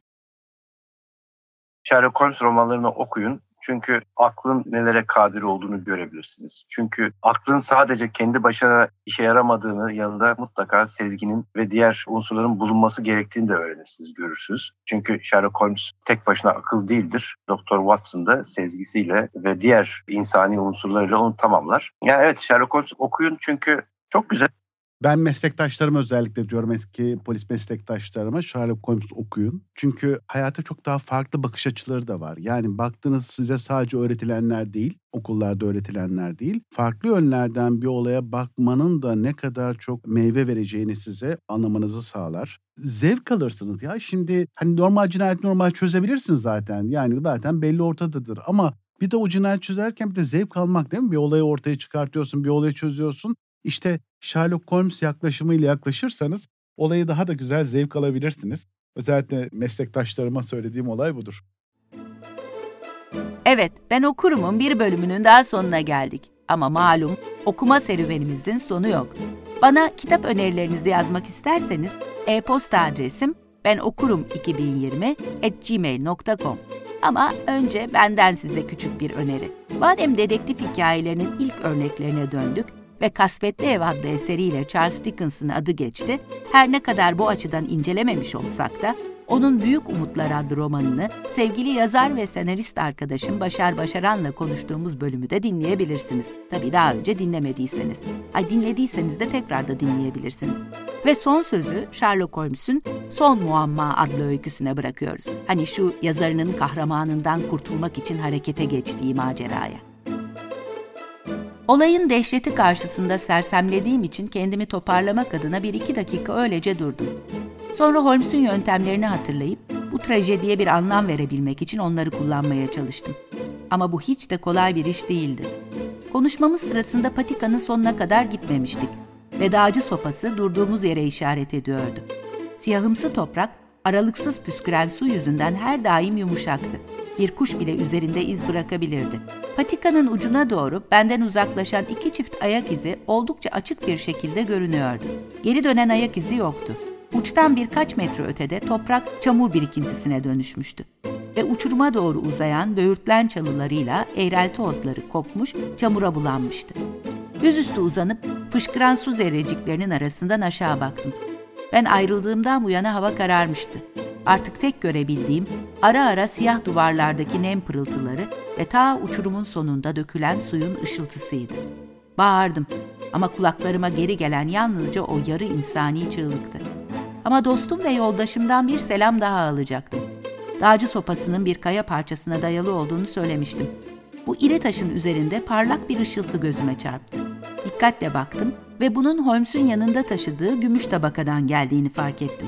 Sherlock Holmes romanlarını okuyun. Çünkü aklın nelere kadir olduğunu görebilirsiniz. Çünkü aklın sadece kendi başına işe yaramadığını, yanında mutlaka sezginin ve diğer unsurların bulunması gerektiğini de öğrenirsiniz, görürsünüz. Çünkü Sherlock Holmes tek başına akıl değildir. Doktor Watson da sezgisiyle ve diğer insani unsurlarıyla onu tamamlar. Yani evet, Sherlock Holmes okuyun çünkü çok güzel. Ben meslektaşlarıma özellikle diyorum, eski polis meslektaşlarıma Sherlock Holmes okuyun. Çünkü hayata çok daha farklı bakış açıları da var. Yani baktığınız size sadece öğretilenler değil, okullarda öğretilenler değil. Farklı yönlerden bir olaya bakmanın da ne kadar çok meyve vereceğini size anlamanızı sağlar. Zevk alırsınız ya. Şimdi hani normal cinayet normal çözebilirsiniz zaten. Yani zaten belli ortadadır ama bir de o cinayet çözerken bir de zevk almak değil mi? Bir olayı ortaya çıkartıyorsun, bir olayı çözüyorsun. İşte Sherlock Holmes yaklaşımıyla yaklaşırsanız olayı daha da güzel zevk alabilirsiniz. Özellikle meslektaşlarıma söylediğim olay budur. Evet, ben okurumun bir bölümünün daha sonuna geldik. Ama malum okuma serüvenimizin sonu yok. Bana kitap önerilerinizi yazmak isterseniz e-posta adresim ben okurum iki bin yirmi at gmail nokta com. Ama önce benden size küçük bir öneri. Madem dedektif hikayelerinin ilk örneklerine döndük, ve Kasvetli Ev adlı eseriyle Charles Dickens'ın adı geçti, her ne kadar bu açıdan incelememiş olsak da, onun Büyük Umutlar adlı romanını sevgili yazar ve senarist arkadaşım Başar Başaran'la konuştuğumuz bölümü de dinleyebilirsiniz. Tabii daha önce dinlemediyseniz. Ay dinlediyseniz de tekrar da dinleyebilirsiniz. Ve son sözü Sherlock Holmes'ün Son Muamma adlı öyküsüne bırakıyoruz. Hani şu yazarının kahramanından kurtulmak için harekete geçtiği maceraya. Olayın dehşeti karşısında sersemlediğim için kendimi toparlamak adına bir iki dakika öylece durdum. Sonra Holmes'un yöntemlerini hatırlayıp bu trajediye bir anlam verebilmek için onları kullanmaya çalıştım. Ama bu hiç de kolay bir iş değildi. Konuşmamız sırasında patikanın sonuna kadar gitmemiştik ve dağcı sopası durduğumuz yere işaret ediyordu. Siyahımsı toprak aralıksız püsküren su yüzünden her daim yumuşaktı. Bir kuş bile üzerinde iz bırakabilirdi. Patikanın ucuna doğru benden uzaklaşan iki çift ayak izi oldukça açık bir şekilde görünüyordu. Geri dönen ayak izi yoktu. uçtan birkaç metre ötede toprak çamur birikintisine dönüşmüştü ve uçuruma doğru uzayan böğürtlen çalılarıyla eğrelti otları kopmuş, çamura bulanmıştı. Yüzüstü uzanıp fışkıran su zerreciklerinin arasından aşağı baktım. Ben ayrıldığımdan bu yana hava kararmıştı. Artık tek görebildiğim ara ara siyah duvarlardaki nem pırıltıları ve ta uçurumun sonunda dökülen suyun ışıltısıydı. Bağırdım ama kulaklarıma geri gelen yalnızca o yarı insani çığlıktı. Ama dostum ve yoldaşımdan bir selam daha alacaktım. Dağcı sopasının bir kaya parçasına dayalı olduğunu söylemiştim. Bu iri taşın üzerinde parlak bir ışıltı gözüme çarptı. Dikkatle baktım ve bunun Holmes'un yanında taşıdığı gümüş tabakadan geldiğini fark ettim.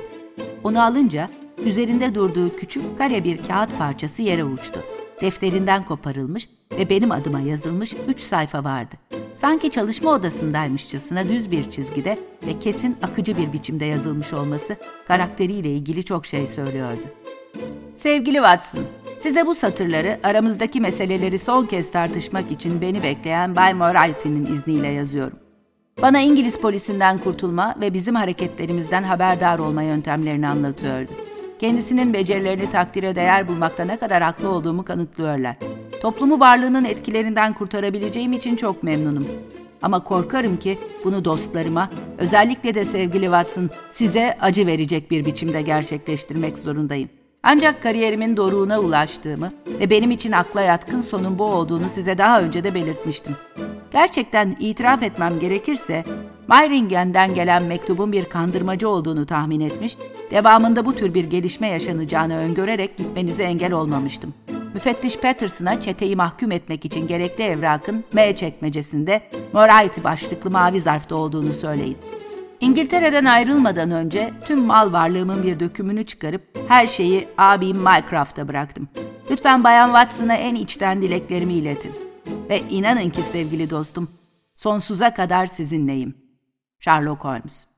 Onu alınca üzerinde durduğu küçük kare bir kağıt parçası yere uçtu. Defterinden koparılmış ve benim adıma yazılmış üç sayfa vardı. Sanki çalışma odasındaymışçasına düz bir çizgide ve kesin akıcı bir biçimde yazılmış olması karakteriyle ilgili çok şey söylüyordu. Sevgili Watson, size bu satırları aramızdaki meseleleri son kez tartışmak için beni bekleyen Bay Moriarty'nin izniyle yazıyorum. Bana İngiliz polisinden kurtulma ve bizim hareketlerimizden haberdar olma yöntemlerini anlatıyordu. Kendisinin becerilerini takdire değer bulmakta ne kadar haklı olduğumu kanıtlıyorlar. Toplumu varlığının etkilerinden kurtarabileceğim için çok memnunum. Ama korkarım ki bunu dostlarıma, özellikle de sevgili Watson, size acı verecek bir biçimde gerçekleştirmek zorundayım. Ancak kariyerimin doruğuna ulaştığımı ve benim için akla yatkın sonun bu olduğunu size daha önce de belirtmiştim. Gerçekten itiraf etmem gerekirse, Meiringen'den gelen mektubun bir kandırmacı olduğunu tahmin etmiş, devamında bu tür bir gelişme yaşanacağını öngörerek gitmenize engel olmamıştım. Müfettiş Patterson'a çeteyi mahkum etmek için gerekli evrakın M çekmecesinde Moriarty başlıklı mavi zarfta olduğunu söyleyin. İngiltere'den ayrılmadan önce tüm mal varlığımın bir dökümünü çıkarıp her şeyi abim Mycroft'a bıraktım. Lütfen Bayan Watson'a en içten dileklerimi iletin. Ve inanın ki sevgili dostum, sonsuza kadar sizinleyim. Sherlock Holmes.